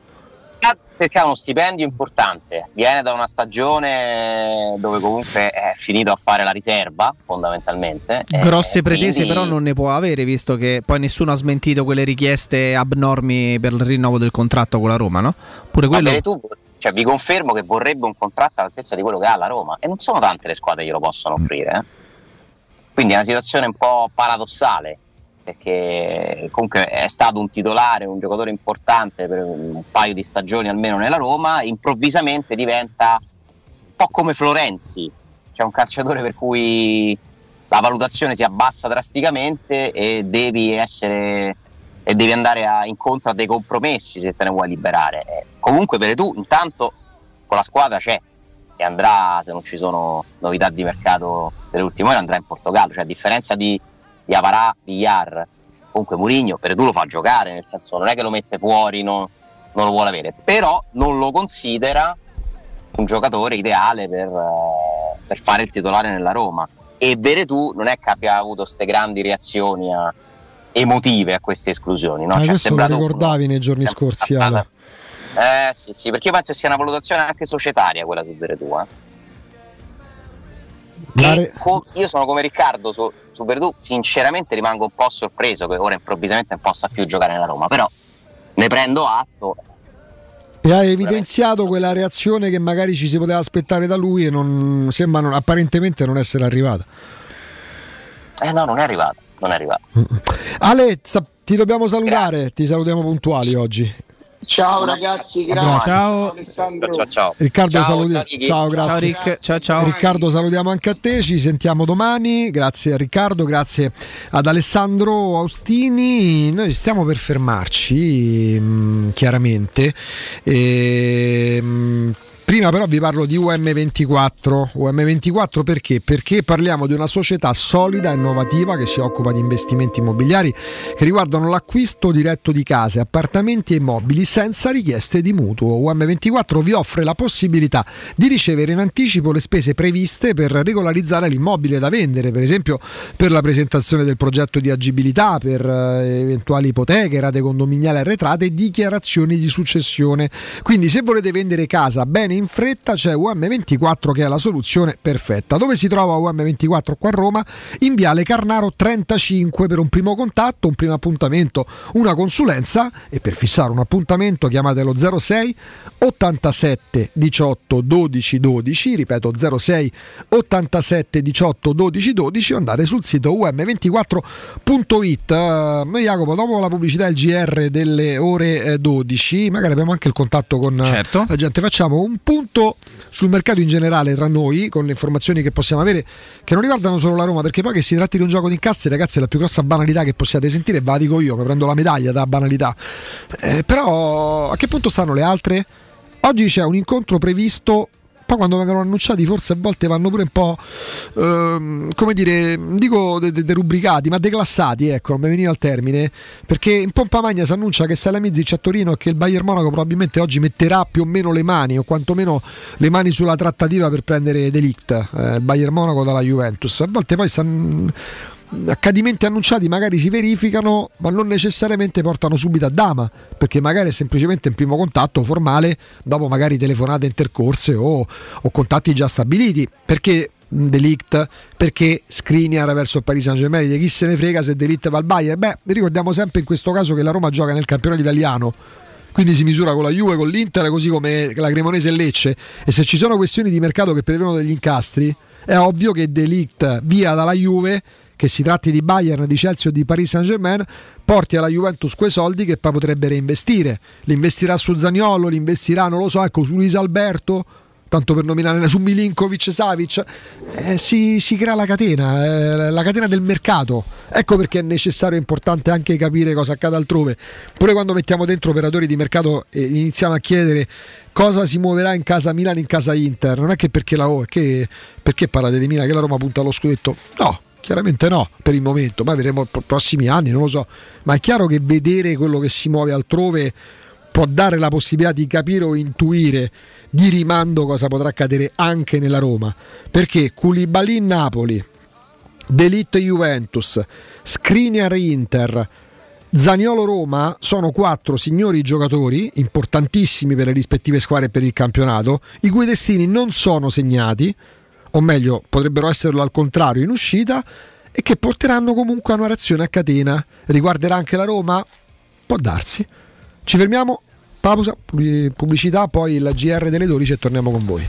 perché ha uno stipendio importante, viene da una stagione dove comunque è finito a fare la riserva fondamentalmente, grosse eh, pretese quindi... però non ne può avere, visto che poi nessuno ha smentito quelle richieste abnormi per il rinnovo del contratto con la Roma, no? Pure quello... Vabbè, tu, cioè, vi confermo che vorrebbe un contratto all'altezza di quello che ha la Roma e non sono tante le squadre che glielo possono offrire, eh? Quindi è una situazione un po' paradossale, perché comunque è stato un titolare, un giocatore importante per un paio di stagioni almeno nella Roma, improvvisamente diventa un po' come Florenzi, cioè un calciatore per cui la valutazione si abbassa drasticamente e devi essere e devi andare a, incontro a dei compromessi se te ne vuoi liberare. Eh, comunque Veretout intanto con la squadra c'è e andrà, se non ci sono novità di mercato delle ultime ore, andrà in Portogallo, cioè a differenza di di Avarà, di Villar, comunque Mourinho Veretout lo fa giocare, nel senso non è che lo mette fuori, non, non lo vuole avere, però non lo considera un giocatore ideale per, eh, per fare il titolare nella Roma, e Veretout non è che abbia avuto queste grandi reazioni a, emotive a queste esclusioni, no? Ah, cioè, questo lo ricordavi nei giorni scorsi, alla... eh, sì, sì, perché io penso sia una valutazione anche societaria quella su Veretout, eh. E io sono come Riccardo su, su Veretout, sinceramente rimango un po' sorpreso che ora improvvisamente non possa più giocare nella Roma, però ne prendo atto, E ha evidenziato quella reazione che magari ci si poteva aspettare da lui e non sembra non, apparentemente non essere arrivata. Eh no, non è arrivata, non è arrivata. Ale, ti dobbiamo salutare, grazie. Ti salutiamo puntuali oggi. Ciao ragazzi, grazie. Ciao Alessandro. Ciao, ciao. Riccardo, ciao, saluti- ciao, ciao, grazie. Ciao, Ric- ciao, ciao. Riccardo, salutiamo anche a te, ci sentiamo domani. Grazie a Riccardo, grazie ad Alessandro Austini. Noi stiamo per fermarci, mh, chiaramente. E, mh, prima però vi parlo di U M ventiquattro. U M ventiquattro perché? Perché parliamo di una società solida e innovativa che si occupa di investimenti immobiliari che riguardano l'acquisto diretto di case, appartamenti e immobili senza richieste di mutuo. U M ventiquattro vi offre la possibilità di ricevere in anticipo le spese previste per regolarizzare l'immobile da vendere, per esempio per la presentazione del progetto di agibilità, per eventuali ipoteche, rate condominiali arretrate e dichiarazioni di successione. Quindi se volete vendere casa bene in fretta c'è U M ventiquattro che è la soluzione perfetta. Dove si trova U M ventiquattro? Qua a Roma, in Viale Carnaro trentacinque, per un primo contatto, un primo appuntamento, una consulenza, e per fissare un appuntamento chiamate lo zero sei ottantasette diciotto dodici dodici, ripeto zero sei ottantasette diciotto dodici dodici, o andare sul sito u m ventiquattro punto it. Noi, Jacopo, dopo la pubblicità del G R delle ore dodici, magari abbiamo anche il contatto con certo. la gente, facciamo un punto sul mercato in generale tra noi, con le informazioni che possiamo avere che non riguardano solo la Roma, perché poi che si tratti di un gioco di incassi, ragazzi, è la più grossa banalità che possiate sentire, va, dico io, mi prendo la medaglia da banalità, eh, però a che punto stanno le altre? Oggi c'è un incontro previsto, poi quando vengono annunciati forse a volte vanno pure un po' ehm, come dire, dico derubricati, de, de ma declassati, ecco, non mi veniva il termine, perché in pompa magna si annuncia che Salamidzic a Torino e che il Bayern Monaco probabilmente oggi metterà più o meno le mani, o quantomeno le mani sulla trattativa per prendere De Ligt, eh, il Bayern Monaco dalla Juventus. A volte poi stanno accadimenti annunciati, magari si verificano ma non necessariamente portano subito a dama, perché magari è semplicemente un primo contatto formale, dopo magari telefonate intercorse o, o contatti già stabiliti, perché De Ligt, perché Skriniar verso il Paris Saint-Germain, chi se ne frega se De Ligt va al Bayern? Beh, ricordiamo sempre in questo caso che la Roma gioca nel campionato italiano, quindi si misura con la Juve, con l'Inter, così come la Cremonese e Lecce, e se ci sono questioni di mercato che prevedono degli incastri è ovvio che De Ligt via dalla Juve, che si tratti di Bayern, di Chelsea o di Paris Saint-Germain, porti alla Juventus quei soldi che poi potrebbe reinvestire. Li investirà su Zaniolo, li investirà, non lo so, ecco, su Luis Alberto, tanto per nominare, su Milinkovic, Savic, eh, si, si crea la catena, eh, la catena del mercato. Ecco perché è necessario e importante anche capire cosa accade altrove. Pure quando mettiamo dentro operatori di mercato e iniziamo a chiedere cosa si muoverà in casa Milan, in casa Inter, non è che perché la O, che perché parlate di Milan, che la Roma punta allo scudetto, no. Chiaramente no, per il momento, ma vedremo i prossimi anni, non lo so, ma è chiaro che vedere quello che si muove altrove può dare la possibilità di capire o intuire di rimando cosa potrà accadere anche nella Roma, perché Koulibaly Napoli, De Ligt Juventus, Skriniar Inter, Zaniolo Roma sono quattro signori giocatori importantissimi per le rispettive squadre e per il campionato, i cui destini non sono segnati, o meglio potrebbero esserlo al contrario in uscita, e che porteranno comunque a una reazione a catena. Riguarderà anche la Roma? Può darsi. Ci fermiamo, pausa, pubblicità, poi la G R delle dodici e torniamo con voi.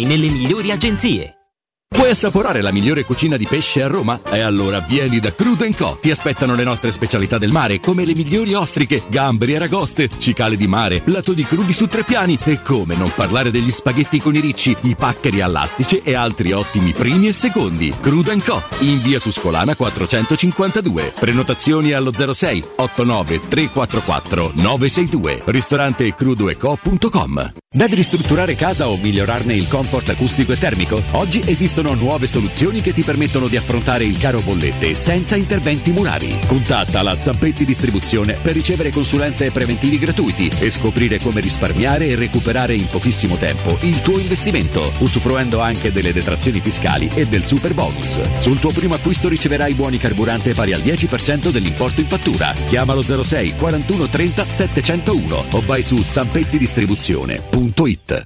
nelle migliori agenzie. Vuoi assaporare la migliore cucina di pesce a Roma? E allora vieni da Crudo and Co. Ti aspettano le nostre specialità del mare, come le migliori ostriche, gamberi e aragoste, cicale di mare, piatto di crudi su tre piani e come non parlare degli spaghetti con i ricci, i paccheri all'astice e altri ottimi primi e secondi. Crudo and Co. in via Tuscolana quattrocentocinquantadue. Prenotazioni allo zero sei ottantanove trecentoquarantaquattro novecentoseintadue. Ristorante crudo e co punto com. Devi ristrutturare casa o migliorarne il comfort acustico e termico? Oggi esistono nuove soluzioni che ti permettono di affrontare il caro bollette senza interventi murari. Contatta la Zampetti Distribuzione per ricevere consulenze e preventivi gratuiti e scoprire come risparmiare e recuperare in pochissimo tempo il tuo investimento, usufruendo anche delle detrazioni fiscali e del super bonus. Sul tuo primo acquisto riceverai buoni carburante pari al dieci per cento dell'importo in fattura. Chiamalo zero sei quarantuno trenta settecentouno o vai su zampettidistribuzione punto it.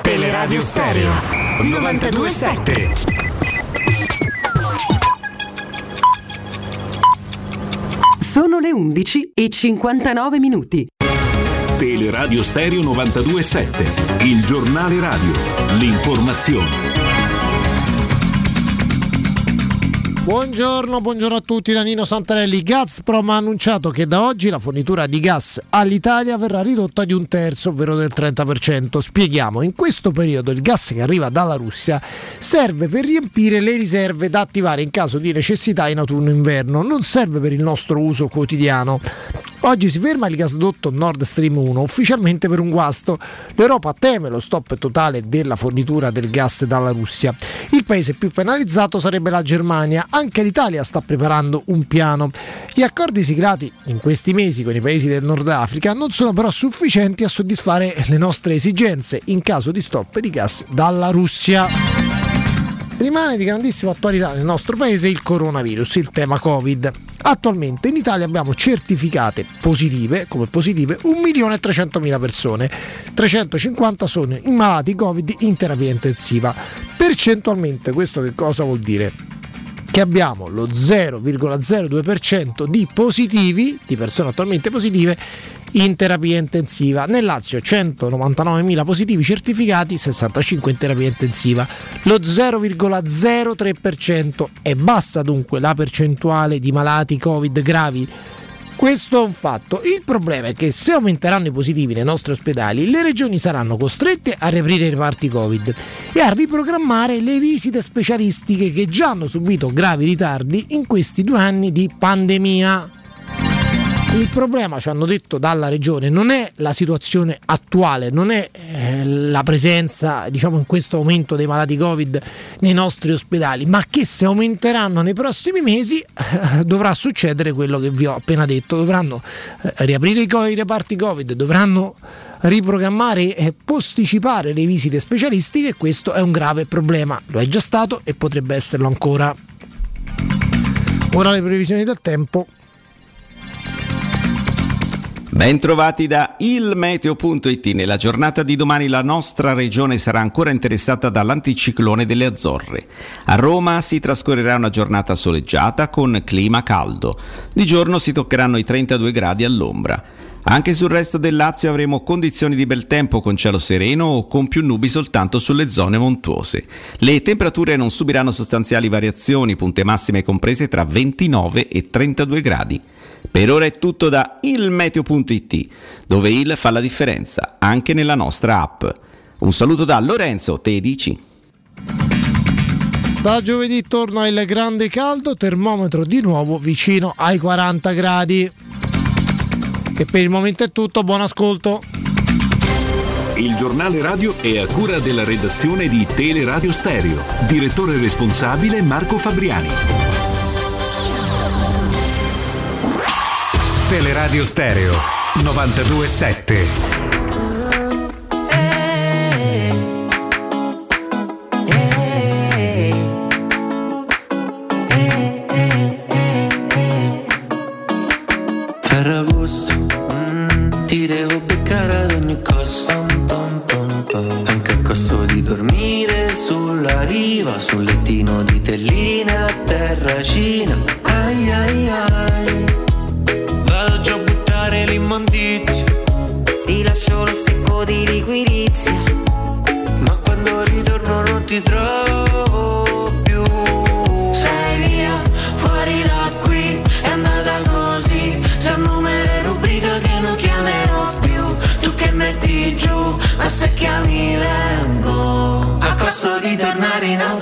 Teleradio Stereo novantadue sette. Sono le undici e cinquantanove minuti. Teleradio Stereo novantadue sette, il giornale radio, l'informazione. Buongiorno, buongiorno a tutti da Nino Santarelli. Gazprom ha annunciato che da oggi la fornitura di gas all'Italia verrà ridotta di un terzo, ovvero del trenta per cento. Spieghiamo, in questo periodo il gas che arriva dalla Russia serve per riempire le riserve da attivare in caso di necessità in autunno-inverno, non serve per il nostro uso quotidiano. Oggi si ferma il gasdotto Nord Stream uno ufficialmente per un guasto. L'Europa teme lo stop totale della fornitura del gas dalla Russia. Il paese più penalizzato sarebbe la Germania, anche l'Italia sta preparando un piano. Gli accordi siglati in questi mesi con i paesi del Nord Africa non sono però sufficienti a soddisfare le nostre esigenze in caso di stop di gas dalla Russia. Rimane di grandissima attualità nel nostro paese il coronavirus, il tema Covid. Attualmente in Italia abbiamo certificate positive, come positive, un milione e trecentomila persone. trecentocinquanta sono i malati Covid in terapia intensiva. Percentualmente questo che cosa vuol dire? Che abbiamo lo zero virgola zero due per cento di positivi, di persone attualmente positive, in terapia intensiva. Nel Lazio centonovantanovemila positivi certificati, sessantacinque in terapia intensiva, lo zero virgola zero tre per cento. È bassa dunque la percentuale di malati Covid gravi. Questo è un fatto. Il problema è che se aumenteranno i positivi nei nostri ospedali, le regioni saranno costrette a riaprire i reparti Covid e a riprogrammare le visite specialistiche che già hanno subito gravi ritardi in questi due anni di pandemia. Il problema, ci hanno detto dalla regione, non è la situazione attuale, non è eh, la presenza, diciamo, in questo aumento dei malati Covid nei nostri ospedali, ma che se aumenteranno nei prossimi mesi eh, dovrà succedere quello che vi ho appena detto. Dovranno eh, riaprire i, co- i reparti Covid, dovranno riprogrammare e posticipare le visite specialistiche, e questo è un grave problema. Lo è già stato e potrebbe esserlo ancora. Ora le previsioni del tempo. Bentrovati da il meteo punto it. Nella giornata di domani la nostra regione sarà ancora interessata dall'anticiclone delle Azzorre. A Roma si trascorrerà una giornata soleggiata con clima caldo. Di giorno si toccheranno i trentadue gradi all'ombra. Anche sul resto del Lazio avremo condizioni di bel tempo con cielo sereno o con più nubi soltanto sulle zone montuose. Le temperature non subiranno sostanziali variazioni, punte massime comprese tra ventinove e trentadue gradi. Per ora è tutto da il meteo punto it, dove il fa la differenza anche nella nostra app. Un saluto da Lorenzo, te dici? Da giovedì torna il grande caldo, termometro di nuovo vicino ai quaranta gradi. E per il momento è tutto, buon ascolto. Il giornale radio è a cura della redazione di Teleradio Stereo. Direttore responsabile Marco Fabriani. Teleradio Stereo novantadue virgola sette. Sul lettino di telline a terracina, ai ai ai, vado già a buttare l'immondizia, ti lascio lo secco di liquirizia, ma quando ritorno non ti trovo più. Sei via, fuori da qui, è andata così, c'è un numero e rubrica che non chiamerò più, tu che metti giù, ma se chiami vengo, a costo di tornare in auto.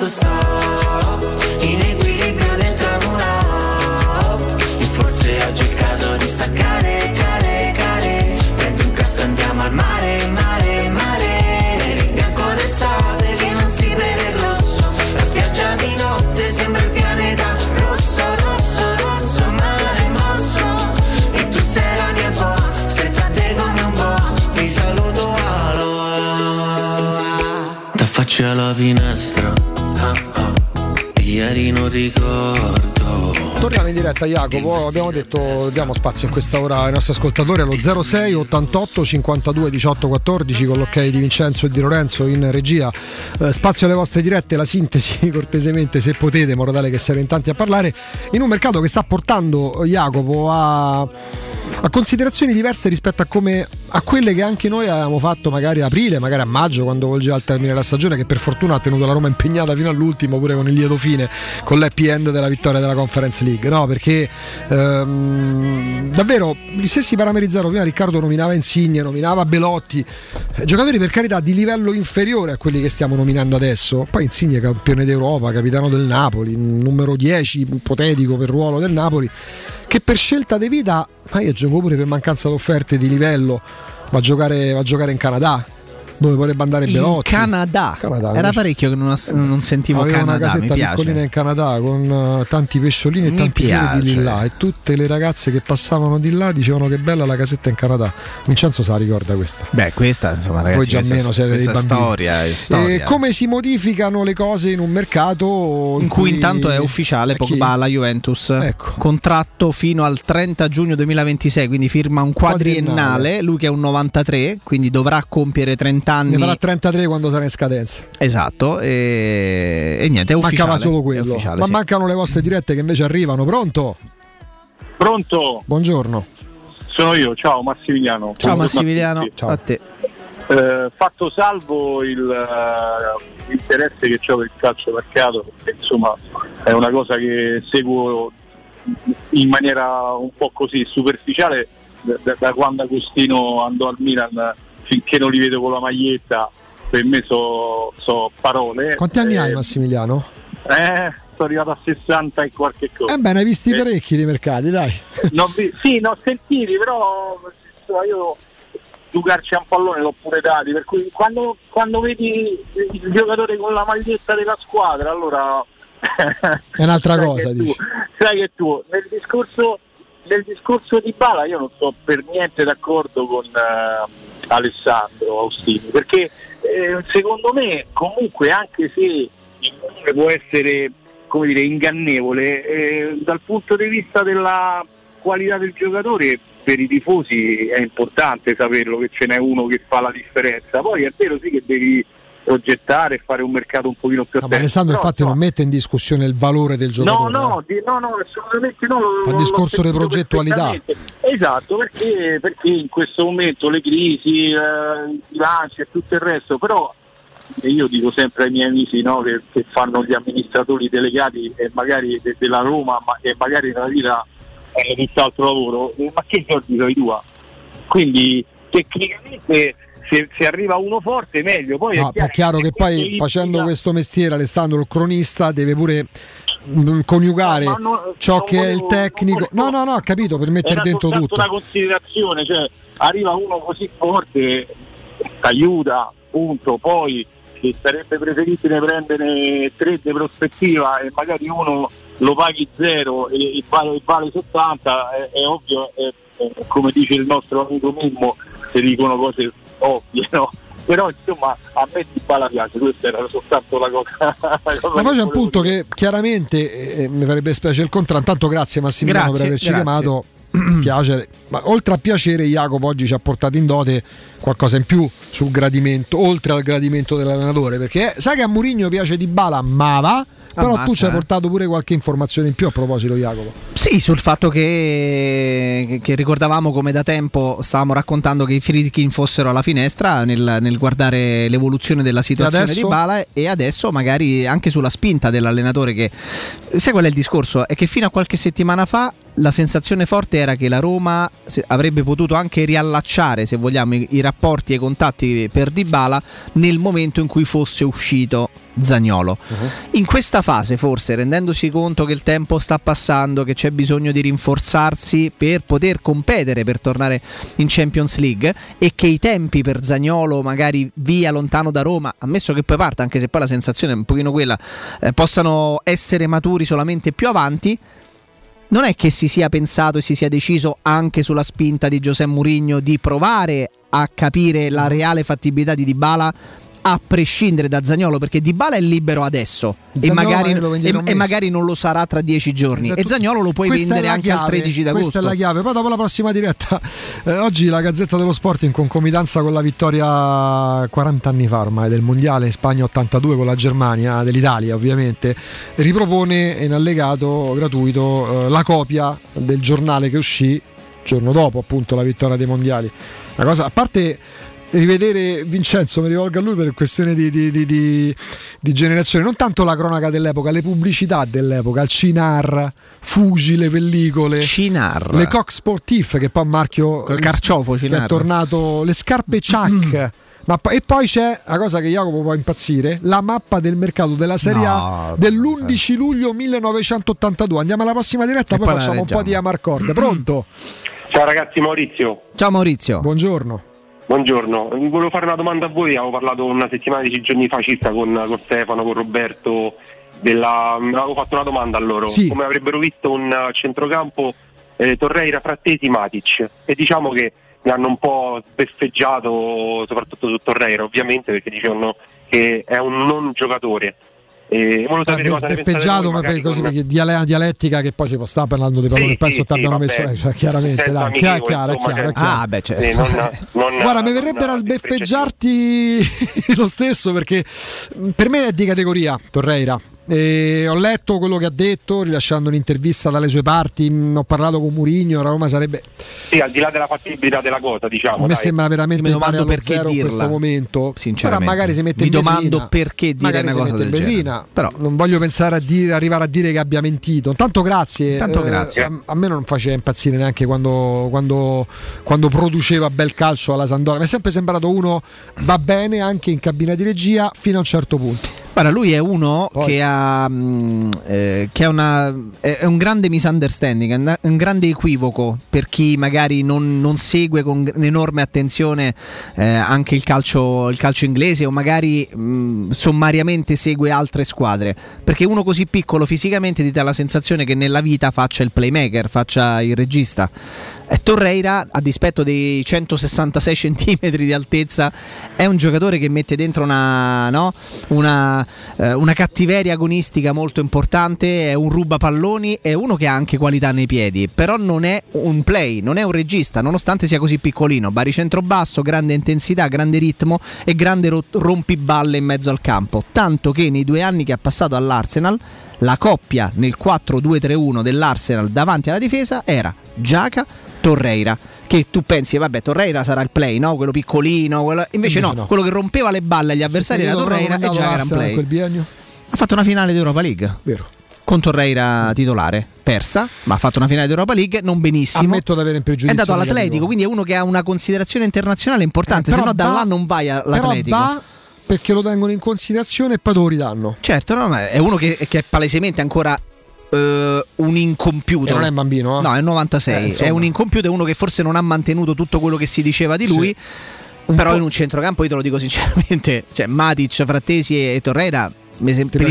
C'è la finestra, ah, ah, ieri non ricordo. Torniamo in diretta, Jacopo. Abbiamo detto diamo spazio in questa ora ai nostri ascoltatori allo zero sei ottantotto cinquantadue diciotto quattordici con l'ok di Vincenzo e di Lorenzo in regia. Eh, spazio alle vostre dirette, la sintesi cortesemente se potete, in modo tale che siamo in tanti a parlare, in un mercato che sta portando, Jacopo, a a considerazioni diverse rispetto a come a quelle che anche noi avevamo fatto magari a aprile, magari a maggio, quando volgeva al termine la stagione, che per fortuna ha tenuto la Roma impegnata fino all'ultimo, pure con il lieto fine, con l'happy end della vittoria della Conference League, no? Perché ehm, davvero se si paramerizzano, prima Riccardo nominava Insigne, nominava Belotti, giocatori per carità di livello inferiore a quelli che stiamo nominando adesso. Poi Insigne campione d'Europa, capitano del Napoli, numero dieci ipotetico per ruolo del Napoli, che per scelta di vita, ma io gioco pure per mancanza di offerte di livello, va a giocare, va a giocare in Canada, dove vorrebbe andare in Belotti. Canada. Canada era parecchio che non, non sentivo Canada. Aveva una casetta piccolina in Canada con uh, tanti pesciolini e mi tanti fiori di là, e tutte le ragazze che passavano di là dicevano che bella la casetta in Canada. Vincenzo se la ricorda questa. Beh, questa insomma ragazzi, voi già questa, meno siete dei bambini. Storia, è storia. E come si modificano le cose in un mercato in, in cui, cui intanto è ufficiale Pogba alla Juventus, ecco, contratto fino al trenta giugno duemilaventisei, quindi firma un quadriennale, quadriennale. Lui che è un novantatré, quindi dovrà compiere trenta anni, ne farà trentatré quando sarà in scadenza, esatto, e, e niente, è ufficiale. Mancava solo quello, ma sì, mancano le vostre dirette che invece arrivano. Pronto? Pronto? Buongiorno, sono io, ciao Massimiliano. Ciao Massimiliano, ciao a te. Eh, fatto salvo il, uh, l'interesse che ho per il calciomercato, perché insomma è una cosa che seguo in maniera un po' così superficiale da, da quando Agostino andò al Milan, finché non li vedo con la maglietta per me so, so parole. Quanti anni eh, hai Massimiliano? Eh, sono arrivato a sessanta e qualche cosa. Ebbene, hai visti eh. parecchi dei mercati, dai. Non vi, sì, non sentiti, però io giocarci a un pallone l'ho pure dati, per cui quando, quando vedi il giocatore con la maglietta della squadra, allora è un'altra sai cosa, che dici. Tu, sai che tu nel discorso, nel discorso di Bala io non sono per niente d'accordo con uh, Alessandro Austini, perché eh, secondo me comunque, anche se può essere, come dire, ingannevole, eh, dal punto di vista della qualità del giocatore per i tifosi è importante saperlo che ce n'è uno che fa la differenza. Poi è vero sì che devi progettare e fare un mercato un pochino più attento. Ma Alessandro no, infatti no, non mette in discussione il valore del giocatore. No, no, eh. no, no, assolutamente no. Fa discorso di progettualità. Esatto, perché, perché in questo momento le crisi, eh, i bilanci e tutto il resto, però io dico sempre ai miei amici, no, che, che fanno gli amministratori delegati e magari de, della Roma, ma, e magari nella vita è tutt'altro lavoro, ma che soldi sono i tua? Quindi tecnicamente se, se arriva uno forte meglio, poi no, è chiaro, è chiaro che poi facendo vita... questo mestiere Alessandro il cronista deve pure mh, coniugare no, non, ciò non che volevo, è il tecnico volevo, no no no ho capito, per mettere dentro tutto una considerazione, cioè arriva uno così forte t'aiuta, punto. Poi che sarebbe preferibile prendere tre di prospettiva e magari uno lo paghi zero e, e, vale, e vale settanta, è, è ovvio, è, è, come dice il nostro amico Mimmo, si dicono cose ovvie, no? Però insomma a me ti fa la piace, questa era soltanto la cosa, la cosa. Ma poi c'è un punto dire, che chiaramente eh, mi farebbe spiacere il contrario. Intanto grazie Massimiliano, grazie, per averci grazie. chiamato. Piacere, ma oltre a piacere, Jacopo oggi ci ha portato in dote qualcosa in più sul gradimento, oltre al gradimento dell'allenatore, perché sai che a Mourinho piace Dybala, ma va, però ammazza, tu ci hai portato pure qualche informazione in più a proposito, Jacopo. Sì, sul fatto che, che ricordavamo come da tempo stavamo raccontando che i Friedkin fossero alla finestra nel, nel guardare l'evoluzione della situazione adesso... di Dybala, e adesso magari anche sulla spinta dell'allenatore, che sai qual è il discorso? È che fino a qualche settimana fa la sensazione forte era che la Roma avrebbe potuto anche riallacciare, se vogliamo, i, i rapporti e i contatti per Dybala nel momento in cui fosse uscito Zaniolo. Uh-huh. In questa fase, forse rendendosi conto che il tempo sta passando, che c'è bisogno di rinforzarsi per poter competere, per tornare in Champions League, e che i tempi per Zaniolo magari via lontano da Roma, ammesso che poi parta, anche se poi la sensazione è un pochino quella, eh, possano essere maturi solamente più avanti, non è che si sia pensato e si sia deciso anche sulla spinta di Giuseppe Mourinho di provare a capire la reale fattibilità di Dybala a prescindere da Zaniolo, perché Dybala è libero adesso Zaniolo, e, magari, e, e magari non lo sarà tra dieci giorni, esatto, e Zaniolo lo puoi vendere anche chiave, al tredici d'agosto. Questa è la chiave. Poi dopo la prossima diretta, eh, oggi la Gazzetta dello Sport, in concomitanza con la vittoria quaranta anni fa ormai del mondiale in Spagna ottantadue con la Germania, dell'Italia ovviamente, ripropone in allegato gratuito eh, la copia del giornale che uscì il giorno dopo appunto la vittoria dei mondiali. La cosa, a parte rivedere, Vincenzo, mi rivolgo a lui per questione di, di, di, di, di generazione, non tanto la cronaca dell'epoca, le pubblicità dell'epoca, il Cinar, Fuji, le pellicole Cinar, le Coq Sportif, che poi marchio il carciofo Cinar è tornato, le scarpe Ciak. Ma, e poi c'è la cosa che Jacopo può impazzire, la mappa del mercato della Serie no, A dell'undici luglio millenovecentottantadue. Andiamo alla prossima diretta, poi, poi facciamo un po' di Amarcord. Pronto? Ciao ragazzi, Maurizio. Ciao Maurizio. Buongiorno. Buongiorno, volevo fare una domanda a voi. Avevo parlato una settimana, dieci giorni fa circa con, con Stefano, con Roberto della... avevo fatto una domanda a loro, sì. Come avrebbero visto un centrocampo eh, Torreira, Frattesi, Matic, e diciamo che mi hanno un po' sbeffeggiato soprattutto su Torreira, ovviamente, perché dicevano che è un non giocatore. Eh, sbeffeggiato, ma per così, perché diale- dialettica che poi ci sta parlando di parole, sì, penso sì, t'abbiano sì, messo, cioè, chiaramente dai, chiaro, io, chiaro, insomma, chiaro, chiaro. Ah, beh, certo. Sì, non, non, guarda, mi verrebbero a sbeffeggiarti lo stesso, perché per me è di categoria Torreira. E ho letto quello che ha detto, rilasciando un'intervista dalle sue parti, mh, ho parlato con Mourinho, Roma sarebbe... Sì, al di là della fattibilità della cosa, diciamo. A me dai. sembra veramente mi domando perché dirla in questo momento. Sinceramente. Però magari si mette mi in bellina. Mi domando perché dire magari una cosa del bellina, però non voglio pensare a dire, arrivare a dire che abbia mentito. Tanto grazie. Tanto grazie. Eh, a, a me non faceva impazzire neanche quando, quando, quando produceva bel calcio alla Sampdoria. Mi è sempre sembrato uno va bene anche in cabina di regia fino a un certo punto. Guarda, lui è uno Poi. che ha eh, che è, una, è un grande misunderstanding, è un, un grande equivoco per chi magari non, non segue con enorme attenzione eh, anche il calcio, il calcio inglese, o magari mh, sommariamente segue altre squadre, perché uno così piccolo fisicamente ti dà la sensazione che nella vita faccia il playmaker, faccia il regista. Torreira, a dispetto dei centosessantasei centimetri di altezza, è un giocatore che mette dentro una, no? una, eh, una cattiveria agonistica molto importante, è un rubapalloni, è uno che ha anche qualità nei piedi, però non è un play, non è un regista, nonostante sia così piccolino, baricentro basso, grande intensità, grande ritmo e grande ro- rompiballe in mezzo al campo, tanto che nei due anni che ha passato all'Arsenal la coppia nel quattro due tre uno dell'Arsenal davanti alla difesa era Giaca Torreira, che tu pensi vabbè, Torreira sarà il play, no? Quello piccolino, quello... Invece, invece no, no, quello che rompeva le balle agli avversari era Torreira e Giaca era un play. Quel ha fatto una finale di Europa League, vero, con Torreira titolare, persa, ma ha fatto una finale di Europa League non benissimo. Ammetto di avere in pregiudizio. È andato all'Atletico, quindi è uno che ha una considerazione internazionale importante, eh, se no da là non vai all'Atletico. Va... perché lo tengono in considerazione e poi lo ridanno. Certo, no, ma è uno che, che è palesemente ancora uh, un incompiuto. E non è un bambino, eh? No, è il novantasei. Eh, è un incompiuto, è uno che forse non ha mantenuto tutto quello che si diceva di lui. Sì. Però po- in un centrocampo, io te lo dico sinceramente, cioè Matic, Frattesi e Torreira mi sembra...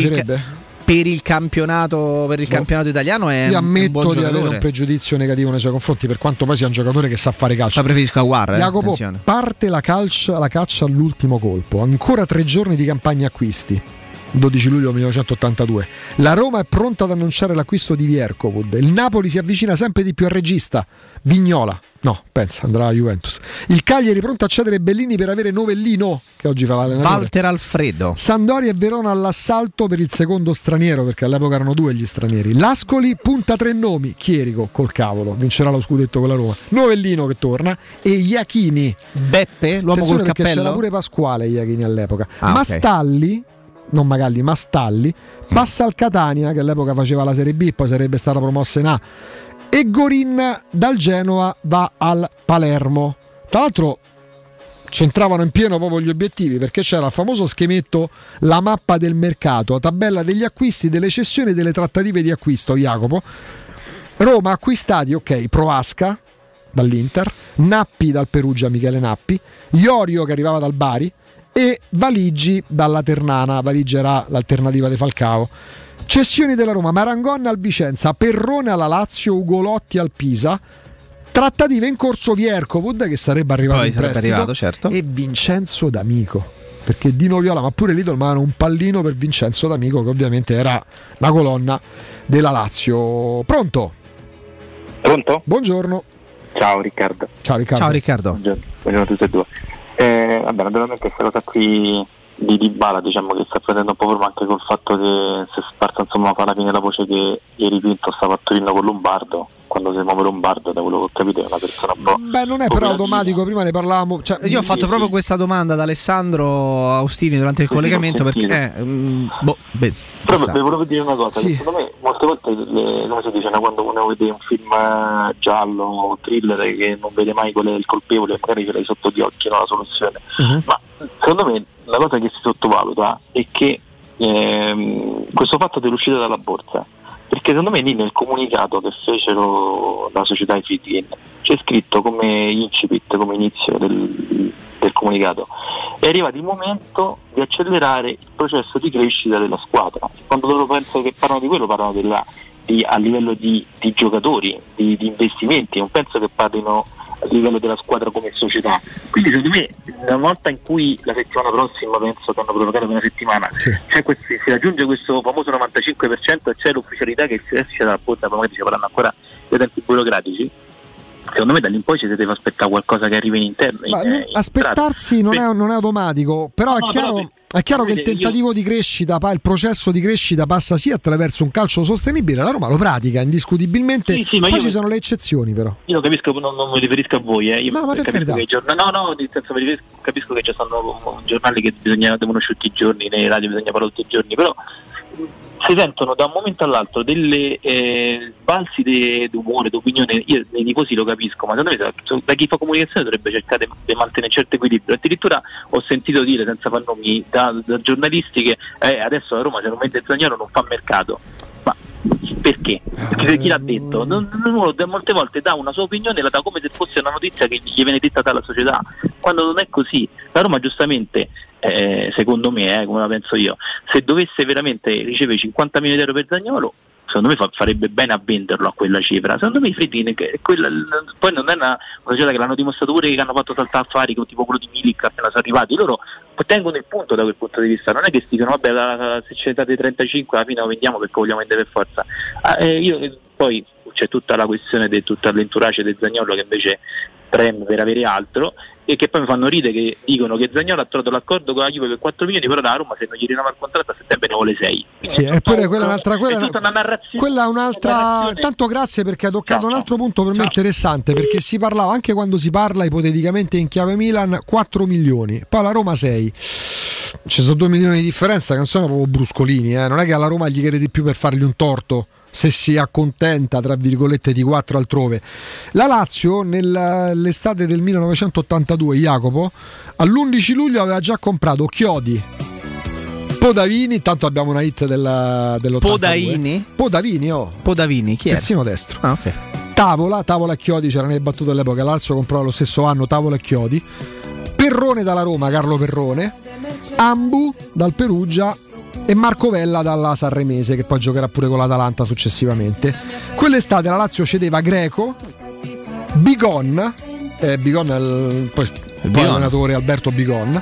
Per il campionato, per il no. campionato italiano è... Io ammetto un di avere un pregiudizio negativo nei suoi confronti, per quanto poi sia un giocatore che sa fare calcio. La preferisco a Guarda. Jacopo, attenzione. Parte la, calcia, la caccia all'ultimo colpo. Ancora tre giorni di campagna acquisti. dodici luglio millenovecentottantadue. La Roma è pronta ad annunciare l'acquisto di Vierkovud. Il Napoli si avvicina sempre di più al regista. Vignola. No, pensa, andrà a Juventus. Il Cagliari pronto a cedere Bellini per avere Novellino, che oggi fa l'allenatore. Walter Alfredo. Sampdoria e Verona all'assalto per il secondo straniero, perché all'epoca erano due gli stranieri. L'Ascoli punta tre nomi. Chierico, col cavolo, vincerà lo scudetto con la Roma. Novellino che torna e Iachini. Beppe, l'uomo attenzione col cappello. Perché c'era pure Pasquale Iachini all'epoca. Ah, Mastalli, okay. Non Magalli, Mastalli passa al Catania, che all'epoca faceva la Serie B, poi sarebbe stata promossa in A. E Gorin dal Genoa va al Palermo. Tra l'altro c'entravano in pieno proprio gli obiettivi, perché c'era il famoso schemetto, la mappa del mercato, la tabella degli acquisti, delle cessioni e delle trattative di acquisto. Jacopo, Roma acquistati, ok, Proasca dall'Inter, Nappi dal Perugia, Michele Nappi, Iorio che arrivava dal Bari e Valigi dalla Ternana, Valigi era l'alternativa di Falcao. Cessioni della Roma, Marangon al Vicenza, Perrone alla Lazio, Ugolotti al Pisa. Trattative in corso, Vierkovud che sarebbe arrivato in prestito, arrivato, certo. E Vincenzo D'Amico, perché Dino Viola, ma pure Lidl, ma era un pallino per Vincenzo D'Amico, che ovviamente era la colonna della Lazio. Pronto? Pronto? Buongiorno. Ciao Riccardo. Ciao Riccardo. Ciao Riccardo. Buongiorno, buongiorno a tutti e due. Eh, vabbè, naturalmente questa cosa qui di Dybala, diciamo che sta prendendo un po' forma anche col fatto che se sparta, insomma, fa la fine la voce che ieri Pinto stava a Torino con Lombardo, quando si muove Lombardo, da quello che ho capito è una persona un po'... Beh, non è però automatico, prima ne parlavamo, cioè, io ho fatto proprio questa domanda ad Alessandro Austini durante il collegamento, perché eh, boh, beh, proprio, volevo dire una cosa, sì. Che secondo me molte volte le, come si dice, quando uno vede un film giallo o thriller che non vede mai qual è il colpevole, magari ce l'hai sotto gli occhi, no, la soluzione, uh-huh. Ma secondo me la cosa che si sottovaluta è che ehm, questo fatto dell'uscita dalla borsa, perché secondo me lì nel comunicato che fecero la società Ifitkin c'è scritto come incipit, come inizio del, del comunicato, è arrivato il momento di accelerare il processo di crescita della squadra. Quando loro pensano che parlano di quello, parlano della, di, a livello di, di giocatori, di, di investimenti, non penso che parlino a livello della squadra come società. Quindi secondo me, una volta in cui la settimana prossima, penso che hanno prorogato per una settimana, sì, c'è questo, si raggiunge questo famoso novantacinque per cento e c'è l'ufficialità che si esce dalla porta, magari ci faranno ancora dei tempi burocratici. Secondo me dall'in poi ci si deve aspettare qualcosa che arrivi in interno. Ma in, aspettarsi in non, è, non è automatico, però no, è chiaro, però, è chiaro che il tentativo io... di crescita, il processo di crescita passa sì attraverso un calcio sostenibile, la Roma lo pratica indiscutibilmente, sì, sì, poi io... ci sono le eccezioni però. Io non capisco, non, non mi riferisco a voi, eh. Io no, ma per capisco, che giorn- no, no, senso, capisco che ci sono giornali che bisogna devono uscire tutti i giorni, nei radio bisogna parlare tutti i giorni, però si sentono da un momento all'altro delle eh, balzi di umore, d'opinione. Io nei tifosi lo capisco, ma secondo me da chi fa comunicazione dovrebbe cercare di mantenere certo equilibrio. Addirittura ho sentito dire, senza far nomi, da, da giornalisti che eh, adesso a Roma c'è un momento Zagnolo non fa mercato. Ma perché? Perché chi l'ha detto? Non, non, non, molte volte dà una sua opinione, la dà come se fosse una notizia che gli viene detta dalla società, quando non è così. La Roma giustamente, eh, secondo me, eh, come la penso io, se dovesse veramente ricevere cinquanta milioni di euro per Zaniolo, secondo me fa, farebbe bene a venderlo a quella cifra. Secondo me Fredini, quella, poi non è una, una società che l'hanno dimostrato pure, che hanno fatto saltare affari tipo quello di Milik appena sono arrivati, loro tengono il punto da quel punto di vista, non è che si dicono vabbè la, la, se ce ne date trentacinque alla fine lo vendiamo perché vogliamo vendere per forza. Ah, eh, io, poi c'è tutta la questione di tutta l'entourage del Zaniolo che invece preme per avere altro, e che poi mi fanno ridere che dicono che Zaniolo ha trovato l'accordo con la Juve per quattro milioni, però la Roma se non gli rinnova il contratto a settembre ne vuole sei. Sì, è eppure quella è un'altra, quella, è una narrazione, quella è un'altra narrazione. Tanto grazie perché ha toccato ciao, un altro ciao. punto per ciao. me interessante, perché si parlava, anche quando si parla ipoteticamente in chiave Milan, quattro milioni, poi la Roma sei. Ci sono due milioni di differenza che non sono proprio bruscolini, eh. Non è che alla Roma gli chiede di più per fargli un torto se si accontenta tra virgolette di quattro altrove. La Lazio nell'estate del millenovecentottantadue, Jacopo, all'undici luglio aveva già comprato Chiodi, Podavini, tanto abbiamo una hit della, dell'ottantadue. Podavini? Podavini, oh. Podavini, chi è? Terzino destro. Ah, ok. Tavola, Tavola e Chiodi c'erano le battute all'epoca, la Lazio comprò lo stesso anno Tavola e Chiodi, Perrone dalla Roma, Carlo Perrone, Ambu dal Perugia e Marco Vella dalla Sanremese, che poi giocherà pure con l'Atalanta successivamente. Quell'estate la Lazio cedeva Greco, Bigon, eh, Bigon è il, poi, il poi allenatore Alberto Bigon,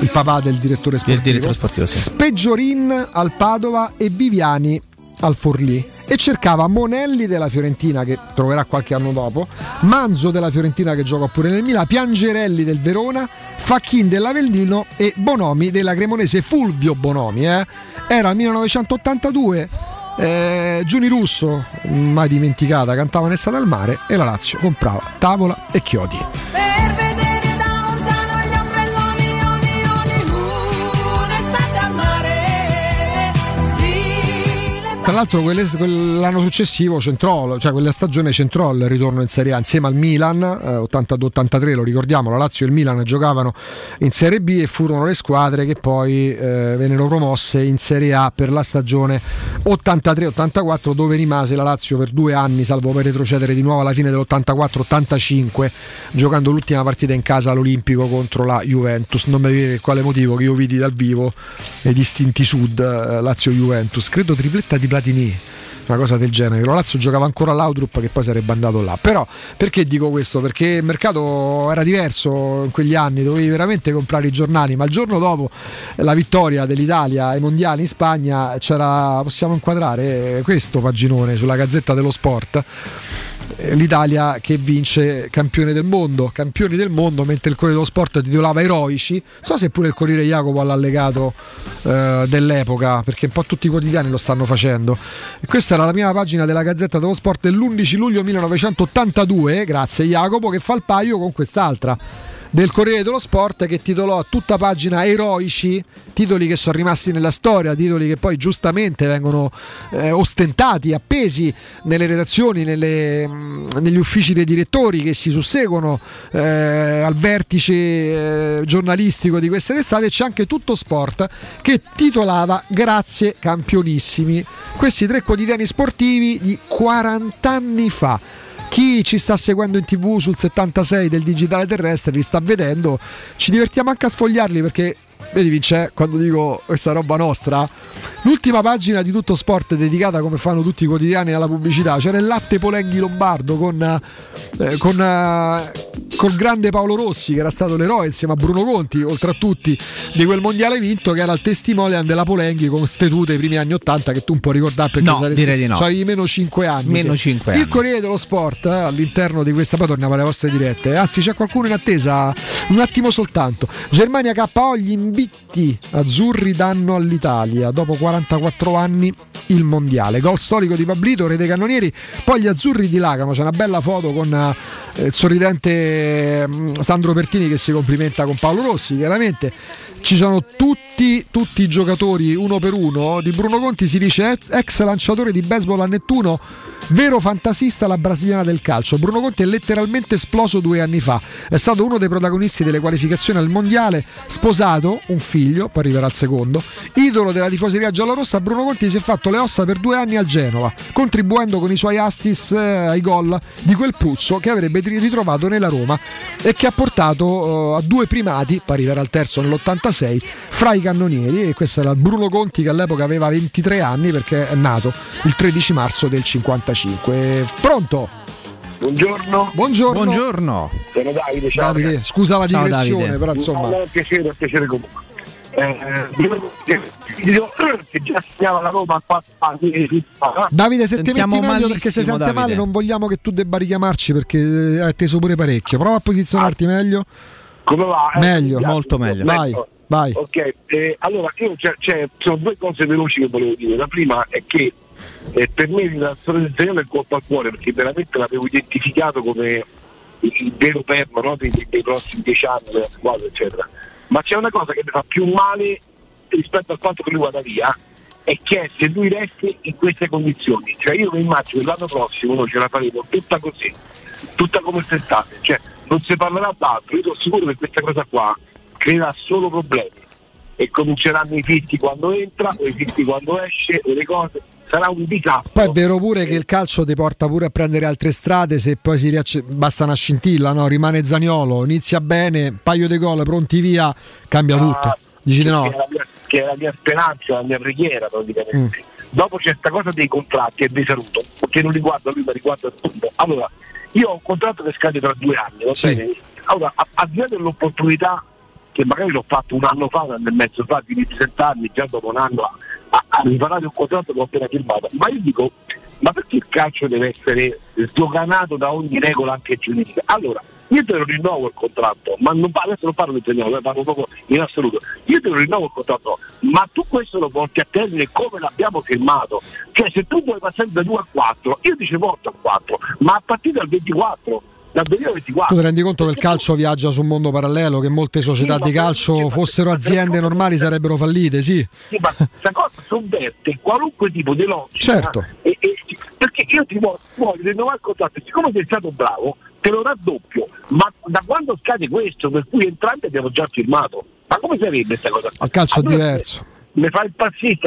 il papà del direttore sportivo, del direttore sportivo sì. Speggiorin al Padova e Viviani al Forlì, e cercava Monelli della Fiorentina, che troverà qualche anno dopo, Manzo della Fiorentina che gioca pure nel Milan, Piangerelli del Verona, Facchin dell'Avellino e Bonomi della Cremonese, Fulvio Bonomi, eh? Era millenovecentottantadue, eh, Giuni Russo, mai dimenticata, cantava Nessata al mare, e la Lazio comprava Tavola e Chiodi. Tra l'altro l'anno successivo centrò, cioè quella stagione centrò il ritorno in Serie A insieme al Milan, ottantadue ottantatré, lo ricordiamo, la Lazio e il Milan giocavano in Serie B e furono le squadre che poi eh, vennero promosse in Serie A per la stagione ottantatré ottantaquattro, dove rimase la Lazio per due anni, salvo poi retrocedere di nuovo alla fine dell'ottantaquattro ottantacinque, giocando l'ultima partita in casa all'Olimpico contro la Juventus. Non mi vede quale motivo che io vidi dal vivo e distinti sud, eh, Lazio-Juventus, credo tripletta di Platini, una cosa del genere. La Lazio giocava ancora all'Audrup, che poi sarebbe andato là. Però perché dico questo? Perché il mercato era diverso in quegli anni, dovevi veramente comprare i giornali, ma il giorno dopo la vittoria dell'Italia ai mondiali in Spagna c'era, possiamo inquadrare questo paginone sulla Gazzetta dello Sport, l'Italia che vince campione del mondo, campioni del mondo, mentre il Corriere dello Sport titolava eroici. So se pure il Corriere, Jacopo, all'allegato eh, dell'epoca, perché un po' tutti i quotidiani lo stanno facendo. E questa era la prima pagina della Gazzetta dello Sport dell'undici luglio millenovecentottantadue, grazie Jacopo, che fa il paio con quest'altra del Corriere dello Sport, che titolò a tutta pagina eroici, titoli che sono rimasti nella storia, titoli che poi giustamente vengono eh, ostentati, appesi nelle redazioni, nelle, mh, negli uffici dei direttori che si susseguono eh, al vertice eh, giornalistico di questa estate. C'è anche Tutto Sport che titolava grazie campionissimi, questi tre quotidiani sportivi di quaranta anni fa. Chi ci sta seguendo in tv sul settantasei del digitale terrestre li sta vedendo, ci divertiamo anche a sfogliarli, perché vedi Vince, quando dico questa roba nostra, l'ultima pagina di Tutto Sport dedicata, come fanno tutti i quotidiani, alla pubblicità, c'era il latte Polenghi Lombardo con eh, con eh, col grande Paolo Rossi, che era stato l'eroe insieme a Bruno Conti, oltre a tutti, di quel mondiale vinto, che era il testimonial della Polenghi costituita i primi anni ottanta, che tu un po' ricordavi, perché no, saresti, direi di no, c'avevi meno cinque anni, meno cinque anni. Il Corriere dello Sport, eh, all'interno di questa, poi torniamo alle vostre dirette, anzi c'è qualcuno in attesa, un attimo soltanto. Germania K O, gli Bitti azzurri danno all'Italia dopo quarantaquattro anni il mondiale, gol storico di Pablito, rete cannonieri, poi gli azzurri dilagano, c'è una bella foto con eh, il sorridente eh, Sandro Pertini che si complimenta con Paolo Rossi, chiaramente ci sono tutti, tutti i giocatori uno per uno. Di Bruno Conti si dice ex, ex lanciatore di baseball a Nettuno, vero fantasista alla brasiliana del calcio. Bruno Conti è letteralmente esploso due anni fa, è stato uno dei protagonisti delle qualificazioni al mondiale, sposato, un figlio, poi arriverà il secondo, idolo della tifoseria giallorossa. Bruno Conti si è fatto le ossa per due anni al Genova, contribuendo con i suoi assist ai gol di quel Pruzzo che avrebbe ritrovato nella Roma e che ha portato a due primati, poi arriverà il terzo nell'ottantasei fra i cannonieri, e questo era Bruno Conti che all'epoca aveva ventitré anni, perché è nato il tredici marzo del cinquantacinque. Pronto? Buongiorno. Buongiorno. Buongiorno. Sono Davide, ciao. Davide, scusa la digressione, no, però insomma. No, è un piacere, è un piacere comunque. Davide, se ti metti meglio, perché se sente male non vogliamo che tu debba richiamarci, perché hai atteso pure parecchio. Prova a posizionarti ah. meglio. Come va? Meglio, eh, molto meglio. Vai. Vai. Ok, eh, allora io c'è, c'è, sono due cose veloci che volevo dire. La prima è che eh, per me la storia del Zaniolo è il colpo al cuore, perché veramente l'avevo identificato come il vero perno, no? dei, dei prossimi dieci anni della squadra, eccetera. Ma c'è una cosa che mi fa più male rispetto al fatto che lui vada via, è che è se lui resti in queste condizioni. Cioè io mi immagino che l'anno prossimo noi ce la faremo tutta così, tutta come quest'estate, cioè non si parlerà d'altro. Io sono sicuro che questa cosa qua creerà solo problemi, e cominceranno i fitti quando entra o i fitti quando esce o le cose, sarà un disastro. Poi è vero pure che il calcio ti porta pure a prendere altre strade, se poi si riacce... basta una scintilla, no? Rimane Zaniolo, inizia bene, paio di gol, pronti via, cambia ah, tutto. Dici di no? Che è, la mia, che è la mia speranza, la mia preghiera praticamente. Mm. Dopo c'è questa cosa dei contratti e dei saluto, perché non riguarda lui ma riguarda il tutto. Allora, io ho un contratto che scade tra due anni, va sì. bene? Allora, al di là dell'opportunità che magari l'ho fatto un anno fa, un anno e mezzo fa, di presentarmi già dopo un anno a, a, a riparare un contratto che ho appena firmato, ma io dico, ma perché il calcio deve essere sdoganato da ogni regola anche giuridica? Allora, io te lo rinnovo il contratto, ma non, adesso non parlo di italiano, parlo proprio in assoluto, io te lo rinnovo il contratto, ma tu questo lo porti a termine come l'abbiamo firmato, cioè se tu vuoi passare da due a quattro, io dicevo otto a quattro, ma a partire dal ventiquattro. Tu ti rendi conto che il calcio viaggia su un mondo parallelo, che molte società sì, di calcio fossero aziende normali sarebbero fallite, sì. Sì, ma questa cosa sovverte qualunque tipo di logica. Certo. E, e, perché io ti voglio, voglio rinnovare il contratto, siccome sei stato bravo, te lo raddoppio, ma da quando scade questo, per cui entrambi abbiamo già firmato? Ma come sarebbe questa cosa? Al calcio allora, è diverso. Mi fa impazzire,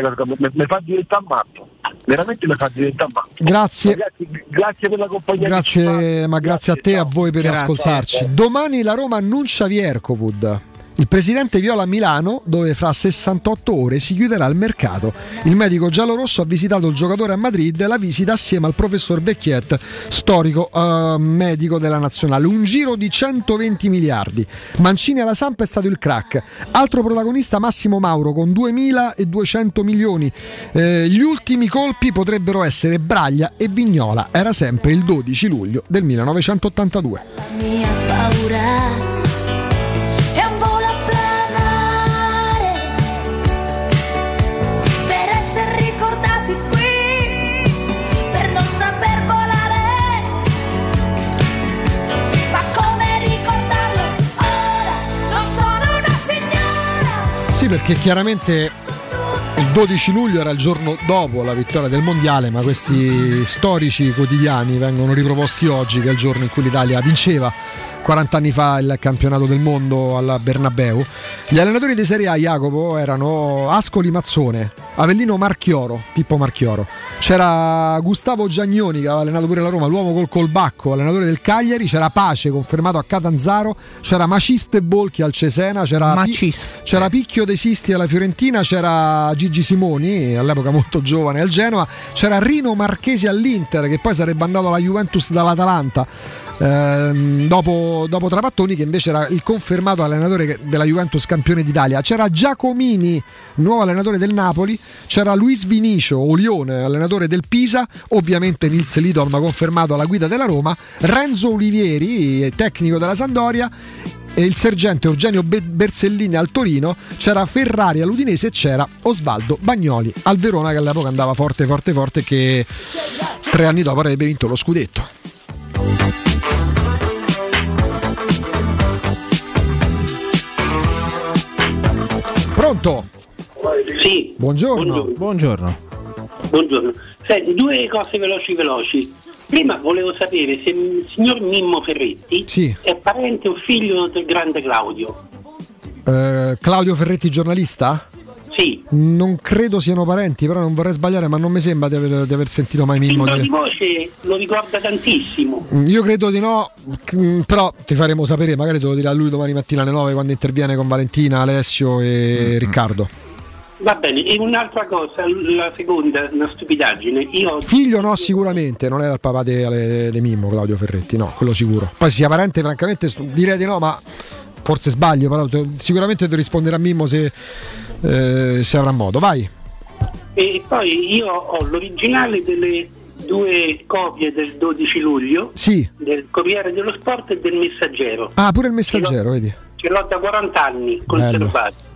mi fa diventare matto. Veramente mi fa diventare matto. Grazie. Ragazzi, grazie per la compagnia. Grazie, grazie ma grazie a te e no. a voi per grazie, ascoltarci. Grazie. Domani la Roma annuncia Vierkovud. Il presidente viola Milano, dove fra sessantotto ore si chiuderà il mercato. Il medico giallorosso ha visitato il giocatore a Madrid, la visita assieme al professor Vecchiet, storico uh, medico della nazionale. Un giro di centoventi miliardi. Mancini alla Samp è stato il crack. Altro protagonista Massimo Mauro con duemiladuecento milioni. Eh, gli ultimi colpi potrebbero essere Braglia e Vignola. Era sempre il dodici luglio del millenovecentottantadue. La mia paura. Sì, perché chiaramente il dodici luglio era il giorno dopo la vittoria del mondiale, ma questi storici quotidiani vengono riproposti oggi, che è il giorno in cui l'Italia vinceva quaranta anni fa il campionato del mondo alla Bernabeu. Gli allenatori di Serie A, Jacopo, erano Ascoli Mazzone, Avellino Marchioro, Pippo Marchioro, c'era Gustavo Giagnoni che aveva allenato pure la Roma, l'uomo col colbacco, allenatore del Cagliari, c'era Pace confermato a Catanzaro, c'era Maciste Bolchi al Cesena, c'era, Pi- c'era Picchio De Sisti alla Fiorentina, c'era Gigi Simoni, all'epoca molto giovane, al Genoa, c'era Rino Marchesi all'Inter, che poi sarebbe andato alla Juventus dall'Atalanta, ehm, dopo, dopo Trapattoni, che invece era il confermato allenatore della Juventus campione d'Italia, c'era Giacomini, nuovo allenatore del Napoli, c'era Luis Vinicio Olione, allenatore del Pisa, ovviamente Nils Lidholm confermato alla guida della Roma, Renzo Olivieri, tecnico della Sampdoria, e il sergente Eugenio Bersellini al Torino, c'era Ferrari all'Udinese e c'era Osvaldo Bagnoli al Verona, che all'epoca andava forte forte forte, che tre anni dopo avrebbe vinto lo scudetto. Pronto? Sì. Buongiorno. Buongiorno. Buongiorno. Senti, due cose veloci veloci. Prima volevo sapere se il signor Mimmo Ferretti, sì, è parente o figlio del grande Claudio. Eh, Claudio Ferretti giornalista? Sì. Non credo siano parenti, però non vorrei sbagliare, ma non mi sembra di aver, di aver sentito mai Mimmo. Il tono di voce lo ricorda tantissimo. Io credo di no, però ti faremo sapere, magari te lo dirà lui domani mattina alle nove quando interviene con Valentina, Alessio e mm-hmm. Riccardo. Va bene, e un'altra cosa, la seconda, una stupidaggine. Io... Figlio no, sicuramente, non era il papà di Mimmo, Claudio Ferretti, no, quello sicuro. Poi sia parente, francamente, direi di no, ma forse sbaglio, però sicuramente ti risponderà Mimmo se, eh, se avrà modo, vai. E poi io ho l'originale delle due copie del dodici luglio, sì, del Corriere dello Sport e del Messaggero. Ah, pure il Messaggero, ce vedi? Ce l'ho da quaranta anni conservato.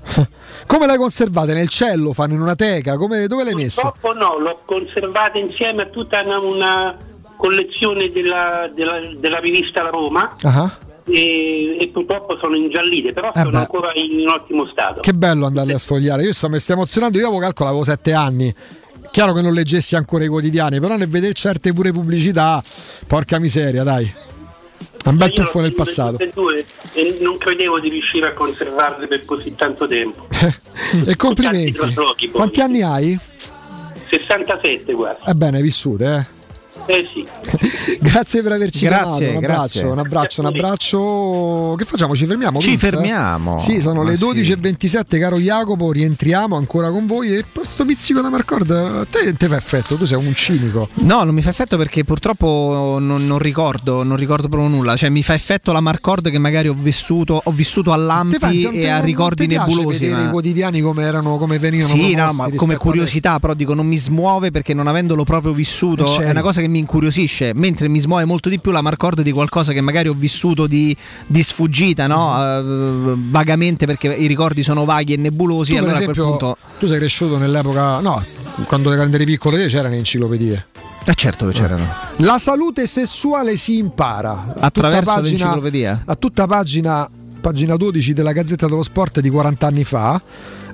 Come l'hai conservata? Nel cello, fanno in una teca? Come, dove l'hai messa? Purtroppo no, l'ho conservata insieme a tutta una, una collezione della, della, della rivista La Roma, uh-huh. e, e purtroppo sono ingiallite, però eh sono beh. ancora in, in ottimo stato. Che bello andarle a sfogliare, io sto, mi sto emozionando, io calcolo avevo sette anni. Chiaro che non leggessi ancora i quotidiani, però nel vedere certe pure pubblicità, porca miseria, dai. Un bel tuffo nel passato. E non credevo di riuscire a conservarle per così tanto tempo. E complimenti. Quanti anni hai? sessantasette quasi. Ebbene, vissute, eh. Eh sì. Grazie per averci grazie, chiamato. Un grazie. abbraccio, un abbraccio, un abbraccio. Che facciamo? Ci fermiamo? Ci Vince? fermiamo. Sì, sono Ma le dodici e ventisette, sì. Caro Jacopo, rientriamo ancora con voi. E questo pizzico da Marcord a te, te fa effetto, tu sei un cinico. No, non mi fa effetto perché purtroppo non, non ricordo, non ricordo proprio nulla. Cioè mi fa effetto la Marcord che magari ho vissuto, ho vissuto a lampi fa, e te, a ricordi nebulosi. Ma... i quotidiani come erano, come venivano. Sì, no, ma come curiosità, però dico non mi smuove perché non avendolo proprio vissuto, c'è. è una cosa che mi incuriosisce, mentre mi smuove molto di più la Marcord di qualcosa che magari ho vissuto di, di sfuggita, no? Mm. Uh, vagamente, perché i ricordi sono vaghi e nebulosi. Tu, allora, per esempio, a quel punto... tu sei cresciuto nell'epoca, no, quando eri piccolo te c'erano enciclopedie. Eh certo che c'erano. La salute sessuale si impara attraverso pagina, l'enciclopedia. A tutta pagina, pagina dodici della Gazzetta dello Sport di quaranta anni fa.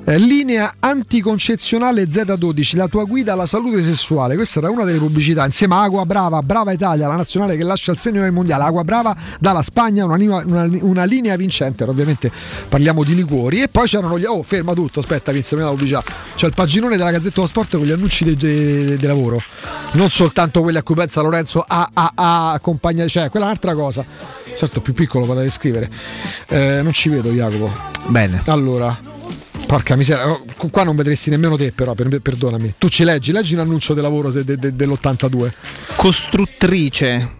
Linea anticoncezionale zeta dodici, la tua guida alla salute sessuale. Questa era una delle pubblicità insieme a Acqua Brava, Brava Italia, la nazionale che lascia il segno nel mondiale. Acqua Brava dalla Spagna, una, una, una linea vincente. Ovviamente parliamo di liquori. E poi c'erano gli... Oh, ferma tutto, aspetta Vince, prima la pubblicità. C'è il paginone della Gazzetta dello Sport con gli annunci di de, de, de lavoro. Non soltanto quelli a cui pensa Lorenzo a, a, a accompagna, cioè quella è un'altra cosa. Certo, più piccolo potete scrivere. Eh, non ci vedo, Jacopo. Bene. Allora... Porca miseria, qua non vedresti nemmeno te, però per, perdonami. Tu ci leggi, leggi un annuncio del lavoro de, de, dell'ottantadue. Costruttrice.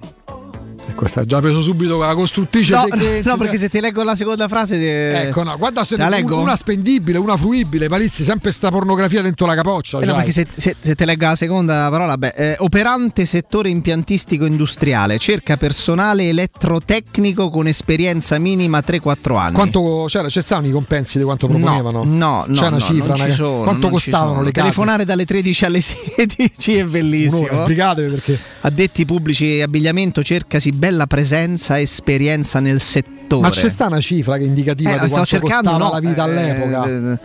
Questa già preso subito la costruttrice. No, che, no, perché se ti leggo la seconda frase. Te... Ecco, no, guarda, se una, una spendibile, una fruibile, Palizzi, sempre sta pornografia dentro la capoccia. Eh no, perché se, se, se te leggo la seconda parola, beh, eh, operante settore impiantistico industriale, cerca personale elettrotecnico con esperienza minima tre quattro anni. Quanto c'era? C'è stavano i compensi di quanto proponevano? No, no, c'è no, una no, cifra. Una... Sono, quanto costavano le case? Telefonare dalle tredici alle sedici è bellissimo. Un'ora, spiegatevi perché. Addetti pubblici e abbigliamento, cercasi bella presenza e esperienza nel settore. Ma c'è sta una cifra che è indicativa eh, di quanto cercando, costava no, la vita eh, all'epoca? Eh,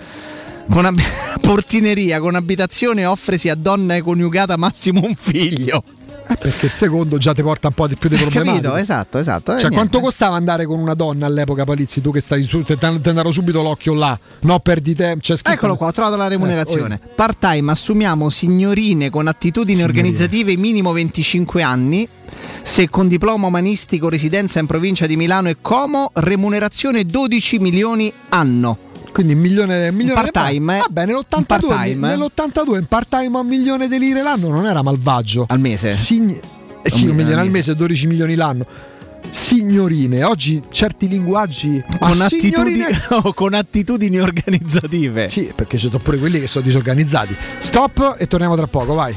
con ab- portineria, con abitazione, offresi a donna e coniugata massimo un figlio. eh, perché il secondo già ti porta un po' di più di problematiche. Capito, esatto, esatto. Cioè, niente. Quanto costava andare con una donna all'epoca, Palizzi? Tu che stai su, te andato subito l'occhio là, no, perdi tempo. Cioè, eccolo qua, ho trovato la remunerazione. Eh, Part time, assumiamo signorine con attitudini signorine. organizzative, minimo venticinque anni. Se con diploma umanistico, residenza in provincia di Milano e Como, remunerazione dodici milioni anno. Quindi un milione, milione part time, eh. Va bene, nell'ottantadue, nell'ottantadue in part time a un milione di lire l'anno non era malvagio. Al mese? Sign- eh sì, un, un milione al mese, dodici milioni l'anno. Signorine, oggi certi linguaggi con attitudini, no, con attitudini organizzative. Sì, perché ci sono pure quelli che sono disorganizzati. Stop e torniamo tra poco, vai.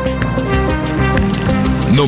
Non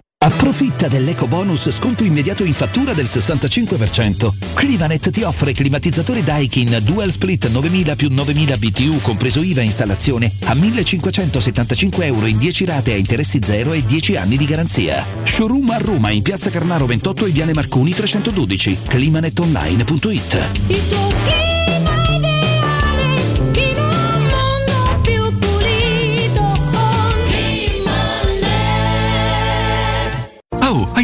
Approfitta dell'eco bonus sconto immediato in fattura del sessantacinque per cento. Climanet ti offre climatizzatore Daikin Dual Split novemila più novemila B T U compreso I V A installazione a millecinquecentosettantacinque euro in dieci rate a interessi zero e dieci anni di garanzia. Showroom a Roma in piazza Carnaro ventotto e viale Marconi trecentododici. climanet online punto it. Il tuo clima ideale in un mondo più pulito con Climanet. Oh, hai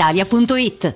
italia punto it.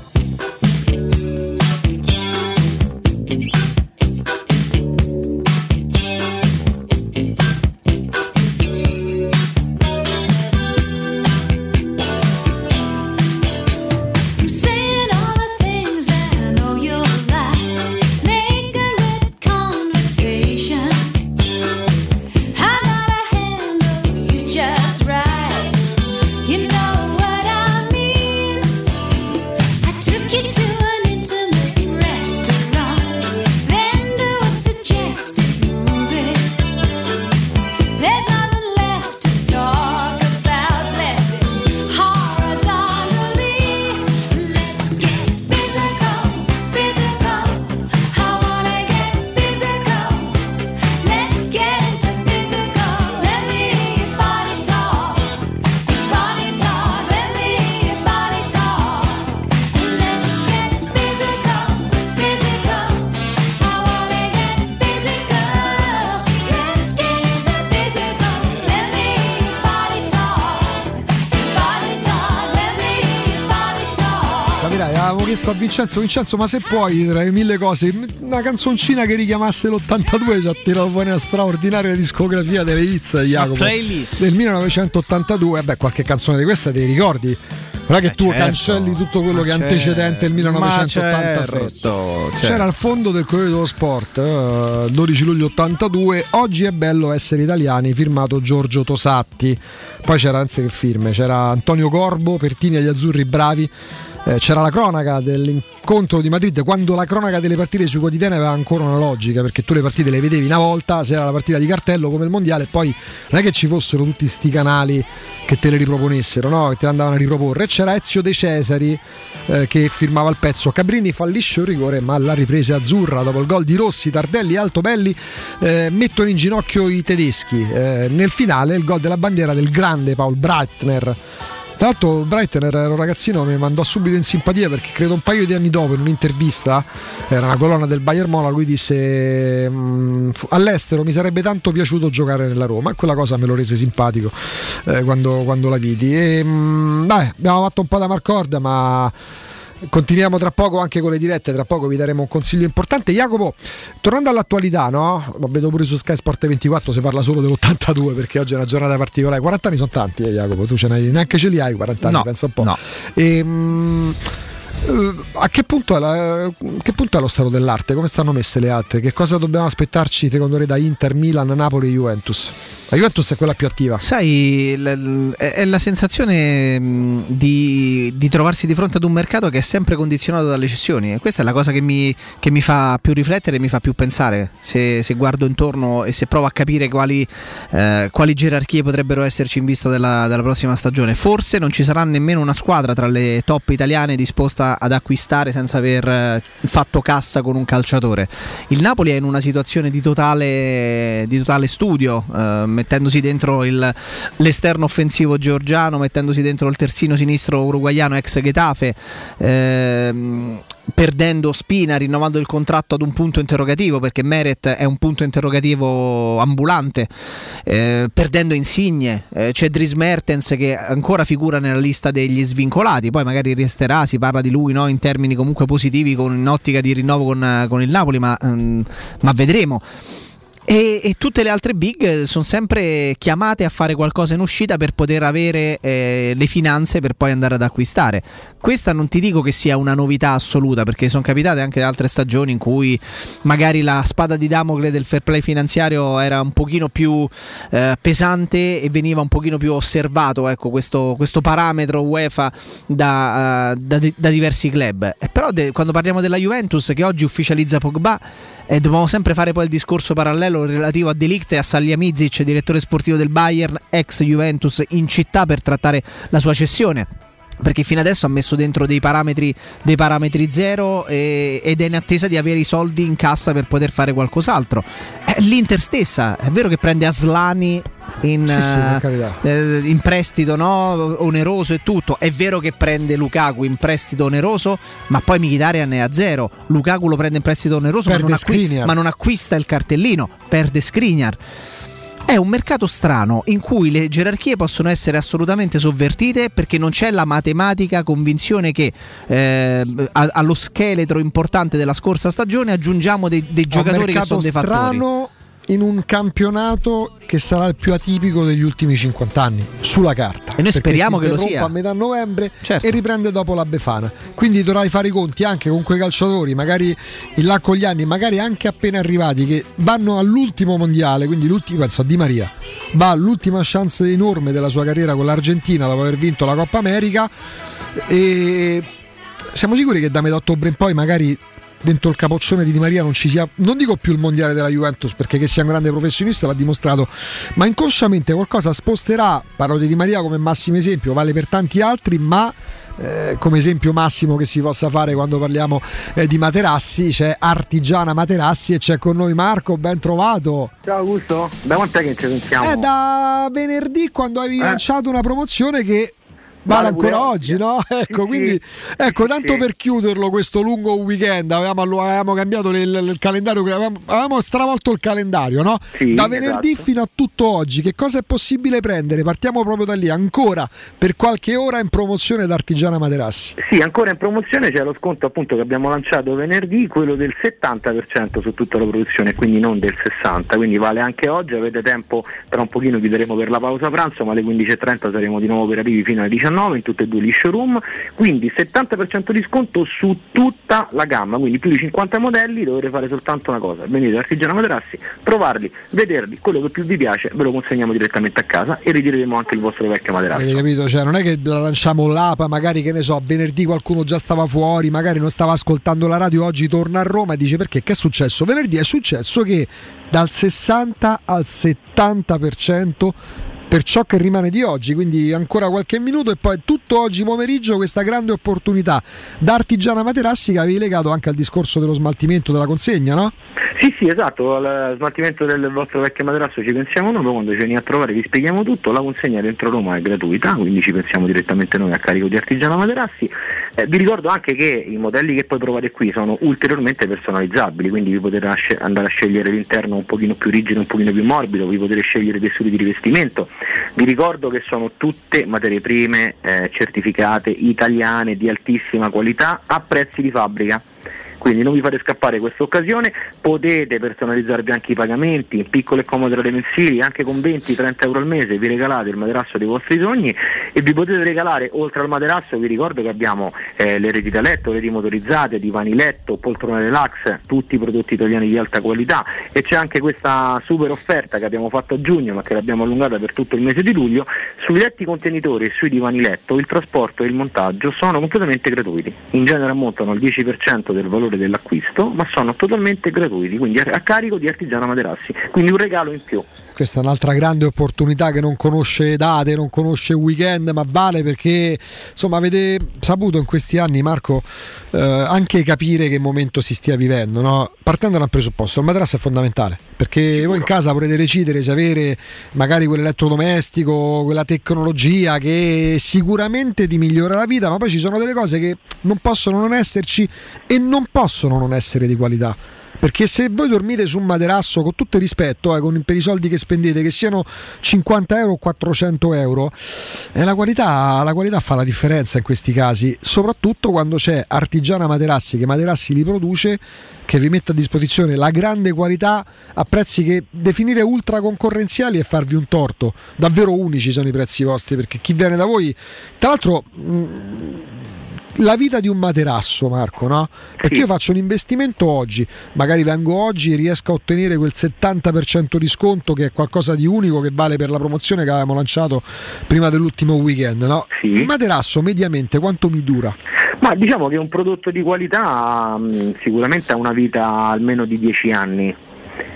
A Vincenzo, Vincenzo, ma se puoi, tra le mille cose, una canzoncina che richiamasse l'ottantadue, ci ha tirato fuori una straordinaria discografia delle hits, Jacopo, playlist del millenovecentottantadue. Beh, qualche canzone di questa te ricordi? Non è che eh tu certo, cancelli tutto quello che è antecedente il millenovecentottantasei. Certo, certo. C'era al fondo del Corriere dello Sport, eh, dodici luglio ottantadue, Oggi è bello essere italiani, firmato Giorgio Tosatti. Poi c'era, anzi che firme, c'era Antonio Corbo, Pertini agli azzurri bravi. Eh, c'era la cronaca dell'incontro di Madrid, quando la cronaca delle partite sui quotidiani aveva ancora una logica, perché tu le partite le vedevi una volta, c'era la partita di cartello come il mondiale, e poi non è che ci fossero tutti sti canali che te le riproponessero, no? Che te le andavano a riproporre. E c'era Ezio De Cesari eh, che firmava il pezzo. Cabrini fallisce un rigore, ma la ripresa azzurra dopo il gol di Rossi, Tardelli e Altobelli eh, mettono in ginocchio i tedeschi. Eh, nel finale il gol della bandiera del grande Paul Breitner. Tra l'altro Breitner era un ragazzino, mi mandò subito in simpatia, perché credo un paio di anni dopo in un'intervista, era una colonna del Bayern Monaco, lui disse all'estero mi sarebbe tanto piaciuto giocare nella Roma, e quella cosa me lo rese simpatico eh, quando, quando la vidi. E, mh, beh, abbiamo fatto un po' da marcorda, ma continuiamo tra poco anche con le dirette, tra poco vi daremo un consiglio importante. Jacopo, tornando all'attualità, no? Ma vedo pure su Sky Sport ventiquattro si parla solo dell'ottantadue, perché oggi è una giornata particolare. quaranta anni sono tanti, eh, Jacopo, tu ce n'hai, neanche ce li hai quaranta anni, no, pensa un po'. No. E, mh, a che punto, è la, a che punto è lo stato dell'arte? Come stanno messe le altre? Che cosa dobbiamo aspettarci secondo te da Inter, Milan, Napoli e Juventus? La Juventus è quella più attiva. Sai, è la sensazione di, di trovarsi di fronte ad un mercato che è sempre condizionato dalle cessioni, e questa è la cosa che mi, che mi fa più riflettere e mi fa più pensare, se, se guardo intorno e se provo a capire quali, eh, quali gerarchie potrebbero esserci in vista della, della prossima stagione. Forse non ci sarà nemmeno una squadra tra le top italiane disposta ad acquistare senza aver fatto cassa con un calciatore. Il Napoli è in una situazione di totale, di totale studio, eh, mettendosi dentro il, l'esterno offensivo georgiano, mettendosi dentro il terzino sinistro uruguaiano ex Getafe, ehm, perdendo Spina, rinnovando il contratto ad un punto interrogativo, perché Meret è un punto interrogativo ambulante, eh, perdendo Insigne, eh, c'è Dries Mertens che ancora figura nella lista degli svincolati, poi magari resterà, si parla di lui, no, in termini comunque positivi, con un'ottica di rinnovo con, con il Napoli, ma, um, ma vedremo. E, e tutte le altre big sono sempre chiamate a fare qualcosa in uscita per poter avere eh, le finanze per poi andare ad acquistare. Questa non ti dico che sia una novità assoluta, perché sono capitate anche altre stagioni in cui magari la spada di Damocle del fair play finanziario era un pochino più eh, pesante e veniva un pochino più osservato, ecco, questo, questo parametro UEFA da, uh, da, da diversi club. Però de, quando parliamo della Juventus, che oggi ufficializza Pogba, E dobbiamo sempre fare poi il discorso parallelo relativo a De Ligt e a Salihamidzic, direttore sportivo del Bayern, ex Juventus, in città per trattare la sua cessione, perché fino adesso ha messo dentro dei parametri dei parametri zero e, ed è in attesa di avere i soldi in cassa per poter fare qualcos'altro. L'Inter stessa, è vero che prende Aslani in, sì, sì, eh, in prestito, no? Oneroso e tutto, è vero che prende Lukaku in prestito oneroso, ma poi Mkhitaryan ne ha zero. Lukaku lo prende in prestito oneroso, ma non, acqui- ma non acquista il cartellino, perde Skriniar. È un mercato strano in cui le gerarchie possono essere assolutamente sovvertite, perché non c'è la matematica convinzione che eh, a, allo scheletro importante della scorsa stagione aggiungiamo dei, dei giocatori che sono dei fattori. Un mercato strano in un campionato che sarà il più atipico degli ultimi cinquanta anni sulla carta, e noi speriamo che lo sia a metà novembre, certo, e riprende dopo la Befana, quindi dovrai fare i conti anche con quei calciatori magari in là con gli anni, magari anche appena arrivati, che vanno all'ultimo mondiale, quindi l'ultimo, penso a Di Maria, va all'ultima chance enorme della sua carriera con l'Argentina dopo aver vinto la Coppa America, e siamo sicuri che da metà ottobre in poi magari dentro il capoccione di Di Maria non ci sia, non dico più il mondiale della Juventus, perché che sia un grande professionista l'ha dimostrato, ma inconsciamente qualcosa sposterà. Parlo di Di Maria come massimo esempio, vale per tanti altri, ma eh, come esempio massimo che si possa fare quando parliamo eh, di Materassi, c'è Artigiana Materassi e c'è con noi Marco, ben trovato. Ciao Augusto, da quant'è che ci sentiamo? È da venerdì, quando avevi eh. lanciato una promozione che vale ancora oggi, no? Ecco, sì, quindi sì, ecco, tanto sì, per chiuderlo questo lungo weekend avevamo, avevamo cambiato il, il calendario, avevamo, avevamo stravolto il calendario, no? Sì, da venerdì, esatto, fino a tutto oggi che cosa è possibile prendere? Partiamo proprio da lì, ancora per qualche ora in promozione da Artigiana Materassi. Sì, ancora in promozione, c'è lo sconto appunto che abbiamo lanciato venerdì, quello del settanta per cento su tutta la produzione, quindi non del sessanta per cento, quindi vale anche oggi, avete tempo, tra un pochino chiuderemo per la pausa pranzo, ma alle quindici e trenta saremo di nuovo operativi fino alle diciannove in tutte e due gli showroom, quindi settanta per cento di sconto su tutta la gamma, quindi più di cinquanta modelli. Dovrete fare soltanto una cosa: venite da Artigiana Materassi, provarli, vederli, quello che più vi piace ve lo consegniamo direttamente a casa e ritireremo anche il vostro vecchio materasso. Hai capito? Cioè, non è che la lanciamo l'apa, magari, che ne so, venerdì qualcuno già stava fuori, magari non stava ascoltando la radio, oggi torna a Roma e dice: perché, che è successo? Venerdì è successo che dal sessanta al settanta per cento per ciò che rimane di oggi, quindi ancora qualche minuto e poi tutto oggi pomeriggio questa grande opportunità da Artigiana Materassi, che avevi legato anche al discorso dello smaltimento della consegna, no? Sì, sì, esatto, al smaltimento del vostro vecchio materasso ci pensiamo noi, quando ci venite a trovare vi spieghiamo tutto, la consegna dentro Roma è gratuita, quindi ci pensiamo direttamente noi a carico di Artigiana Materassi. Eh, vi ricordo anche che i modelli che poi provate qui sono ulteriormente personalizzabili, quindi vi potete andare a scegliere l'interno un pochino più rigido, un pochino più morbido, vi potete scegliere tessuti di rivestimento. Vi ricordo che sono tutte materie prime eh, certificate italiane di altissima qualità a prezzi di fabbrica, quindi non vi fate scappare questa occasione. Potete personalizzarvi anche i pagamenti, piccole e comode rate mensili, anche con venti trenta euro al mese vi regalate il materasso dei vostri sogni, e vi potete regalare, oltre al materasso, vi ricordo che abbiamo eh, le reti da letto, le reti motorizzate, divani letto, poltrone relax, tutti i prodotti italiani di alta qualità, e c'è anche questa super offerta che abbiamo fatto a giugno, ma che l'abbiamo allungata per tutto il mese di luglio, sui letti contenitori e sui divani letto. Il trasporto e il montaggio sono completamente gratuiti, in genere ammontano al dieci per cento del valore dell'acquisto, ma sono totalmente gratuiti, quindi a carico di Artigiana Materassi, quindi un regalo in più. Questa è un'altra grande opportunità che non conosce date, non conosce weekend, ma vale perché insomma avete saputo in questi anni, Marco, eh, anche capire che momento si stia vivendo, no? Partendo da un presupposto, il materasso è fondamentale, perché voi in casa potete decidere se avere magari quell'elettrodomestico, quella tecnologia che sicuramente ti migliora la vita, ma poi ci sono delle cose che non possono non esserci e non possono non essere di qualità. Perché se voi dormite su un materasso, con tutto il rispetto, eh, con, per i soldi che spendete, che siano cinquanta euro o quattrocento euro, eh, la, qualità, la qualità fa la differenza in questi casi, soprattutto quando c'è Artigiana Materassi, che Materassi li produce, che vi mette a disposizione la grande qualità a prezzi che definire ultra concorrenziali è farvi un torto. Davvero unici sono i prezzi vostri, perché chi viene da voi, tra l'altro... Mh, la vita di un materasso, Marco, no? Perché io faccio un investimento oggi, magari vengo oggi e riesco a ottenere quel settanta per cento di sconto, che è qualcosa di unico, che vale per la promozione che avevamo lanciato prima dell'ultimo weekend, no? Sì. Il materasso mediamente quanto mi dura? Ma diciamo che un prodotto di qualità mh, sicuramente ha una vita almeno di dieci anni.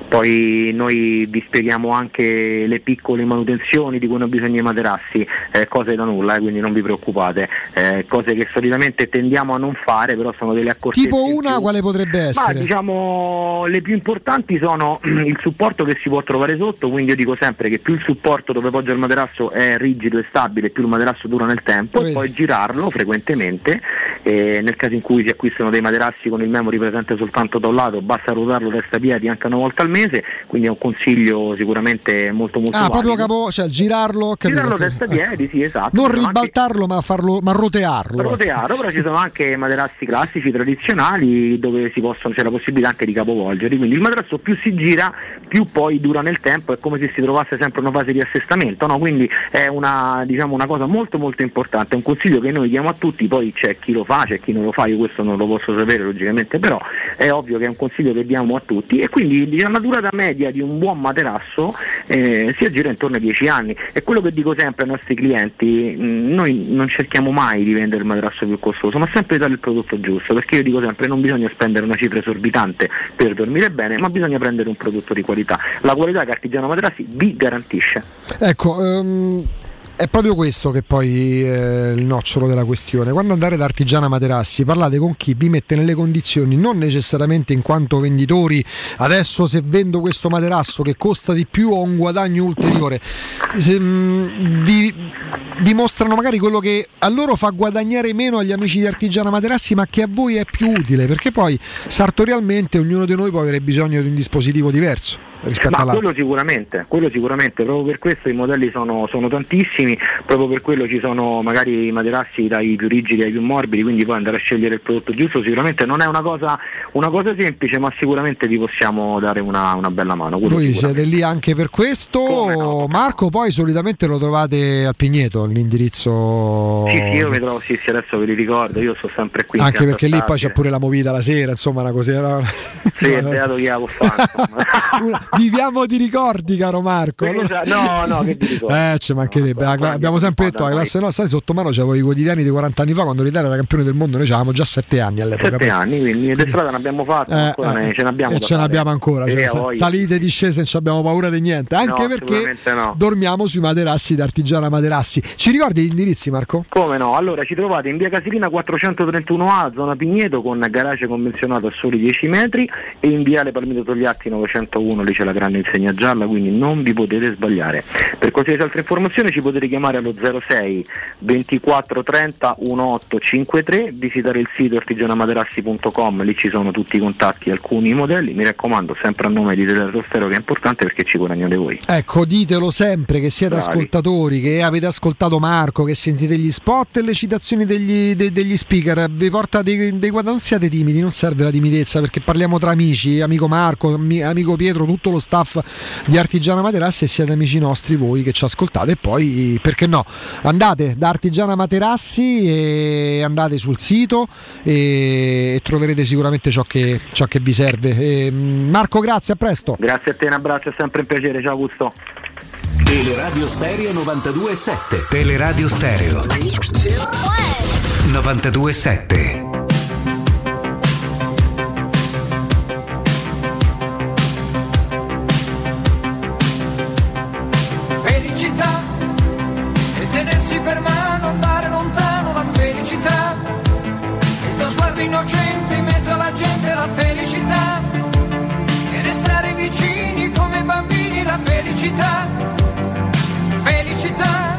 Poi noi vi spieghiamo anche le piccole manutenzioni di cui hanno bisogno i materassi, eh, cose da nulla, eh, quindi non vi preoccupate, eh, cose che solitamente tendiamo a non fare, però sono delle accortezze. Tipo una quale potrebbe essere? Ma diciamo le più importanti sono il supporto che si può trovare sotto, quindi io dico sempre che più il supporto dove poggia il materasso è rigido e stabile, più il materasso dura nel tempo, e poi girarlo frequentemente, eh, nel caso in cui si acquistano dei materassi con il memory presente soltanto da un lato, basta ruotarlo testa piedi anche una volta al mese, quindi è un consiglio sicuramente molto molto ah, valido. Proprio capo, cioè girarlo, capito, girarlo testa piedi, eh. Sì, esatto. Non ribaltarlo anche, ma farlo, ma rotearlo. Rotearlo, però ci sono anche materassi classici tradizionali dove si possono, c'è la possibilità anche di capovolgere, quindi il materasso più si gira più poi dura nel tempo, è come se si trovasse sempre una fase di assestamento, no? Quindi è una, diciamo, una cosa molto molto importante, è un consiglio che noi diamo a tutti, poi c'è chi lo fa, c'è chi non lo fa, io questo non lo posso sapere logicamente, però è ovvio che è un consiglio che diamo a tutti, e quindi diciamo, la durata media di un buon materasso eh, si aggira intorno ai dieci anni, e quello che dico sempre ai nostri clienti, mh, noi non cerchiamo mai di vendere il materasso più costoso, ma sempre dare il prodotto giusto, perché io dico sempre non bisogna spendere una cifra esorbitante per dormire bene, ma bisogna prendere un prodotto di qualità, la qualità che Artigiano Materassi vi garantisce. Ecco, um... è proprio questo che poi è il nocciolo della questione. Quando andare da Artigiana Materassi parlate con chi vi mette nelle condizioni, non necessariamente in quanto venditori, adesso se vendo questo materasso che costa di più ho un guadagno ulteriore, se, mh, vi, vi mostrano magari quello che a loro fa guadagnare meno agli amici di Artigiana Materassi, ma che a voi è più utile, perché poi sartorialmente ognuno di noi può avere bisogno di un dispositivo diverso. Ma alla... quello sicuramente, quello sicuramente, proprio per questo i modelli sono, sono tantissimi, proprio per quello ci sono magari i materassi dai più rigidi ai più morbidi, quindi poi andare a scegliere il prodotto giusto sicuramente non è una cosa, una cosa semplice, ma sicuramente vi possiamo dare una, una bella mano. Voi siete lì anche per questo, no? Marco, poi solitamente lo trovate al Pigneto, l'indirizzo? Sì, sì, io mi trovo, sì, sì, adesso ve li ricordo, io sono sempre qui. Anche perché lì poi c'è pure la movita la sera, insomma una cosera. Sì, è beato chi la può fare. Viviamo di ricordi, caro Marco. No, no, che ti ricordi? Eh, ci mancherebbe. No, no, abbiamo sempre detto, no, la classe nostra, sai, sotto mano c'avevo i quotidiani di quaranta anni fa, quando l'Italia era campione del mondo, noi avevamo già sette anni all'epoca. sette anni, quindi di strada ne abbiamo fatto, eh, ancora, eh, ne, ce n'abbiamo. E ce n'abbiamo ancora, cioè, voi... salite e discese, non ci abbiamo paura di niente, anche no, perché no. Dormiamo sui materassi d'Artigiana Materassi. Ci ricordi gli indirizzi, Marco? Come no? Allora, ci trovate in via Casilina quattrocentotrentuno A, zona Pigneto, con garage convenzionato a soli dieci metri, e in viale Palmiro Togliatti novecentouno, lì c'è la grande insegna gialla, quindi non vi potete sbagliare. Per qualsiasi altra informazione ci potete chiamare allo zero sei ventiquattro trenta diciotto cinquantatré, visitare il sito artigianamaterassi punto com, lì ci sono tutti i contatti, alcuni modelli, mi raccomando sempre a nome di Tele Rostero, che è importante perché ci guadagnate voi. Ecco, ditelo sempre che siete bravi ascoltatori, che avete ascoltato Marco, che sentite gli spot e le citazioni degli, de, degli speaker, vi porta dei, dei non siate timidi, non serve la timidezza, perché parliamo tra amici, amico Marco, amico Pietro, tutto lo staff di Artigiana Materassi, e siete amici nostri voi che ci ascoltate, e poi perché no, andate da Artigiana Materassi e andate sul sito e troverete sicuramente ciò che, ciò che vi serve. E Marco, grazie, a presto. Grazie a te, un abbraccio, è sempre un piacere, ciao Augusto. Teleradio Stereo novantadue virgola sette. Teleradio Stereo novantadue virgola sette. Innocente in mezzo alla gente la felicità, e restare vicini come bambini la felicità, felicità,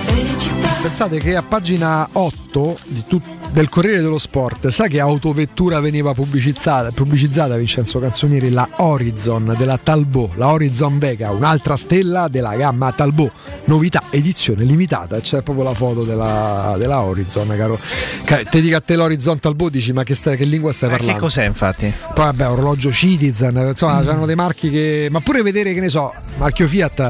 felicità. Pensate che a pagina otto di tutto del Corriere dello Sport, sai che autovettura veniva pubblicizzata, pubblicizzata Vincenzo Canzonieri, la Horizon della Talbot, la Horizon Vega, un'altra stella della gamma Talbot, novità, edizione limitata, c'è proprio la foto della, della Horizon, caro. Ti dico a te l'Horizon Talbot, dici ma che, stai, che lingua stai parlando? Ma che cos'è infatti? Poi vabbè, orologio Citizen, insomma, mm. c'hanno dei marchi che, ma pure vedere, che ne so, marchio Fiat,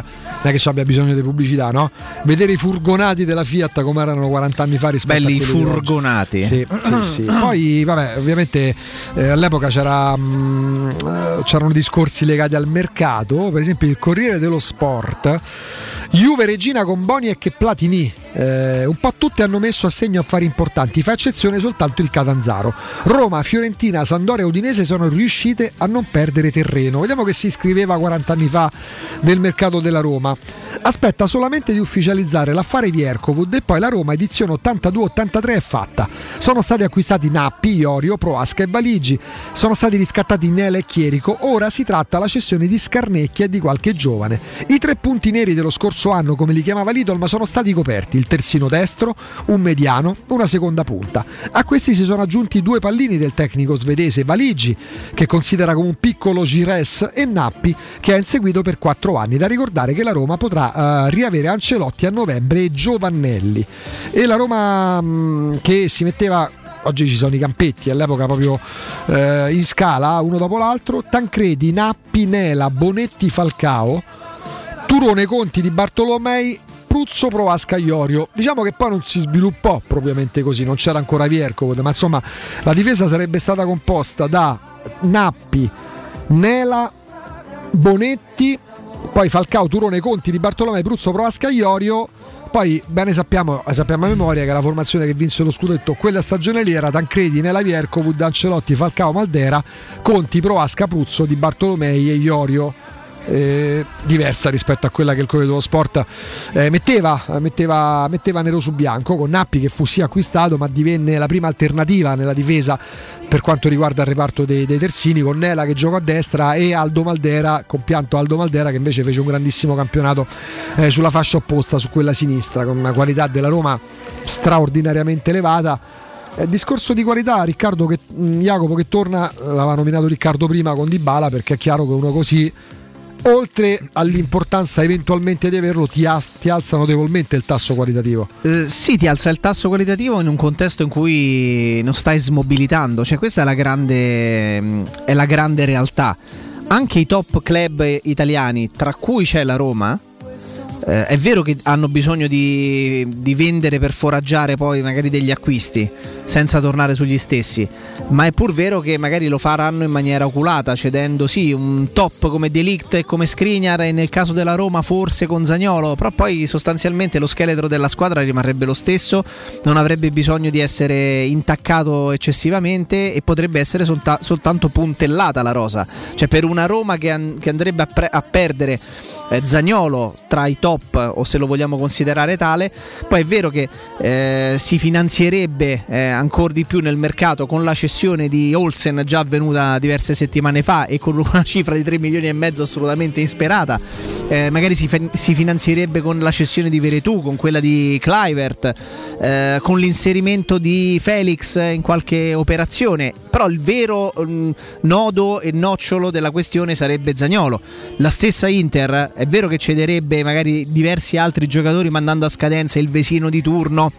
non è che abbia bisogno di pubblicità, no? Vedere i furgonati della Fiat come erano quaranta anni fa rispetto belli a quelli furgonati. Sì, sì, sì. Poi vabbè, ovviamente eh, all'epoca c'era, mh, c'erano discorsi legati al mercato, per esempio il Corriere dello Sport Juve regina con Boniek e Platini, eh, un po' tutti hanno messo a segno affari importanti, fa eccezione soltanto il Catanzaro. Roma, Fiorentina, Sampdoria e Udinese sono riuscite a non perdere terreno. Vediamo che si scriveva quaranta anni fa nel mercato della Roma. Aspetta solamente di ufficializzare l'affare Vierkovud e poi la Roma edizione ottantadue ottantatré è fatta. Sono stati acquistati Nappi, Iorio, Proasca e Baligi, sono stati riscattati Nele e Chierico, ora si tratta la cessione di Scarnecchia e di qualche giovane. I tre punti neri dello scorso anno, come li chiamava Lidolma, sono stati coperti: il terzino destro, un mediano, una seconda punta. A questi si sono aggiunti i due pallini del tecnico svedese Baligi, che considera come un piccolo Gires, e Nappi, che ha inseguito per quattro anni. Da ricordare che la Roma potrà eh, riavere Ancelotti a novembre e Giovannelli. E la Roma mh, che si metteva, oggi ci sono i campetti, all'epoca proprio eh, in scala uno dopo l'altro: Tancredi, Nappi, Nela, Bonetti, Falcao, Turone, Conti, Di Bartolomei, Pruzzo, Proasca, Iorio. Diciamo che poi non si sviluppò propriamente così, non c'era ancora Vierkovod, ma insomma la difesa sarebbe stata composta da Nappi, Nela, Bonetti, poi Falcao, Turone, Conti, Di Bartolomei, Pruzzo, Proasca, Iorio. Poi bene sappiamo, sappiamo a memoria che la formazione che vinse lo scudetto quella stagione lì era Tancredi, Nela, Vierkovud, Ancelotti, Falcao, Maldera, Conti, Proasca, Pruzzo, Di Bartolomei e Iorio. Eh, diversa rispetto a quella che il Corriere dello Sport eh, metteva, metteva, metteva nero su bianco, con Nappi che fu sì acquistato ma divenne la prima alternativa nella difesa per quanto riguarda il reparto dei, dei terzini, con Nela che giocò a destra e Aldo Maldera, compianto Aldo Maldera, che invece fece un grandissimo campionato eh, sulla fascia opposta, su quella sinistra, con una qualità della Roma straordinariamente elevata. Eh, discorso di qualità, Riccardo che, mh, Jacopo che torna, l'aveva nominato Riccardo prima con Dybala, perché è chiaro che uno così, oltre all'importanza eventualmente di averlo, ti, as- ti alza notevolmente il tasso qualitativo. Eh, sì, ti alza il tasso qualitativo in un contesto in cui non stai smobilitando, cioè questa è la grande, è la grande realtà. Anche i top club italiani, tra cui c'è la Roma, eh, è vero che hanno bisogno di, di vendere per foraggiare poi magari degli acquisti senza tornare sugli stessi, ma è pur vero che magari lo faranno in maniera oculata, cedendo sì un top come De Ligt e come Skriniar, e nel caso della Roma forse con Zaniolo, però poi sostanzialmente lo scheletro della squadra rimarrebbe lo stesso, non avrebbe bisogno di essere intaccato eccessivamente e potrebbe essere solta- soltanto puntellata la rosa. Cioè per una Roma che, an- che andrebbe a, pre- a perdere eh, Zaniolo tra i top, o se lo vogliamo considerare tale, poi è vero che eh, si finanzierebbe eh, ancora di più nel mercato con la cessione di Olsen già avvenuta diverse settimane fa e con una cifra di tre milioni e mezzo assolutamente insperata. Eh, magari si, fe- si finanzierebbe con la cessione di Veretout, con quella di Kluivert, eh, con l'inserimento di Felix in qualche operazione, però il vero mh, nodo e nocciolo della questione sarebbe Zaniolo. La stessa Inter è vero che cederebbe magari diversi altri giocatori mandando a scadenza il Vesino di turno,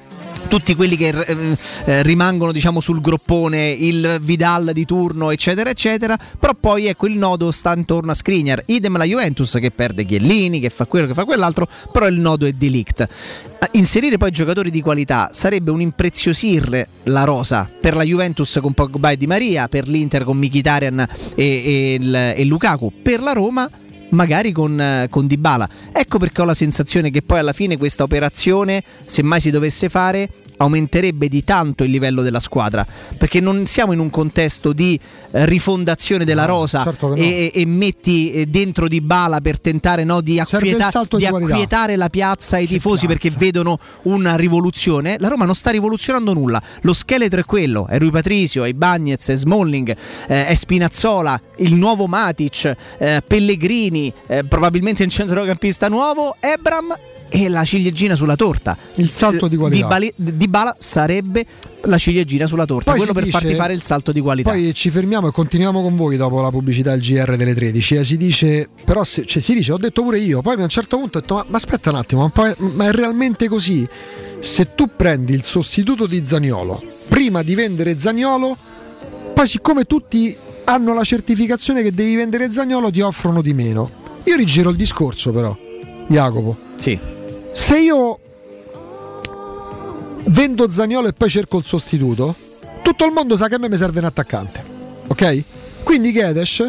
tutti quelli che eh, rimangono diciamo sul groppone, il Vidal di turno eccetera eccetera, però poi ecco il nodo sta intorno a Skriniar, idem la Juventus che perde Chiellini, che fa quello, che fa quell'altro, però il nodo è De Ligt. Inserire poi giocatori di qualità sarebbe un impreziosirle la rosa, per la Juventus con Pogba e Di Maria, per l'Inter con Mkhitaryan e, e, il, e Lukaku, per la Roma magari con, con Dybala. Ecco perché ho la sensazione che poi alla fine questa operazione, se mai si dovesse fare, aumenterebbe di tanto il livello della squadra, perché non siamo in un contesto di eh, rifondazione della no, rosa, certo e, no. e metti eh, dentro Dybala per tentare no, di, acquieta- di, di acquietare la piazza e i tifosi piazza. Perché vedono una rivoluzione. La Roma non sta rivoluzionando nulla, lo scheletro è quello, è Rui Patricio, è Ibañez, è Smalling, eh, è Spinazzola, il nuovo Matic, eh, Pellegrini, eh, probabilmente un centrocampista nuovo, Ebram, e la ciliegina sulla torta, il salto di qualità. Dybala, Dybala sarebbe la ciliegina sulla torta, poi quello per dice, farti fare il salto di qualità. Poi ci fermiamo e continuiamo con voi dopo la pubblicità, il G R delle tredici. Eh, si dice, però se, cioè, si dice, ho detto pure io, poi a un certo punto ho detto ma, ma aspetta un attimo, ma, ma è realmente così? Se tu prendi il sostituto di Zaniolo, prima di vendere Zaniolo, poi siccome tutti hanno la certificazione che devi vendere Zaniolo ti offrono di meno. Io rigiro il discorso però, Jacopo. Sì. Se io vendo Zaniolo e poi cerco il sostituto, tutto il mondo sa che a me mi serve un attaccante, ok? Quindi Guedes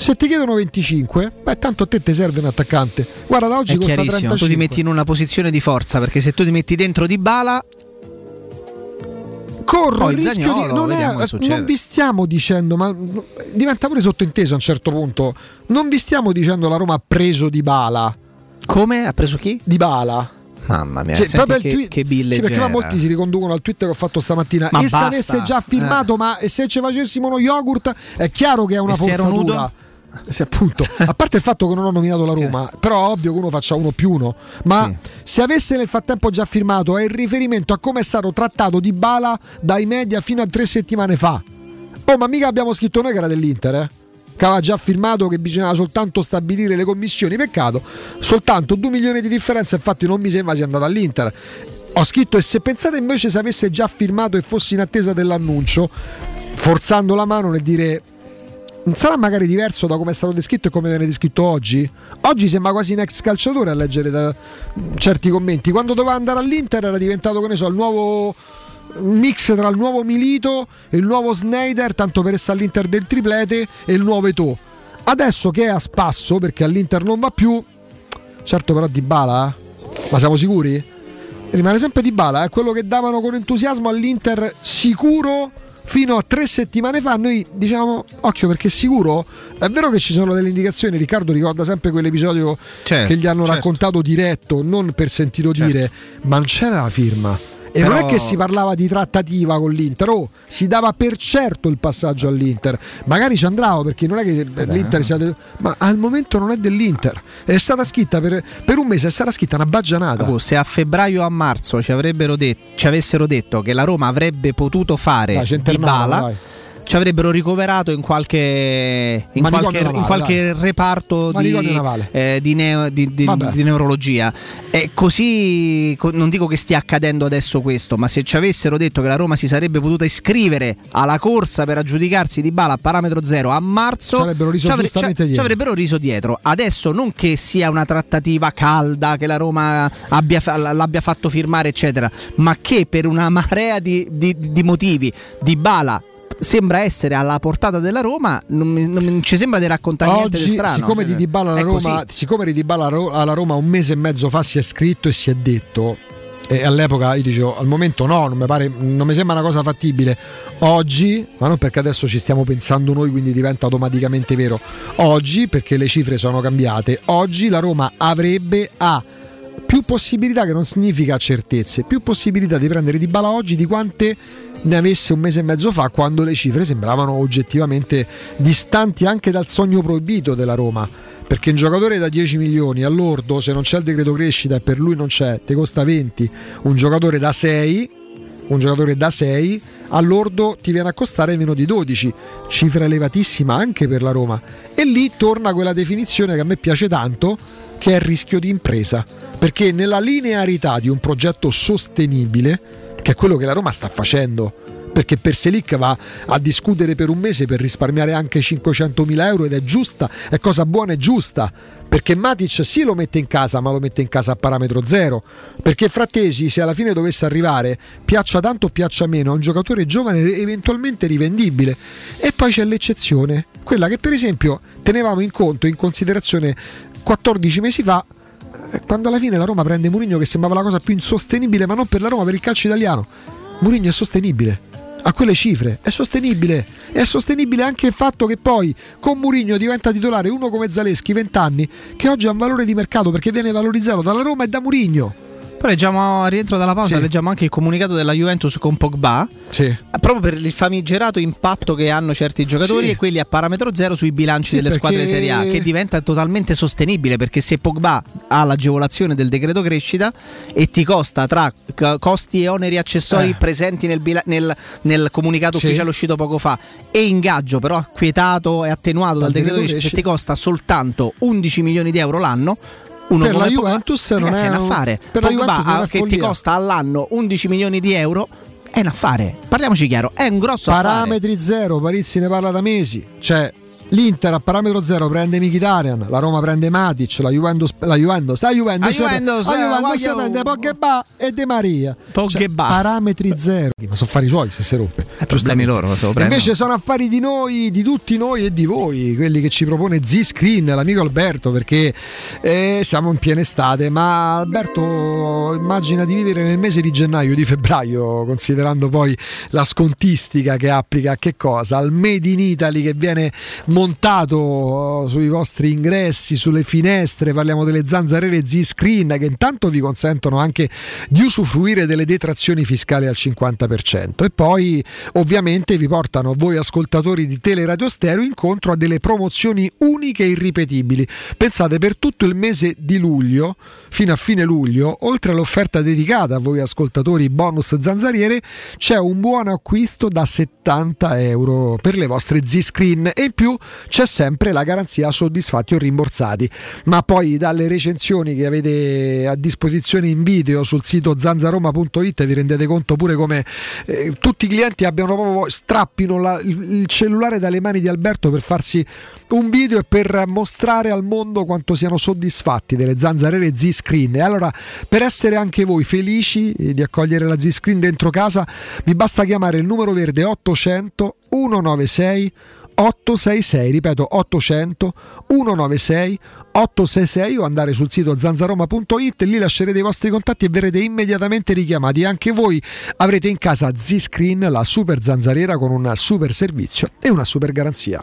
se ti chiedono venticinque, beh, tanto a te ti serve un attaccante. Guarda, da oggi costa trentacinque. Tu ti metti in una posizione di forza, perché se tu ti metti dentro Dybala corro il rischio di, non, è, non vi stiamo dicendo, ma diventa pure sottointeso a un certo punto, non vi stiamo dicendo la Roma ha preso Dybala. Come? Ha preso chi? Dybala. Mamma mia, cioè, proprio che, il twi- che bille. Sì, perché ma molti si riconducono al tweet che ho fatto stamattina. Ma e basta. Se avesse già firmato, eh. ma e se ci facessimo uno yogurt, è chiaro che è una forzatura. Sì, appunto. A parte il fatto che non ho nominato la Roma, però è ovvio che uno faccia uno più uno. Ma sì, se avesse nel frattempo già firmato, è il riferimento a come è stato trattato Dybala dai media fino a tre settimane fa. Oh, ma mica abbiamo scritto noi che era dell'Inter, eh? Che aveva già firmato, che bisognava soltanto stabilire le commissioni. Peccato, soltanto due milioni di differenza. Infatti non mi sembra sia andato all'Inter. Ho scritto, e se pensate invece se avesse già firmato e fosse in attesa dell'annuncio, forzando la mano nel dire, non sarà magari diverso da come è stato descritto e come viene descritto oggi? Oggi sembra quasi un ex calciatore a leggere da certi commenti. Quando doveva andare all'Inter era diventato, che ne so, il nuovo mix tra il nuovo Milito e il nuovo Sneijder, tanto per essere all'Inter del triplete, e il nuovo Eto'o. Adesso che è a spasso perché all'Inter non va più, certo, però Dybala, eh? Ma siamo sicuri? Rimane sempre Dybala, è eh? quello che davano con entusiasmo all'Inter sicuro fino a tre settimane fa. Noi diciamo occhio, perché sicuro è vero che ci sono delle indicazioni. Riccardo ricorda sempre quell'episodio, certo, che gli hanno, certo, raccontato diretto, non per sentito dire, certo, ma non c'era la firma. E però non è che si parlava di trattativa con l'Inter, oh, si dava per certo il passaggio all'Inter. Magari ci andrà, perché non è che l'Inter sia del... ma al momento non è dell'Inter. È stata scritta per, per un mese, è stata scritta una baggianata. Oh, se a febbraio o a marzo ci avrebbero detto, ci avessero detto che la Roma avrebbe potuto fare dai, Dybala, dai, ci avrebbero ricoverato in qualche in qualche, navale, in qualche reparto di, eh, di, neo, di, di, di neurologia. E così non dico che stia accadendo adesso questo, ma se ci avessero detto che la Roma si sarebbe potuta iscrivere alla corsa per aggiudicarsi Dybala a parametro zero a marzo, ci avrebbero riso, ci avre- ci, ci avrebbero riso dietro. Adesso non che sia una trattativa calda, che la Roma abbia, l'abbia fatto firmare eccetera, ma che per una marea di, di, di motivi Dybala sembra essere alla portata della Roma. Non, non ci sembra di raccontare oggi, niente di strano. Siccome di Dybala alla Roma, siccome di Dybala alla Roma un mese e mezzo fa si è scritto e si è detto, e all'epoca io dicevo al momento no, non mi pare, non mi sembra una cosa fattibile. Oggi, ma non perché adesso ci stiamo pensando noi quindi diventa automaticamente vero, oggi perché le cifre sono cambiate, oggi la Roma avrebbe a più possibilità, che non significa certezze, più possibilità di prendere Dybala oggi di quante ne avesse un mese e mezzo fa, quando le cifre sembravano oggettivamente distanti anche dal sogno proibito della Roma, perché un giocatore da dieci milioni all'ordo, se non c'è il decreto crescita e per lui non c'è, te costa venti, un giocatore da sei un giocatore da sei all'ordo ti viene a costare meno di dodici, cifra elevatissima anche per la Roma, e lì torna quella definizione che a me piace tanto, che è il rischio di impresa, perché nella linearità di un progetto sostenibile, che è quello che la Roma sta facendo, perché Perselic va a discutere per un mese per risparmiare anche cinquecentomila euro, ed è giusta, è cosa buona e giusta, perché Matic sì lo mette in casa, ma lo mette in casa a parametro zero, perché Frattesi, se alla fine dovesse arrivare, piaccia tanto o piaccia meno, è un giocatore giovane eventualmente rivendibile. E poi c'è l'eccezione, quella che per esempio tenevamo in conto, in considerazione quattordici mesi fa, quando alla fine la Roma prende Mourinho, che sembrava la cosa più insostenibile, ma non per la Roma, per il calcio italiano. Mourinho è sostenibile a quelle cifre, è sostenibile, è sostenibile anche il fatto che poi con Mourinho diventa titolare uno come Zaleschi, vent'anni, che oggi ha un valore di mercato perché viene valorizzato dalla Roma e da Mourinho. Poi leggiamo, rientro dalla pausa, sì, leggiamo anche il comunicato della Juventus con Pogba, sì, proprio per il famigerato impatto che hanno certi giocatori, sì, e quelli a parametro zero sui bilanci, sì, delle perché... squadre Serie A, che diventa totalmente sostenibile, perché se Pogba ha l'agevolazione del decreto crescita e ti costa tra costi e oneri accessori eh. presenti nel, bila- nel, nel comunicato, sì, ufficiale uscito poco fa, e ingaggio però acquietato e attenuato dal, dal decreto crescita, crescita, ti costa soltanto undici milioni di euro l'anno. Uno per la Juventus Pogba, non ragazzi, è un affare. Per Pogba, la Juventus che follia, ti costa all'anno undici milioni di euro, è un affare. Parliamoci chiaro, è un grosso parametri affare. Parametri zero, Parizzi ne parla da mesi. Cioè, l'Inter a parametro zero prende Mkhitaryan, la Roma prende Matic, la Juventus la Juventus, la Juventus, la Juventus, la Juventus, la Juventus prende Pogba e De Maria. Pogba, cioè, parametri zero. Ma sono affari suoi se si rompe. problemi loro, lo so, invece sono affari di noi, di tutti noi e di voi, quelli che ci propone Z-Screen, l'amico Alberto, perché eh, siamo in piena estate, ma Alberto immagina di vivere nel mese di gennaio, di febbraio, considerando poi la scontistica che applica a che cosa? Al Made in Italy che viene montato sui vostri ingressi, sulle finestre. Parliamo delle zanzariere Z-Screen che intanto vi consentono anche di usufruire delle detrazioni fiscali al cinquanta per cento e poi ovviamente vi portano, voi ascoltatori di Teleradio Stereo, incontro a delle promozioni uniche e irripetibili. Pensate, per tutto il mese di luglio, fino a fine luglio, oltre all'offerta dedicata a voi ascoltatori bonus zanzariere, c'è un buon acquisto da settanta euro per le vostre Z-Screen e in più c'è sempre la garanzia soddisfatti o rimborsati. Ma poi dalle recensioni che avete a disposizione in video sul sito zanzaroma punto it vi rendete conto pure come eh, tutti i clienti abbiano proprio strappino la, il cellulare dalle mani di Alberto per farsi un video e per mostrare al mondo quanto siano soddisfatti delle zanzariere Z-Screen. E allora, per essere anche voi felici di accogliere la Z-Screen dentro casa, vi basta chiamare il numero verde ottocento centonovantasei ottocentosettantasei, ripeto ottocento centonovantasei ottocentosettantasei, o andare sul sito zanzaroma punto it, lì lascerete i vostri contatti e verrete immediatamente richiamati. Anche voi avrete in casa Z-Screen, la super zanzariera con un super servizio e una super garanzia.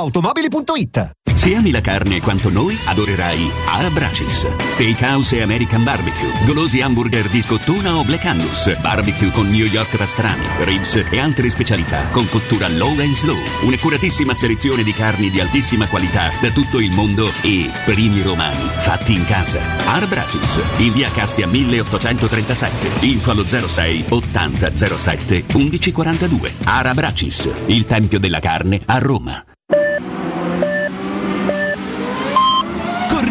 Automobili punto it. Se ami la carne quanto noi, adorerai Arabracis, Steakhouse e American Barbecue, golosi hamburger di scottuna o Black Angus, barbecue con New York pastrami, ribs e altre specialità con cottura low and slow. Un'accuratissima selezione di carni di altissima qualità da tutto il mondo e primi romani fatti in casa. Arabracis, in via Cassia milleottocentotrentasette, info allo zero sei ottanta zero sette undici quarantadue. Arabracis, il tempio della carne a Roma.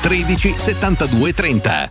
tredici settantadue trenta.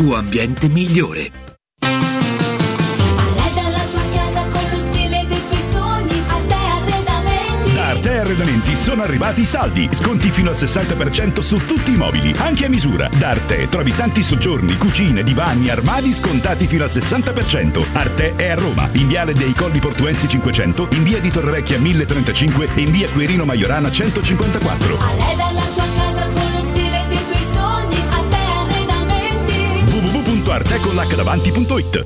tuo ambiente migliore. Arreda la tua casa con lo stile dei tuoi sogni. Arte Arredamenti. Da Arte Arredamenti sono arrivati i saldi, sconti fino al sessanta per cento su tutti i mobili, anche a misura. Da Arte trovi tanti soggiorni, cucine, divani, armadi scontati fino al sessanta per cento. Arte è a Roma, in Viale dei Colli Portuensi cinquecento, in Via di Torrevecchia mille e trentacinque e in Via Quirino Maiorana centocinquantaquattro. Arreda la tua casa con lo stile dei tuoi sogni. w w w punto arte con l'acca davanti punto i t.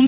com.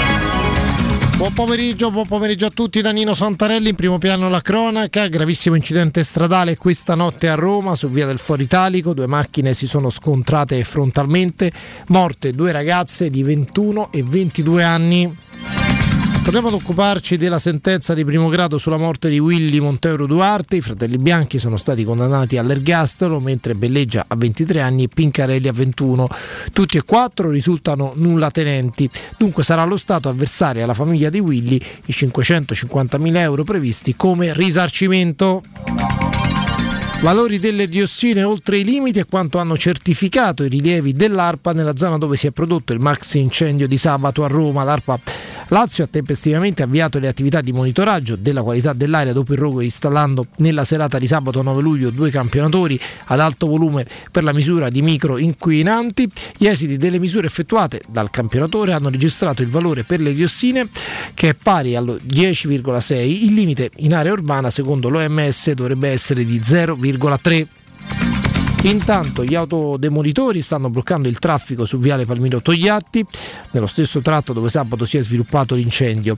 Buon pomeriggio, buon pomeriggio a tutti da Nino Santarelli. In primo piano la cronaca, gravissimo incidente stradale questa notte a Roma su via del Foro Italico, due macchine si sono scontrate frontalmente, morte due ragazze di ventuno e ventidue anni. Torniamo ad occuparci della sentenza di primo grado sulla morte di Willy Monteiro Duarte. I fratelli Bianchi sono stati condannati all'ergastolo, mentre Belleggia a ventitré anni e Pincarelli a ventuno. Tutti e quattro risultano nullatenenti. Dunque sarà lo Stato a versare alla famiglia di Willy i cinquecentocinquantamila euro previsti come risarcimento. Valori delle diossine oltre i limiti è quanto hanno certificato i rilievi dell'ARPA nella zona dove si è prodotto il maxi incendio di sabato a Roma. L'ARPA Lazio ha tempestivamente avviato le attività di monitoraggio della qualità dell'aria dopo il rogo, installando nella serata di sabato nove luglio due campionatori ad alto volume per la misura di microinquinanti. Gli esiti delle misure effettuate dal campionatore hanno registrato il valore per le diossine che è pari allo dieci virgola sei. Il limite in area urbana secondo l'O M S dovrebbe essere di zero virgola tre. Intanto gli autodemolitori stanno bloccando il traffico su viale Palmiro Togliatti, nello stesso tratto dove sabato si è sviluppato l'incendio.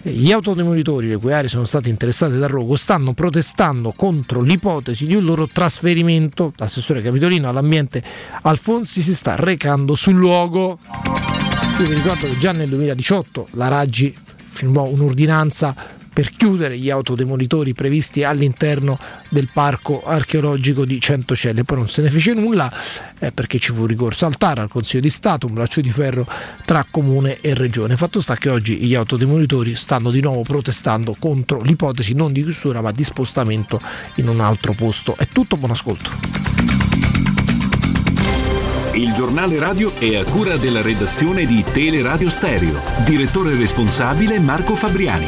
Gli autodemolitori, le cui aree sono state interessate dal rogo, stanno protestando contro l'ipotesi di un loro trasferimento. L'assessore capitolino all'ambiente Alfonsi si sta recando sul luogo. Io vi ricordo che già nel duemiladiciotto la Raggi firmò un'ordinanza per chiudere gli autodemolitori previsti all'interno del parco archeologico di Centocelle, poi non se ne fece nulla eh, perché ci fu ricorso al TAR, al Consiglio di Stato, un braccio di ferro tra comune e regione. Fatto sta che oggi gli autodemolitori stanno di nuovo protestando contro l'ipotesi non di chiusura ma di spostamento in un altro posto. È tutto, buon ascolto. Il giornale radio è a cura della redazione di Teleradio Stereo, direttore responsabile Marco Fabriani.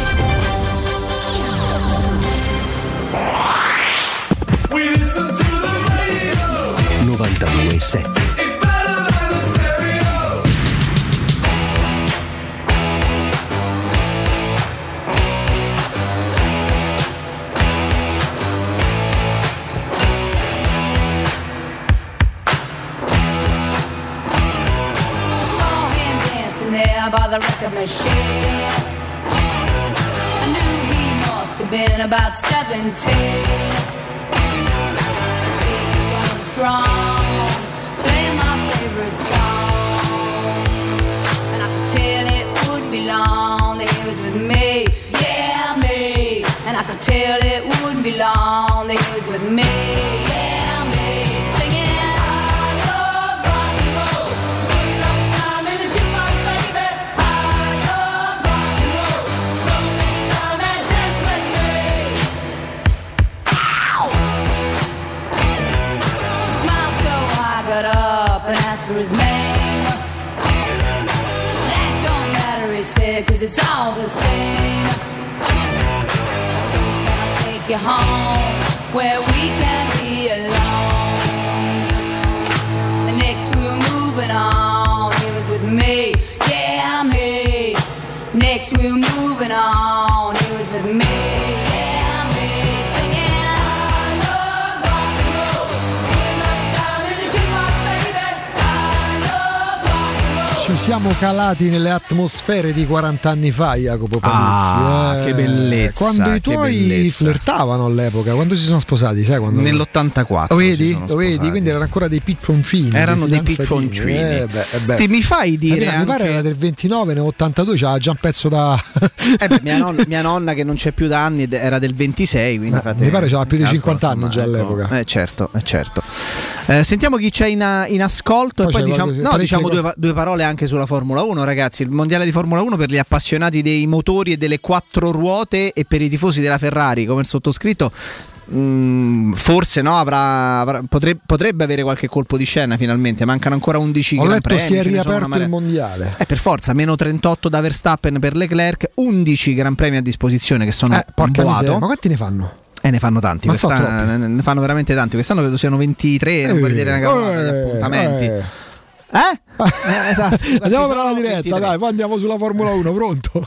novantadue e sette. I saw him dancing there by the record machine. been about seventeen. I'm strong, playing my favorite song, and I could tell it wouldn't be long that he was with me, yeah me. And I could tell it wouldn't be long that he was with me, yeah me. Singing, I love rock and roll, spend all the time in the jukebox, baby. I love rock and roll, spend all the time and dance with me. Ow! Smiled so I got up and asked for his name. That don't matter, he said, 'cause it's all the same. Your home where we can be alone. The next we were moving on, he was with me, yeah me. Next we were moving on, he was with me, yeah me. Singing, I love rock and roll, spend all the time in the jukebox, baby. I love rock and roll. Ci siamo calati nelle atmosfere di quaranta anni fa, Jacopo Palizzi. Ah, eh, che bellezza! Quando i tuoi bellezza. flirtavano all'epoca, quando si sono sposati, sai? Quando... nell'ottantaquattro. Lo vedi? Lo vedi? Quindi erano ancora dei piccioncini. Erano dei piccioncini. Eh, Ti mi fai dire? Anche... mi pare era del ventinove, nell'ottantadue c'era già un pezzo da. eh beh, mia, nonna, mia nonna, che non c'è più da anni, era del ventisei. Quindi eh, fate... mi pare c'era più di cinquanta anni già all'epoca. Eh, certo, eh, certo. Eh, sentiamo chi c'è in, a, in ascolto. Poi e poi diciamo, no, diciamo due, cose... due parole anche sulla Formula uno, ragazzi. Il mondiale di Formula uno per gli appassionati dei motori e delle quattro ruote e per i tifosi della Ferrari come il sottoscritto, mh, forse no, avrà, avrà, potrebbe, potrebbe avere qualche colpo di scena finalmente. Mancano ancora undici Ho letto Gran Premi, si è riaperto mare... il mondiale, eh, per forza, meno trentotto da Verstappen per Leclerc, undici Gran Premi a disposizione che sono eh, porca miseria, ma quanti ne fanno? Eh, ne fanno tanti, so ne fanno veramente tanti. Quest'anno credo siano ventitré, eh, non puoi vedere una cavolata eh, di appuntamenti. Eh. Eh? eh esatto. Andiamo per la diretta, ventitré. Dai, poi andiamo sulla Formula uno, pronto?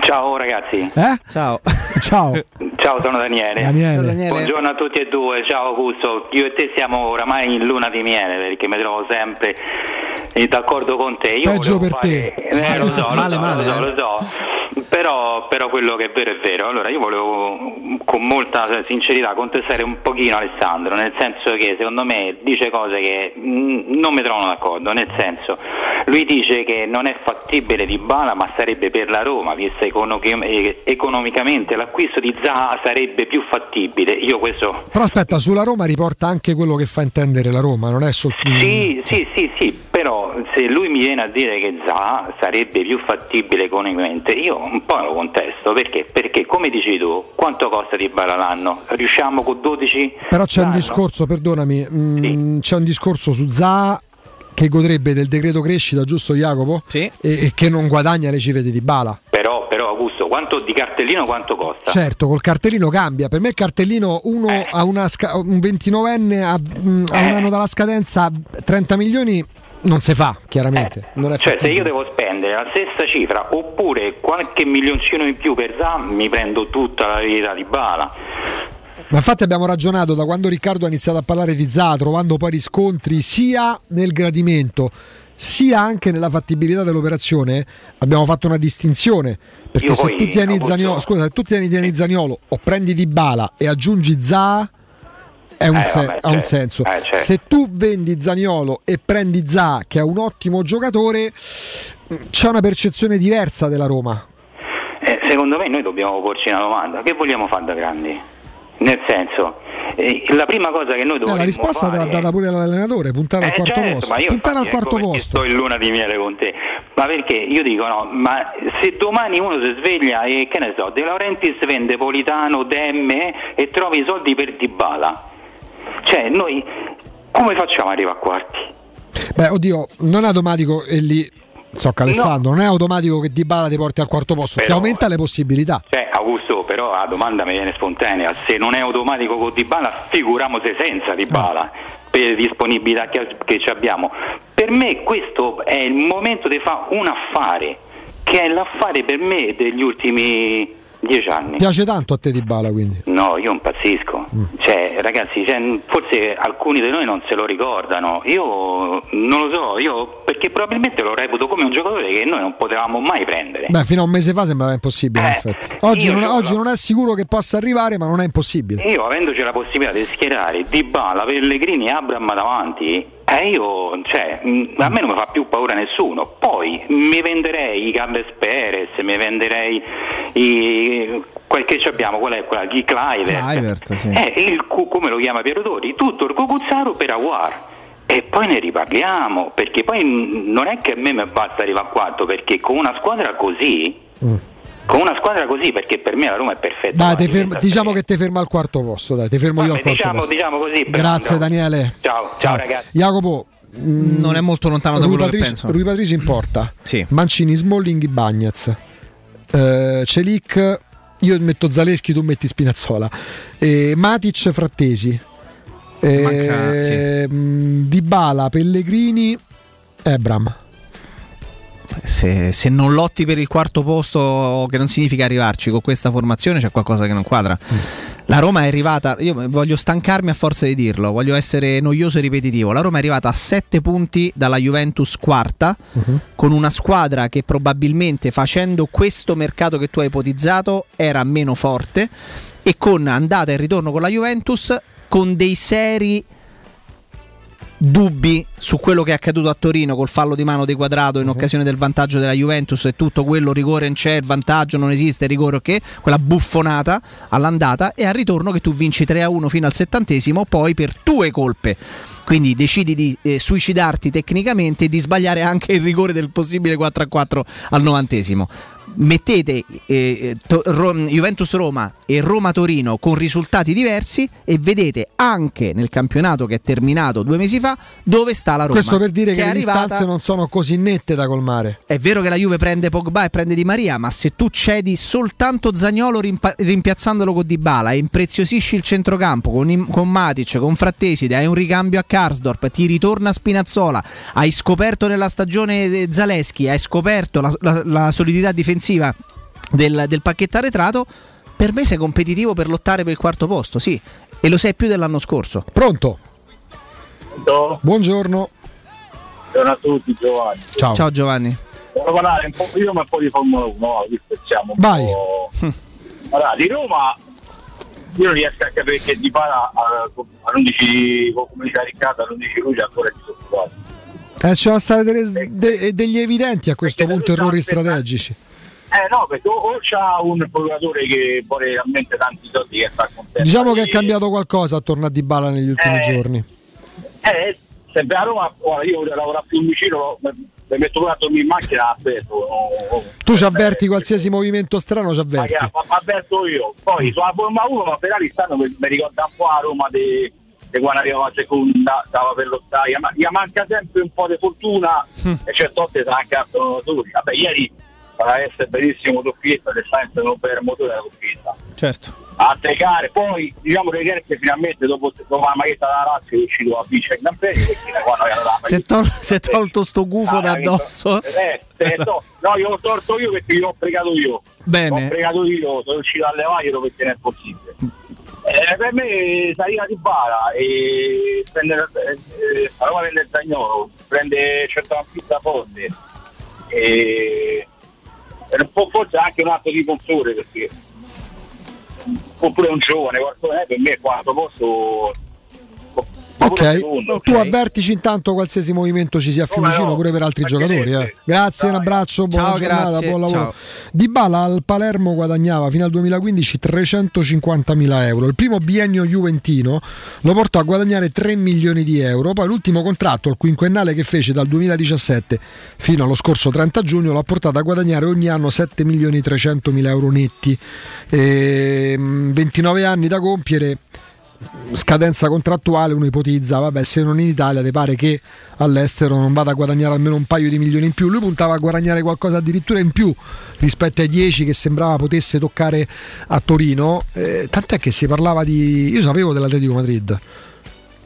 Ciao ragazzi. Eh? Ciao. Ciao. Ciao, sono Daniele. Daniele. Daniele. Buongiorno a tutti e due. Ciao Augusto. Io e te siamo oramai in luna di miele perché mi trovo sempre d'accordo con te. Io peggio per fare... te. Eh, male, lo so, male, lo so, male, lo so, eh. lo so. Però, però quello che è vero è vero. Allora io volevo con molta sincerità contestare un pochino Alessandro, nel senso che secondo me dice cose che non mi trovano d'accordo. Nel senso, lui dice che non è fattibile Dybala ma sarebbe per la Roma, visto economicamente l'acquisto di Zaha sarebbe più fattibile. Io questo... Però aspetta, sulla Roma riporta anche quello che fa intendere la Roma, non è solo... Sì, sì, sì, sì, però se lui mi viene a dire che Zaha sarebbe più fattibile economicamente, io un po' lo contesto, perché? Perché come dici tu, quanto costa Dybala l'anno? Riusciamo con dodici? Però c'è l'anno? Un discorso, perdonami, mh, sì. C'è un discorso su Zaha che godrebbe del decreto crescita, giusto Jacopo? Sì. E, e che non guadagna le cifre di Dybala. Però, però Augusto, quanto di cartellino quanto costa? Certo, col cartellino cambia. Per me il cartellino uno eh. a una sca- un ventinovenne a, mh, a eh. un anno dalla scadenza, trenta milioni non si fa, chiaramente. Eh. Non è cioè se io devo spendere la stessa cifra oppure qualche milioncino in più per Zam, mi prendo tutta la vita di Dybala. Ma infatti abbiamo ragionato da quando Riccardo ha iniziato a parlare di Zaha, trovando poi riscontri sia nel gradimento sia anche nella fattibilità dell'operazione. Abbiamo fatto una distinzione, perché se tu, tieni Zaniolo, scusa, se tu tieni Tieni Zaniolo o prendi Dybala e aggiungi Zaha è un eh, sen- vabbè, ha un senso. Eh, se tu vendi Zaniolo e prendi Zaha, che è un ottimo giocatore, c'è una percezione diversa della Roma. Eh, secondo me noi dobbiamo porci una domanda: che vogliamo fare da grandi? Nel senso, eh, la prima cosa che noi dobbiamo fare... La risposta te l'ha data pure l'allenatore, puntare eh, al quarto certo, posto. Ma io puntare al quarto posto. Sto in luna di miele con te. Ma perché? Io dico no, ma se domani uno si sveglia e che ne so, De Laurentiis vende Politano, Demme e trovi i soldi per Dybala. Cioè, noi come facciamo ad arrivare a quarti? Beh, oddio, non è automatico e lì... So che Alessandro, no. Non è automatico che Dybala ti porti al quarto posto, però, ti aumenta le possibilità. Cioè, Augusto, però la domanda mi viene spontanea: se non è automatico con Dybala, figuriamoci senza Dybala, ah. per disponibilità che, che ci abbiamo. Per me questo è il momento di fare un affare, che è l'affare per me degli ultimi dieci anni. Piace tanto a te Dybala, quindi? No, io impazzisco. Mm. Cioè, ragazzi, cioè, forse alcuni di noi non se lo ricordano. Io non lo so, io perché probabilmente lo reputo come un giocatore che noi non potevamo mai prendere. Beh, fino a un mese fa sembrava impossibile, eh, in effetti. Oggi, non, oggi non è sicuro che possa arrivare, ma non è impossibile. Io, avendoci la possibilità di schierare Dybala, Pellegrini e Abraham davanti, eh, io, cioè, a me non mi fa più paura nessuno. Poi mi venderei i Carles Perez, mi venderei i... quel che abbiamo, qual è quella? Chi Kluivert, Kluivert sì. eh, il, come lo chiama Piero Tori, tutto il Cucuzzaro per Aguar. E poi ne riparliamo, perché poi non è che a me mi basta arrivare a quattro, perché con una squadra così, mm. con una squadra così, perché per me la Roma è perfetta. Dai, te ferma, diciamo che ti ferma al quarto posto, dai, ti fermo vabbè, io al quarto diciamo, posto. Diciamo così. Grazie però, Daniele. Ciao, ciao, ciao ragazzi. Jacopo, mh, non è molto lontano da Rui quello Patrici, che penso. Rui Patrici in porta. Sì. Mancini, Smalling, Ibañez. Eh, Celic, io metto Zaleschi, tu metti Spinazzola. Eh, Matic, Frattesi. Manca, sì. Dybala, Pellegrini, Ebram. Se, se non lotti per il quarto posto, che non significa arrivarci, con questa formazione c'è qualcosa che non quadra. Mm. La Roma è arrivata, io voglio stancarmi a forza di dirlo, voglio essere noioso e ripetitivo. La Roma è arrivata a sette punti dalla Juventus quarta, mm-hmm. con una squadra che probabilmente, facendo questo mercato che tu hai ipotizzato, era meno forte, e con andata e ritorno con la Juventus, con dei seri dubbi su quello che è accaduto a Torino col fallo di mano di Quadrato in uh-huh. occasione del vantaggio della Juventus, e tutto quello, rigore non c'è, il vantaggio non esiste, rigore che okay, quella buffonata all'andata, e al ritorno che tu vinci tre a uno fino al settantesimo, poi per tue colpe, quindi decidi di eh, suicidarti tecnicamente e di sbagliare anche il rigore del possibile quattro a quattro al novantesimo. Mettete eh, to- Rom- Juventus-Roma e Roma-Torino con risultati diversi e vedete anche nel campionato che è terminato due mesi fa dove sta la Roma. Questo per dire che, che le arrivata... distanze non sono così nette da colmare. È vero che la Juve prende Pogba e prende Di Maria, ma se tu cedi soltanto Zaniolo rimpa- rimpiazzandolo con Dybala e impreziosisci il centrocampo con, im- con Matic, con Frattesi, hai un ricambio a Karsdorp, ti ritorna Spinazzola, hai scoperto nella stagione Zaleschi, hai scoperto la, la, la solidità difensiva Del, del pacchetto arretrato, per me sei competitivo per lottare per il quarto posto, sì, e lo sei più dell'anno scorso. Pronto? Pronto? Buongiorno. Buongiorno a tutti, Giovanni. Ciao, Ciao Giovanni. Volevo parlare un po' di Roma e un po' di Formula uno, vi facciamo un Vai. po'. Allora, di Roma io non riesco a capire che Dybala all'undici, come diceva Riccardo, all'undici luglio ancora ci sono qua. Eh, c'erano stati de, degli evidenti a questo perché punto errori strategici. Eh no, perché o c'ha un procuratore che vuole realmente tanti soldi che sta contento. Diciamo che è cambiato qualcosa attorno a Dybala negli ultimi eh, giorni. Eh, sempre a Roma, io voglio lavorare più vicino, mi metto pure a dormire in macchina, aspetto. Oh, oh, tu ci avverti eh, qualsiasi eh, movimento strano, ci avverti. Ma che, ma avverto io. Poi sulla Formula uno, ma Ferrari stanno, mi ricorda un po' a Roma de, de quando arrivava la seconda, stava per l'ottaia, ma gli manca sempre un po' di fortuna mm. e certe volte sarà cazzo. Vabbè, ieri farà essere benissimo doppietta, le scienze non per il motore della doppietta, certo, a trecare. Poi diciamo che finalmente dopo, dopo la maglietta della Lazio è uscito a vincere il Campelli, si è tolto sto gufo ah, da addosso eh, eh, no, no, io l'ho tolto io perché io ho pregato io bene ho pregato io, sono uscito a levaglielo perché non è possibile. Eh, per me salire Dybala e prendere eh, la Roma prende il Zaniolo, prende centrocampista forte e un po' forse anche un altro sponsore, perché oppure un giovane qualcosa, per me è quarto posto. Okay. ok, tu avvertici intanto qualsiasi movimento ci sia più vicino, no, no, pure per altri giocatori. Eh. Grazie, dai, un abbraccio, buona Ciao, giornata, grazie. buon lavoro. Ciao. Dybala al Palermo guadagnava fino al duemilaquindici trecentocinquantamila euro. Il primo biennio juventino lo portò a guadagnare tre milioni di euro. Poi l'ultimo contratto, il quinquennale che fece dal duemiladiciassette fino allo scorso trenta giugno, l'ha portato a guadagnare ogni anno sette milioni trecentomila euro netti. E ventinove anni da compiere. Scadenza contrattuale, uno ipotizza, vabbè, se non in Italia ti pare che all'estero non vada a guadagnare almeno un paio di milioni in più. Lui puntava a guadagnare qualcosa addirittura in più rispetto ai dieci che sembrava potesse toccare a Torino, eh, tant'è che si parlava di, io sapevo dell'Atletico Madrid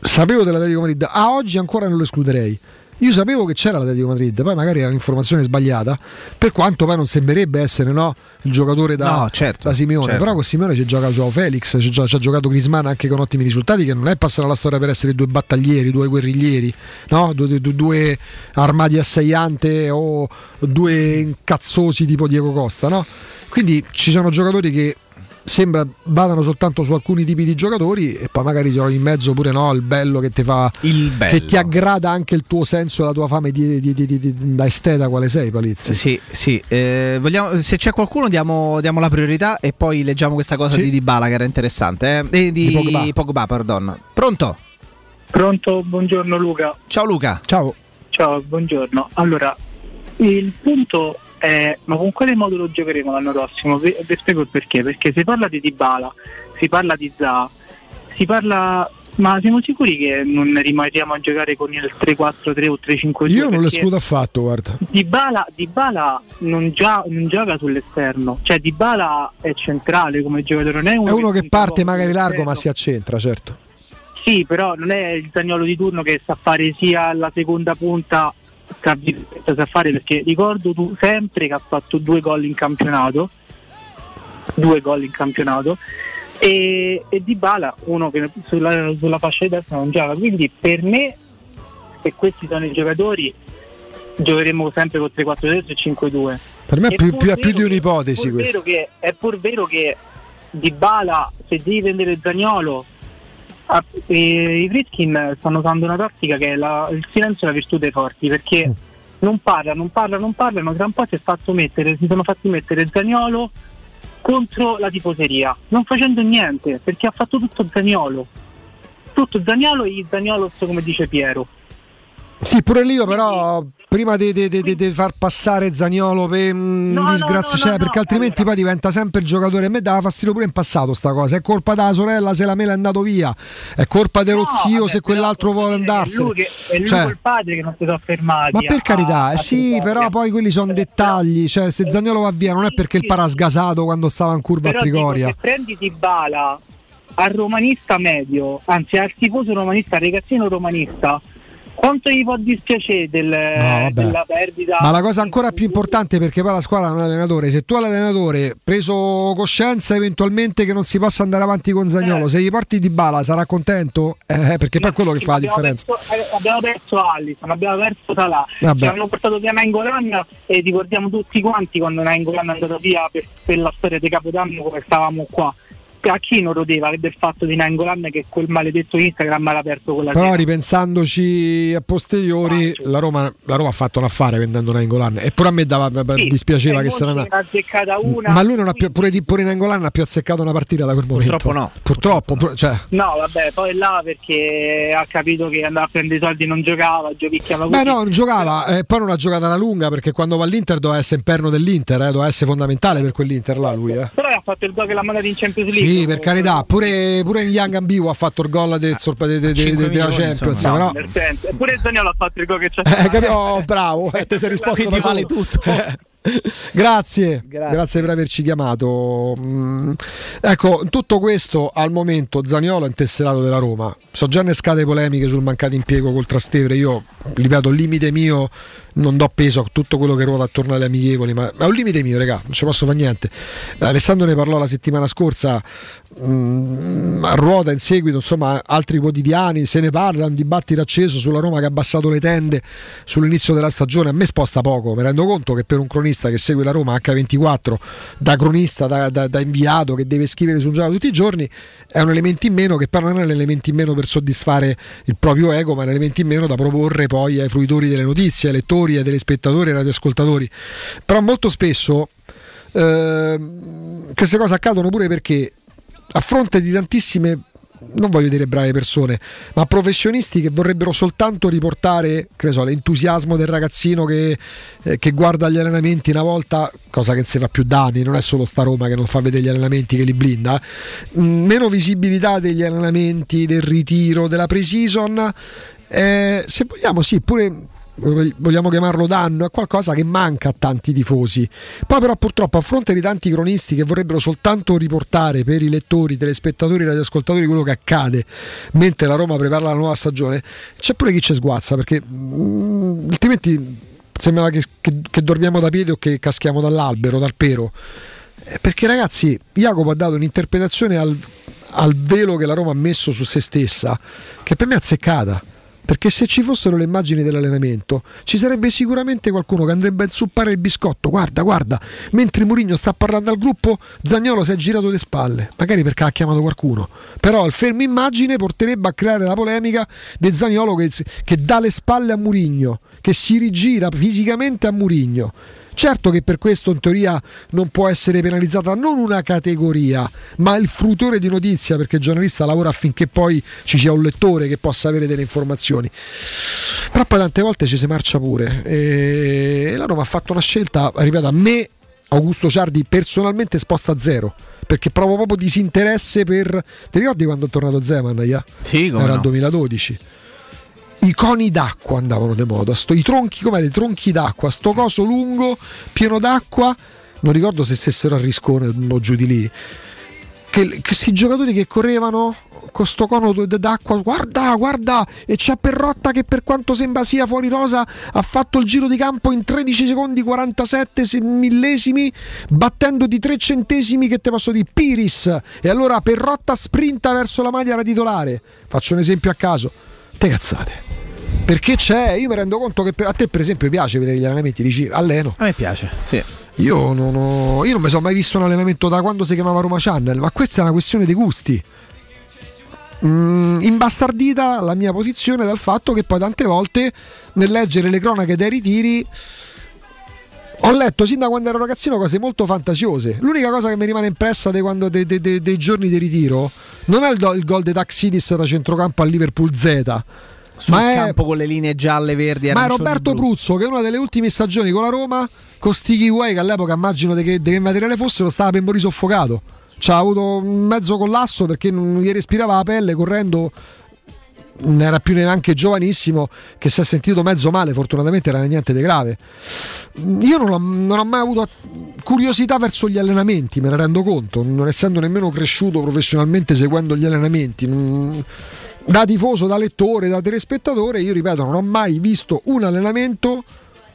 sapevo dell'Atletico Madrid a oggi ancora non lo escluderei, Io sapevo che c'era l'Atletico Madrid, poi magari era un'informazione sbagliata, per quanto poi non sembrerebbe essere, no, il giocatore da, no, certo, da Simeone, certo. Però con Simeone ci gioca Joao Felix, ci ha giocato Griezmann anche con ottimi risultati, che non è passata la storia per essere due battaglieri, due guerriglieri, no? due, due, due armati assaiante o due incazzosi tipo Diego Costa, no? Quindi ci sono giocatori che sembra vadano soltanto su alcuni tipi di giocatori e poi magari trovi in mezzo pure, no, il bello che ti fa, il bello che ti aggrada anche il tuo senso e la tua fame di, di, di, di, da esteta quale sei, Palizzi. Sì, sì, eh, vogliamo, se c'è qualcuno diamo, diamo la priorità e poi leggiamo questa cosa, sì, di Dybala che era interessante, eh? eh di, di Pogba, Pogba perdon. Pronto? Pronto, buongiorno Luca. Ciao Luca. Ciao. Ciao, buongiorno. Allora, il punto Eh, ma con quale modo lo giocheremo l'anno prossimo? Vi, vi spiego il perché. Perché si parla di Dybala, si parla di Zaha, si parla, ma siamo sicuri che non rimaniamo a giocare con il tre quattro tre o tre cinque due? Io non lo escludo affatto, guarda. Dybala, Dybala non, gio- non gioca sull'esterno, cioè Dybala è centrale come giocatore, non è uno, è uno che, che parte magari largo ma si accentra, certo. Sì, però non è il Zaniolo di turno che sa fare sia la seconda punta, sa fare, perché ricordo tu sempre che ha fatto due gol in campionato due gol in campionato e, e Dybala uno che sulla, sulla fascia di destra non gioca, quindi per me, se questi sono i giocatori, giocheremo sempre con tre quattro tre e cinque due. Per me è più, più, più di un'ipotesi, è pur, vero che, è pur vero che Dybala, se devi vendere Zaniolo, Ah, eh, i Fritkin stanno usando una tattica che è la, il silenzio è la virtù dei forti, perché mm. non parla, non parla, non parla, ma gran po' si è fatto mettere, si sono fatti mettere Zaniolo contro la tifoseria, non facendo niente, perché ha fatto tutto Zaniolo, tutto Zaniolo e gli Zaniolos, come dice Piero. Sì, pure lì io però prima di, di, di, di far passare Zaniolo per no, disgrazia, no, no, no, perché no, altrimenti allora poi diventa sempre il giocatore. A me dava fastidio pure in passato sta cosa. È colpa della sorella se la mela è andato via, è colpa dello no, zio, vabbè, se quell'altro vuole andarsene. È lui, che, è lui cioè, col padre che non si sono fermati. Ma per a, carità, a sì, a però poi quelli sono dettagli. Cioè, se Zaniolo va via non è perché il para ha sgasato quando stava in curva però a Trigoria. Dico, se prendi Dybala al romanista medio, anzi al tifoso romanista, al ragazzino romanista, quanto gli può dispiacere del, no, della perdita? Ma la cosa ancora più importante, perché poi la squadra non è allenatore, se tu all'allenatore preso coscienza eventualmente che non si possa andare avanti con Zaniolo, eh. se gli porti Dybala sarà contento? Eh, perché poi è quello che fa la differenza. Perso, eh, abbiamo perso Alisson, abbiamo perso Salah, ci hanno portato via Nainggolan e ricordiamo tutti quanti quando Nainggolan è andato via per, per la storia di Capodanno, come stavamo qua. A chi non rodeva del fatto di Nainggolan che quel maledetto Instagram l'ha aperto con la però sera. Ripensandoci a posteriori, la Roma, la Roma ha fatto un affare vendendo Nainggolan e pure a me dava, sì, dispiaceva che sarà una azzeccata una, ma lui non ha più, pure, pure Nainggolan ha più azzeccato una partita da quel momento, purtroppo no purtroppo, purtroppo no. Cioè, no vabbè, poi là perché ha capito che andava a prendere i soldi, non giocava, giochicchiava beh no, non giocava, eh, poi non ha giocato alla lunga perché quando va all'Inter doveva essere interno dell'Inter, eh, doveva essere fondamentale per quell'Inter là lui, eh. Però ha fatto il gol che l'ha mandato in Champions League. Sì, per carità, pure pure Young ambiguo ha fatto il gol del sorpa de, de, de, de, della Champions, no, però pure Zaniolo ha fatto il gol che c'è. Eh, oh, bravo, eh, te sei risposto da vale tutto. Grazie, grazie, grazie per averci chiamato. Mm. Ecco, tutto questo al momento Zaniolo è un tesserato della Roma. So già innescate polemiche sul mancato impiego col Trastevere. Io, ripeto, limite mio, non do peso a tutto quello che ruota attorno alle amichevoli, ma è un limite mio, regà, non ci posso fare niente. Alessandro ne parlò la settimana scorsa, mh, a ruota in seguito, insomma, altri quotidiani se ne parla, un dibattito acceso sulla Roma che ha abbassato le tende sull'inizio della stagione. A me sposta poco, mi rendo conto che per un cronista che segue la Roma acca ventiquattro da cronista, da, da, da inviato che deve scrivere su un giornale tutti i giorni, è un elemento in meno che però non è un elemento in meno per soddisfare il proprio ego, ma è un elemento in meno da proporre poi ai fruitori delle notizie, ai lettori, ai telespettatori, ai radioascoltatori. Però molto spesso eh, queste cose accadono pure perché a fronte di tantissime, non voglio dire brave persone, ma professionisti che vorrebbero soltanto riportare, che ne so, l'entusiasmo del ragazzino che, eh, che guarda gli allenamenti una volta, cosa che non si fa più da anni, non è solo sta Roma che non fa vedere gli allenamenti, che li blinda, mh, meno visibilità degli allenamenti, del ritiro, della pre-season, eh, se vogliamo sì, pure vogliamo chiamarlo danno, è qualcosa che manca a tanti tifosi. Poi però purtroppo, a fronte di tanti cronisti che vorrebbero soltanto riportare per i lettori, telespettatori, radioascoltatori quello che accade mentre la Roma prepara la nuova stagione, c'è pure chi ci sguazza, perché mh, altrimenti sembrava che, che, che dormiamo da piedi o che caschiamo dall'albero, dal pero, perché ragazzi, Jacopo ha dato un'interpretazione al, al velo che la Roma ha messo su se stessa, che per me è azzeccata. Perché se ci fossero le immagini dell'allenamento, ci sarebbe sicuramente qualcuno che andrebbe a inzuppare il biscotto. Guarda, guarda, mentre Mourinho sta parlando al gruppo, Zaniolo si è girato le spalle, magari perché ha chiamato qualcuno. Però il fermo immagine porterebbe a creare la polemica del Zaniolo che, che dà le spalle a Mourinho, che si rigira fisicamente a Mourinho. Certo che per questo in teoria non può essere penalizzata non una categoria, ma il fruitore di notizia, perché il giornalista lavora affinché poi ci sia un lettore che possa avere delle informazioni. Però poi tante volte ci si marcia pure, e la Roma ha fatto una scelta, ripeto, a me Augusto Ciardi personalmente esposta a zero, perché provo proprio disinteresse per... Ti ricordi quando è tornato Zeman? Yeah? Sì, come era il no. duemiladodici. I coni d'acqua andavano de moda, sto, i tronchi, come dei tronchi d'acqua, sto coso lungo, pieno d'acqua, non ricordo se stessero a Riscone o giù di lì, che questi giocatori che correvano con sto cono d'acqua, guarda, guarda, e c'è Perrotta che per quanto sembra sia fuori rosa ha fatto il giro di campo in tredici secondi quarantasette millesimi, battendo di tre centesimi, che te posso dire, Piris, e allora Perrotta sprinta verso la maglia da titolare, faccio un esempio a caso. Te cazzate, perché c'è, io mi rendo conto che per, a te per esempio piace vedere gli allenamenti, dici alleno, a me piace, sì. Io non ho, io non mi sono mai visto un allenamento da quando si chiamava Roma Channel, ma questa è una questione di gusti. Mm, imbastardita la mia posizione dal fatto che poi tante volte nel leggere le cronache dei ritiri ho letto sin da quando ero ragazzino cose molto fantasiose. L'unica cosa che mi rimane impressa dei, quando, dei, dei, dei giorni di ritiro non è il, do, il gol di Taxidis da centrocampo al Liverpool Z, sul ma campo è, con le linee gialle, verdi, ma è Roberto Pruzzo che è una delle ultime stagioni con la Roma, con sti kiwi che all'epoca immagino di che, che materiale fossero, stava per morire soffocato, c'ha avuto un mezzo collasso perché non gli respirava la pelle, correndo non era più neanche giovanissimo, che si è sentito mezzo male, fortunatamente era niente di grave. Io non ho, non ho mai avuto curiosità verso gli allenamenti, me ne rendo conto, non essendo nemmeno cresciuto professionalmente seguendo gli allenamenti. Da tifoso, da lettore, da telespettatore, io ripeto, non ho mai visto un allenamento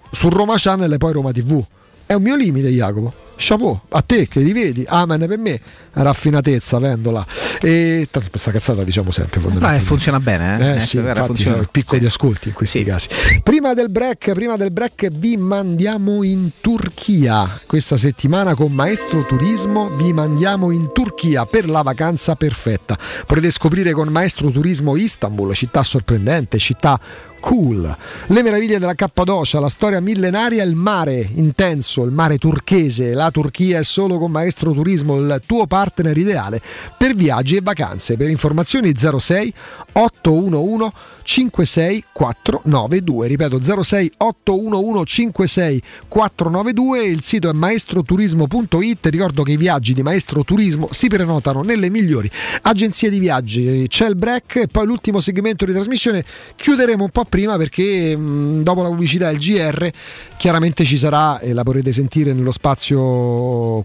su Roma Channel e poi Roma tivù. È un mio limite, Jacopo. Chapeau a te che rivedi, amen per me, raffinatezza, vendola. E questa cazzata diciamo sempre. Ma funziona bene, eh? Eh, eh sì, infatti, funziona. Piccoli sì. Ascolti in questi sì. Casi. Prima del break, prima del break vi mandiamo in Turchia. Questa settimana con Maestro Turismo vi mandiamo in Turchia per la vacanza perfetta. Potete scoprire con Maestro Turismo Istanbul, città sorprendente, città cool, le meraviglie della Cappadocia, la storia millenaria, il mare intenso, il mare turchese. La Turchia è solo con Maestro Turismo, il tuo partner ideale per viaggi e vacanze. Per informazioni zero sei otto uno uno cinque sei quattro nove due, ripeto zero sei otto uno uno cinque sei quattro nove due, il sito è maestroturismo punto it. Ricordo che i viaggi di Maestro Turismo si prenotano nelle migliori agenzie di viaggi. C'è il break e poi l'ultimo segmento di trasmissione, chiuderemo un po' prima perché mh, dopo la pubblicità del G R chiaramente ci sarà, e la potrete sentire nello spazio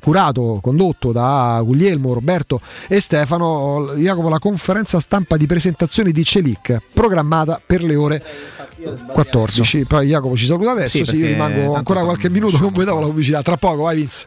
curato, condotto da Guglielmo, Roberto e Stefano, Jacopo, la conferenza stampa di presentazione di Çelik programmata per le ore quattordici. Poi Jacopo ci saluta adesso, sì, sì, io rimango ancora qualche minuto con voi dopo la pubblicità, tra poco, vai Vince.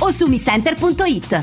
o su mi center punto it.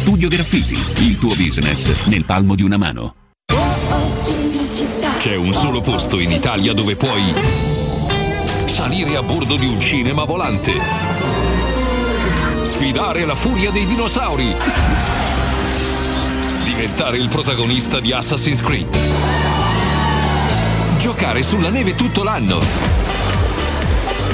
Studio Graffiti, il tuo business nel palmo di una mano. C'è un solo posto in Italia dove puoi salire a bordo di un cinema volante, sfidare la furia dei dinosauri, diventare il protagonista di Assassin's Creed, giocare sulla neve tutto l'anno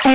È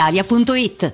punto it.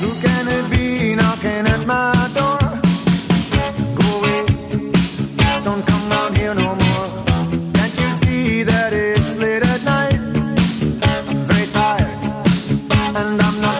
Luca Nebina che nel mato go away, don't come down here no more. And I'm not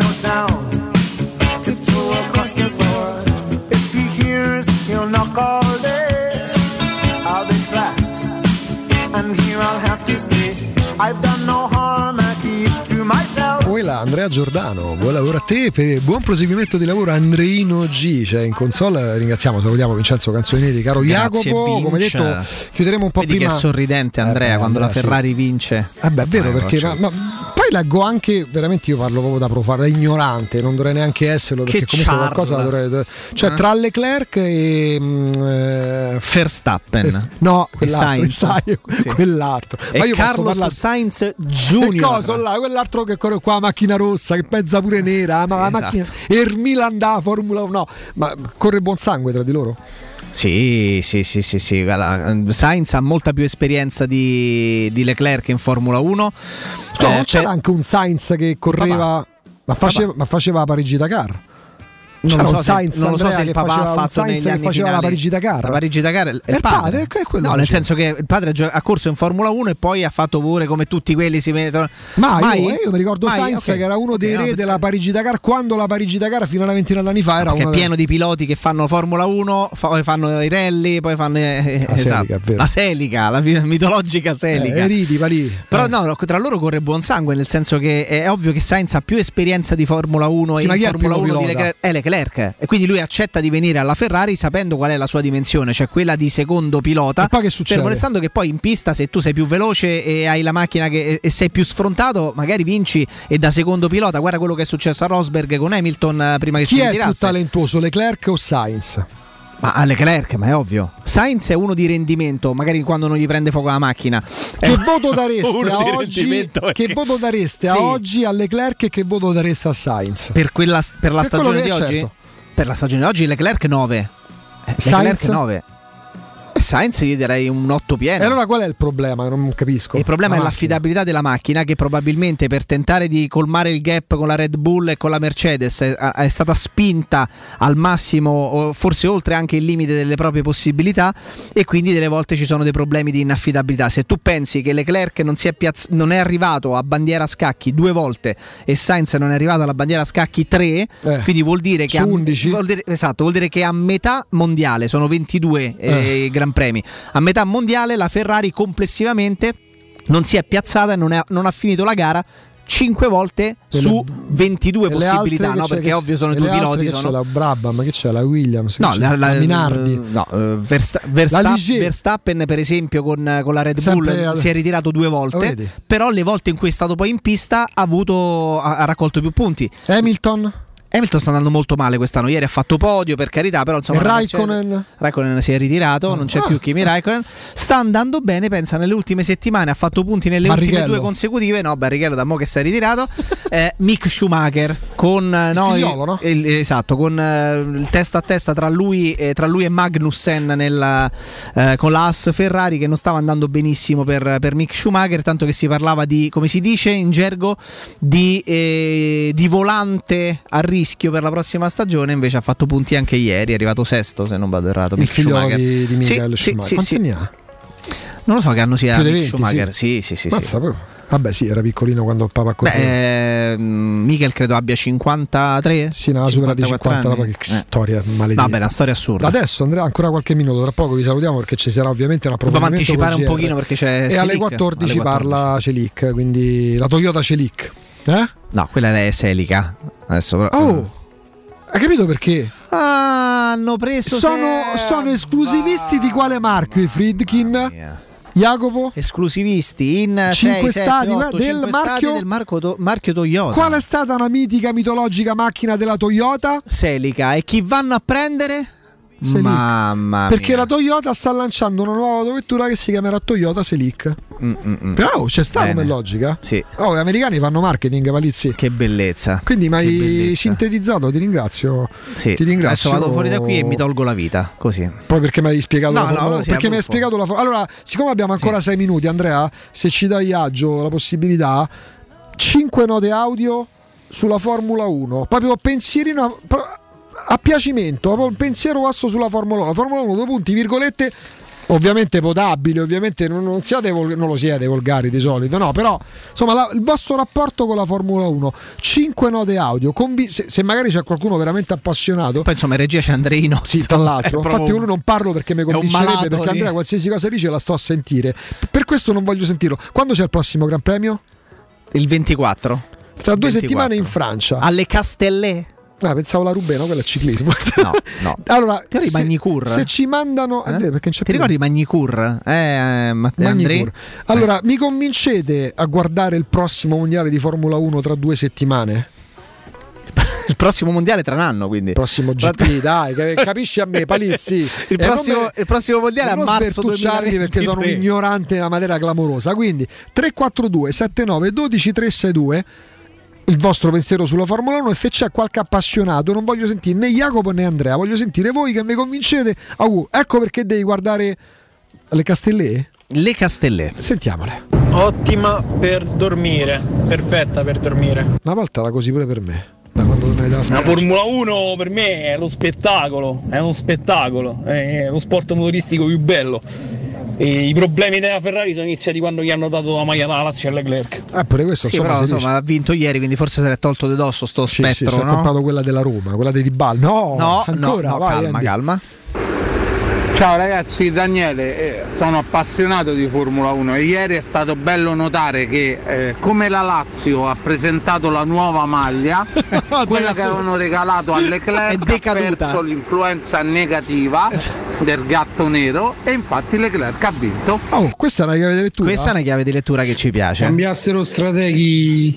no sound, tiptoe across the floor. If he hears, he'll knock all day. I've been trapped, and here I'll have to stay. I've done no harm, I keep to myself. Poi là, Andrea Giordano, buon lavoro a te, per buon proseguimento di lavoro Andreino G, cioè in console ringraziamo, salutiamo Vincenzo Canzonieri, caro Grazie Jacopo, come detto chiuderemo un po'. Vedi prima che è sorridente Andrea eh, quando Andrea, la Ferrari sì. vince. Eh beh, è vero, eh, perché ma, ma poi leggo anche, veramente io parlo proprio da profano, da ignorante, non dovrei neanche esserlo perché che comunque charla. qualcosa dovrei, cioè eh. tra Leclerc e eh, Verstappen eh, no, quell'altro, e Sainz, sì. quell'altro. E ma io Carlos Sainz Junior, quell'altro che corre qua, macchina rossa che pensa pure nera, ma sì, la esatto. macchina Ermilan da Formula uno, no, ma corre buon sangue tra di loro? Sì, sì, sì, sì, sì. Sainz ha molta più esperienza di, di Leclerc in Formula uno. No, eh, c'era per... anche un Sainz che correva, papà. ma faceva, ma faceva Parigi-Dakar. Non, non, so Sainz, se, non lo so se il papà ha fatto negli anni che faceva finali, la Parigi-Dakar. La Parigi-Dakar è il padre, padre è quello no, nel senso che il padre ha corso in Formula uno e poi ha fatto pure come tutti quelli si mettono. Ma mai, io, eh, io mi ricordo mai, Sainz okay. che era uno okay, dei no, re no, della Parigi-Dakar, quando la Parigi-Dakar fino alla ventina d'anni fa era una è pieno di piloti che fanno Formula uno, poi fanno i rally, poi fanno eh, la, esatto, Selica, la Selica, la mitologica Selica. Eh, ridi, palì. Però eh. no, tra loro corre buon sangue, nel senso che è ovvio che Sainz ha più esperienza di Formula uno sì, e in Formula uno di Leclerc. Leclerc, e quindi lui accetta di venire alla Ferrari sapendo qual è la sua dimensione, cioè quella di secondo pilota, fermo restando che poi in pista se tu sei più veloce e hai la macchina che, e sei più sfrontato magari vinci, e da secondo pilota guarda quello che è successo a Rosberg con Hamilton prima che si ritirasse. Chi è più talentuoso, Leclerc o Sainz? Ma a Leclerc, ma è ovvio. Sainz è uno di rendimento, magari quando non gli prende fuoco la macchina. Che voto dareste a oggi? Che voto dareste sì. a oggi a Leclerc e che voto dareste a Sainz? Per quella per la per stagione di oggi? Certo. Per la stagione di oggi Leclerc nove. Leclerc nove. Sainz gli darei un otto pieno. E allora qual è il problema? Non capisco. Il problema la è macchina. L'affidabilità della macchina, che probabilmente per tentare di colmare il gap con la Red Bull e con la Mercedes è, è stata spinta al massimo, forse oltre anche il limite delle proprie possibilità, e quindi delle volte ci sono dei problemi di inaffidabilità. Se tu pensi che Leclerc non, si è piazz- non è arrivato a bandiera scacchi due volte e Sainz non è arrivato alla bandiera scacchi tre, eh, quindi vuol dire che a, vuol dire, esatto, vuol dire che a metà mondiale sono ventidue eh. Eh, Gran Premi. A metà mondiale la Ferrari complessivamente non si è piazzata e non, è, non ha finito la gara cinque volte e su le, ventidue possibilità, no? Perché ovvio sono due piloti, sono... c'è la Brabham, che c'è la Williams, no, la, la, la Minardi, no, uh, Versta, Versta, la Verstappen per esempio con, con la Red Sempre Bull al... si è ritirato due volte, oh, però le volte in cui è stato poi in pista ha avuto ha, ha raccolto più punti. Hamilton Hamilton sta andando molto male quest'anno, ieri ha fatto podio per carità, però insomma Raikkonen Raikkonen si è ritirato, non c'è ah. più Kimi Raikkonen, sta andando bene, pensa nelle ultime settimane ha fatto punti nelle Barrichello. ultime due consecutive, no Barrichello da mo' che si è ritirato, eh, Mick Schumacher con no, il figliolo, no? il, esatto, con eh, il testa a testa tra lui, eh, tra lui e Magnussen nella, eh, con la Haas Ferrari che non stava andando benissimo per, per Mick Schumacher, tanto che si parlava di, come si dice in gergo, di, eh, di volante a rischio rischio per la prossima stagione, invece ha fatto punti anche ieri, è arrivato sesto se non vado errato. Il figlio di, di Michael sì, Schumacher sì, quanti sì. anni ha? Non lo so che anno sia venti, Schumacher sì sì sì, Mazza, sì. Vabbè sì, era piccolino quando il papà correva. Beh, Michael credo abbia cinquantatré sì, no, cinquantaquattro cinquanta anni. Dopo, che eh. storia maledetta. Vabbè, una storia assurda. Adesso Andrea ancora qualche minuto, tra poco vi salutiamo perché ci sarà ovviamente un approfondimento. Dobbiamo anticipare un pochino perché c'è e alle quattordici, alle quattordici parla Celic, quindi la Toyota Celic. Eh? No, quella è Celica. Adesso però. Oh! Hai capito perché? Ah, hanno preso. Sono, se... sono esclusivisti va. Di quale marchio i Friedkin? Jacopo? Esclusivisti in cinque stati otto, del, cinque marchio... del marco to... marchio Toyota. Qual è stata una mitica, mitologica macchina della Toyota? Celica. E chi vanno a prendere? Celic. Mamma mia. Perché la Toyota sta lanciando una nuova autovettura che si chiamerà Toyota Celic. Mm, mm, mm. Però c'è sta come logica. Sì. Oh, gli americani fanno marketing, Palizzi. Che bellezza. Quindi mi hai sintetizzato, ti ringrazio. Sì. Ti ringrazio. Adesso vado fuori da qui e mi tolgo la vita, così. Poi perché mi hai spiegato no, la formula, no, sì, perché mi hai spiegato la formula. Allora, siccome abbiamo ancora sì. sei minuti, Andrea, se ci dai agio la possibilità, cinque note audio sulla Formula uno, proprio pensierino a, a piacimento, proprio un pensiero vasto sulla Formula uno. Formula uno, due punti, virgolette. ovviamente potabile, ovviamente non, non, siate vol- non lo siete volgari di solito, no, però insomma la, il vostro rapporto con la Formula uno, cinque note audio, combi- se, se magari c'è qualcuno veramente appassionato, poi insomma in regia c'è Andreino, sì, tra l'altro, infatti uno non parlo perché mi convincerebbe, perché lì. Andrea qualsiasi cosa dice la sto a sentire, per questo non voglio sentirlo. Quando c'è il prossimo Gran Premio? Il ventiquattro tra due ventiquattro settimane in Francia, alle Castellet. Ah, pensavo la Rubè, no? Quella è ciclismo. No, no. Allora, ti ricordi Magny-Cours? Se ci mandano, eh? Andrei, perché non c'è ti più. ricordi Magny-Cours? Eh, Matteo Andrei. Allora, eh. mi convincete a guardare il prossimo mondiale di Formula uno tra due settimane? Il prossimo mondiale tra un anno, quindi. Il prossimo G P, dai, capisci a me, Palizzi. Il prossimo, me, il prossimo mondiale a marzo duemilaventitré, perché sono un ignorante nella materia clamorosa. Quindi tre quattro due settantanove dodici trecentosessantadue il vostro pensiero sulla Formula uno, e se c'è qualche appassionato, non voglio sentire né Jacopo né Andrea, voglio sentire voi che mi convincete. Oh, ecco perché devi guardare le Castellet. Le Castellet, sentiamole. Ottima per dormire, perfetta per dormire. Una volta era così pure per me. La, la, la Formula uno per me è lo spettacolo, è uno spettacolo, è lo sport motoristico più bello. E i problemi della Ferrari sono iniziati quando gli hanno dato la maglia alla Lazio e Leclerc. Ah, pure questo, sì, insomma, però, insomma, ha vinto ieri, quindi forse se l'è tolto di dosso sto sì, spettro, sì, no? Si è comprato quella della Roma, quella dei Dybala. No, no, ancora, no, vai, calma, Andy. calma. Ciao ragazzi, Daniele, eh, sono appassionato di Formula uno e ieri è stato bello notare che eh, come la Lazio ha presentato la nuova maglia, quella che avevano regalato a Leclerc ha perso l'influenza negativa del gatto nero e infatti Leclerc ha vinto. Oh, questa è una chiave di lettura. Questa è una chiave di lettura che ci piace. Cambiassero strateghi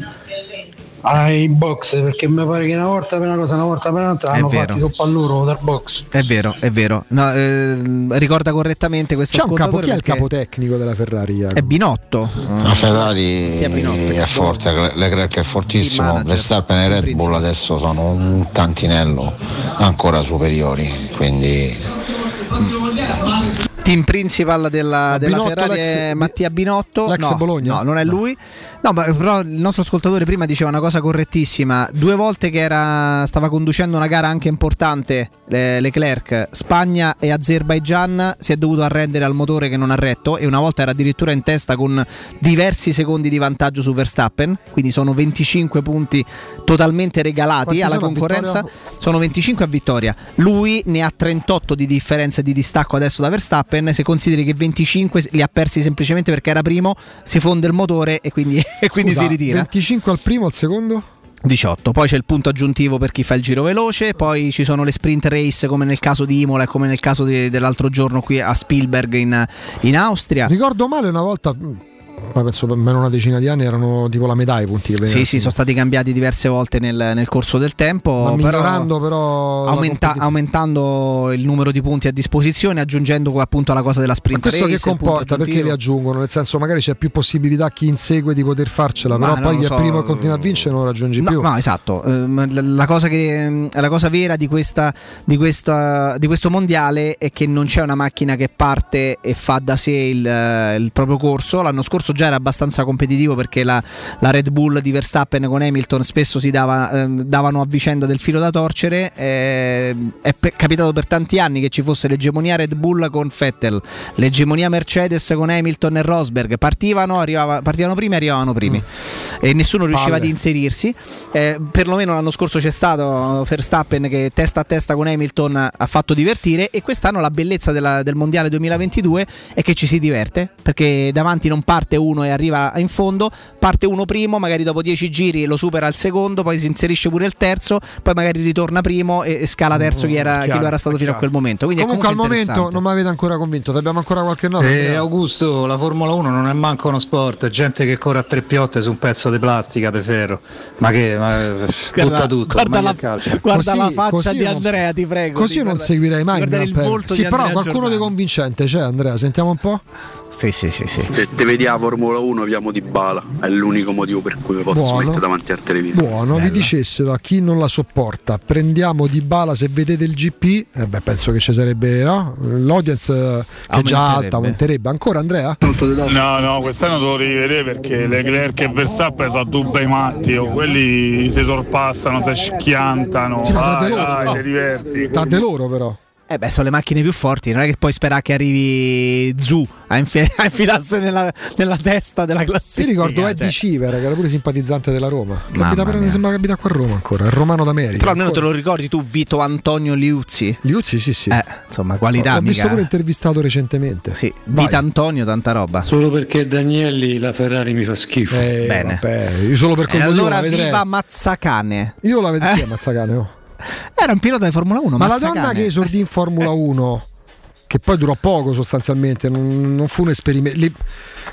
ai box, perché mi pare che una volta per una cosa, una volta per un'altra l'hanno fatti sopra loro dal box. È vero, è vero. No, eh, ricorda correttamente questo. C'è un capo, chi è il capotecnico della Ferrari? Iago? È Binotto. La Ferrari è, Binotto? è forte, Leclerc è fortissimo. Verstappen e Red Bull adesso sono un tantinello ancora superiori, quindi. Team principal della, della Binotto, Ferrari è Mattia Binotto, l'ex no, Bologna. No, non è lui. No, ma, però il nostro ascoltatore prima diceva una cosa correttissima. Due volte che era, stava conducendo una gara anche importante, eh, Leclerc, Spagna e Azerbaigian, si è dovuto arrendere al motore che non ha retto, e una volta era addirittura in testa con diversi secondi di vantaggio su Verstappen, quindi sono venticinque punti totalmente regalati. Quanti alla sono concorrenza? Vittoria? Sono venticinque a vittoria. Lui ne ha trentotto di differenza e di distacco adesso da Verstappen. Se consideri che venticinque li ha persi semplicemente perché era primo, si fonde il motore e quindi, e quindi Scusa, si ritira. venticinque al primo, al secondo? diciotto, poi c'è il punto aggiuntivo per chi fa il giro veloce, poi ci sono le sprint race come nel caso di Imola e come nel caso di, dell'altro giorno qui a Spielberg in, in Austria. Ricordo male una volta, ma penso per meno una decina di anni, erano tipo la metà i punti che sì sì sono stati cambiati diverse volte nel, nel corso del tempo, però, però aumenta, aumentando il numero di punti a disposizione, aggiungendo appunto la cosa della sprint race. Ma questo race, che comporta, perché li aggiungono? Nel senso, magari c'è più possibilità chi insegue di poter farcela, ma però poi chi so, è primo e continua a vincere non raggiungi no, più no esatto la cosa, che, la cosa vera di, questa, di, questa, di questo mondiale è che non c'è una macchina che parte e fa da sé il, il proprio corso. L'anno scorso già era abbastanza competitivo perché la, la Red Bull di Verstappen con Hamilton spesso si dava, eh, davano a vicenda del filo da torcere, eh, è pe- capitato per tanti anni che ci fosse l'egemonia Red Bull con Vettel, l'egemonia Mercedes con Hamilton e Rosberg, partivano, arrivava, partivano primi e arrivavano primi mm. e nessuno riusciva Palle. ad inserirsi, eh, perlomeno l'anno scorso c'è stato Verstappen che testa a testa con Hamilton ha fatto divertire, e quest'anno la bellezza della, del mondiale duemilaventidue è che ci si diverte perché davanti non parte uno e arriva in fondo, parte uno primo, magari dopo dieci giri lo supera al secondo, poi si inserisce pure il terzo, poi magari ritorna primo e, e scala terzo chi, era, chiaro, chi lo era stato fino chiaro. a quel momento. Quindi comunque, comunque al momento non mi avete ancora convinto, abbiamo ancora qualche nota? Eh, Augusto, la Formula uno non è manco uno sport, è gente che corre a tre piotte su un pezzo di plastica, di ferro, ma che ma, guarda, butta tutto, guarda, la, guarda così, la faccia di Andrea, non, ti prego. Così io non seguirei mai. Guardare il volto sì, di però qualcuno Giordano. di convincente c'è, cioè, Andrea, sentiamo un po'. Sì, sì, sì, sì. Se te vediamo Formula uno abbiamo Dybala, è l'unico motivo per cui mi posso Buono. mettere davanti al televisore. Buono, Bella. vi dicessero a chi non la sopporta prendiamo Dybala se vedete il G P, eh beh, penso che ci sarebbe no? l'audience che è già alta, aumenterebbe. Ancora Andrea? No, no, quest'anno devo rivedere perché Leclerc e Verstappen sono due bei matti, o quelli si sorpassano, si schiantano, sì, ah, dai, no? ti diverti. Tante loro però. Eh beh, sono le macchine più forti, non è che puoi sperare che arrivi Zu a, infi- a infilarsi nella, nella testa della classifica. Ti ricordo Eddie Civer, che era pure simpatizzante della Roma. Capita per, mi sembra che abita qua a Roma ancora, il romano d'America. Però almeno ancora. Te lo ricordi tu Vito Antonio Liuzzi? Liuzzi sì sì. Eh, insomma, qualità. L'ho visto mica... pure intervistato recentemente. Sì, vai. Vito Antonio, tanta roba. Solo perché Danielli la Ferrari mi fa schifo. Eh, bene. Vabbè, io solo per quello eh, allora viva Mazzacane. Io la vedo eh? sì, Mazzacane, oh. Era un pilota di Formula uno. Ma Mazzacane. La donna che esordì in Formula uno, che poi durò poco sostanzialmente, non, non fu un esperimento. Lì,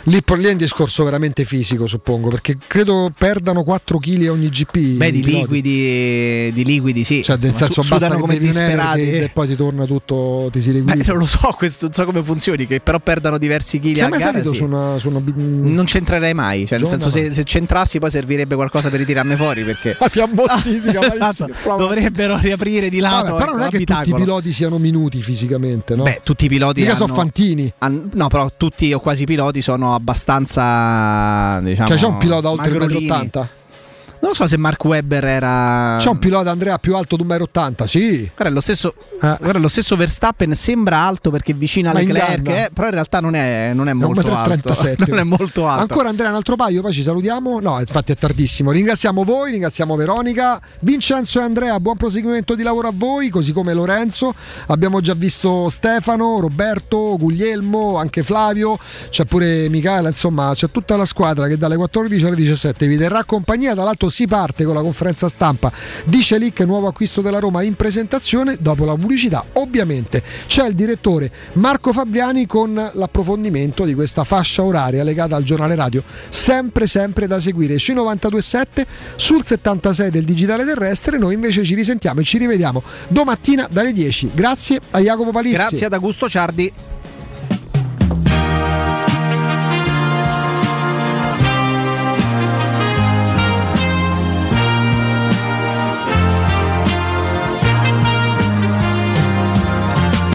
lì è un discorso veramente fisico, suppongo, perché credo perdano quattro chili ogni G P. Beh, di liquidi, di liquidi sì. Cioè, nel senso, su, basta come disperati e, e poi ti torna tutto, ti si liquida. Beh, non lo so, questo, non so come funzioni, che però perdano diversi chili. Sei a mai gara, salito sì. su una, su una... Non c'entrerei mai, cioè, nel senso, se, se c'entrassi poi servirebbe qualcosa per ritirarmi fuori, perché la fiammostica, esatto, dovrebbero riaprire di lato. Vabbè, però non è che tutti i piloti siano minuti fisicamente, no? Beh, tutti i piloti hanno, sono Fantini hanno, no, però tutti o quasi piloti sono abbastanza, diciamo, cioè c'è un pilota oltre uno e ottanta? Non lo so se Mark Webber era... C'è un pilota, Andrea, più alto di uno e ottanta? Sì. Guarda, lo stesso, ah. guarda, lo stesso Verstappen sembra alto perché vicino a Leclerc, eh, però in realtà non è, non è molto è alto. Non è molto alto. Ancora, Andrea, un altro paio, poi ci salutiamo. No, infatti è tardissimo. Ringraziamo voi, ringraziamo Veronica, Vincenzo e Andrea. Buon proseguimento di lavoro a voi, così come Lorenzo. Abbiamo già visto Stefano, Roberto, Guglielmo, anche Flavio. C'è pure Michela, insomma, c'è tutta la squadra che dalle quattordici alle diciassette vi terrà compagnia. Dall'altro si parte con la conferenza stampa di Celic, nuovo acquisto della Roma, in presentazione. Dopo la pubblicità ovviamente c'è il direttore Marco Fabriani con l'approfondimento di questa fascia oraria legata al giornale radio, sempre sempre da seguire sui novantadue virgola sette, sul settantasei del digitale terrestre. Noi invece ci risentiamo e ci rivediamo domattina dalle dieci. Grazie a Jacopo Palizzi, grazie ad Augusto Ciardi.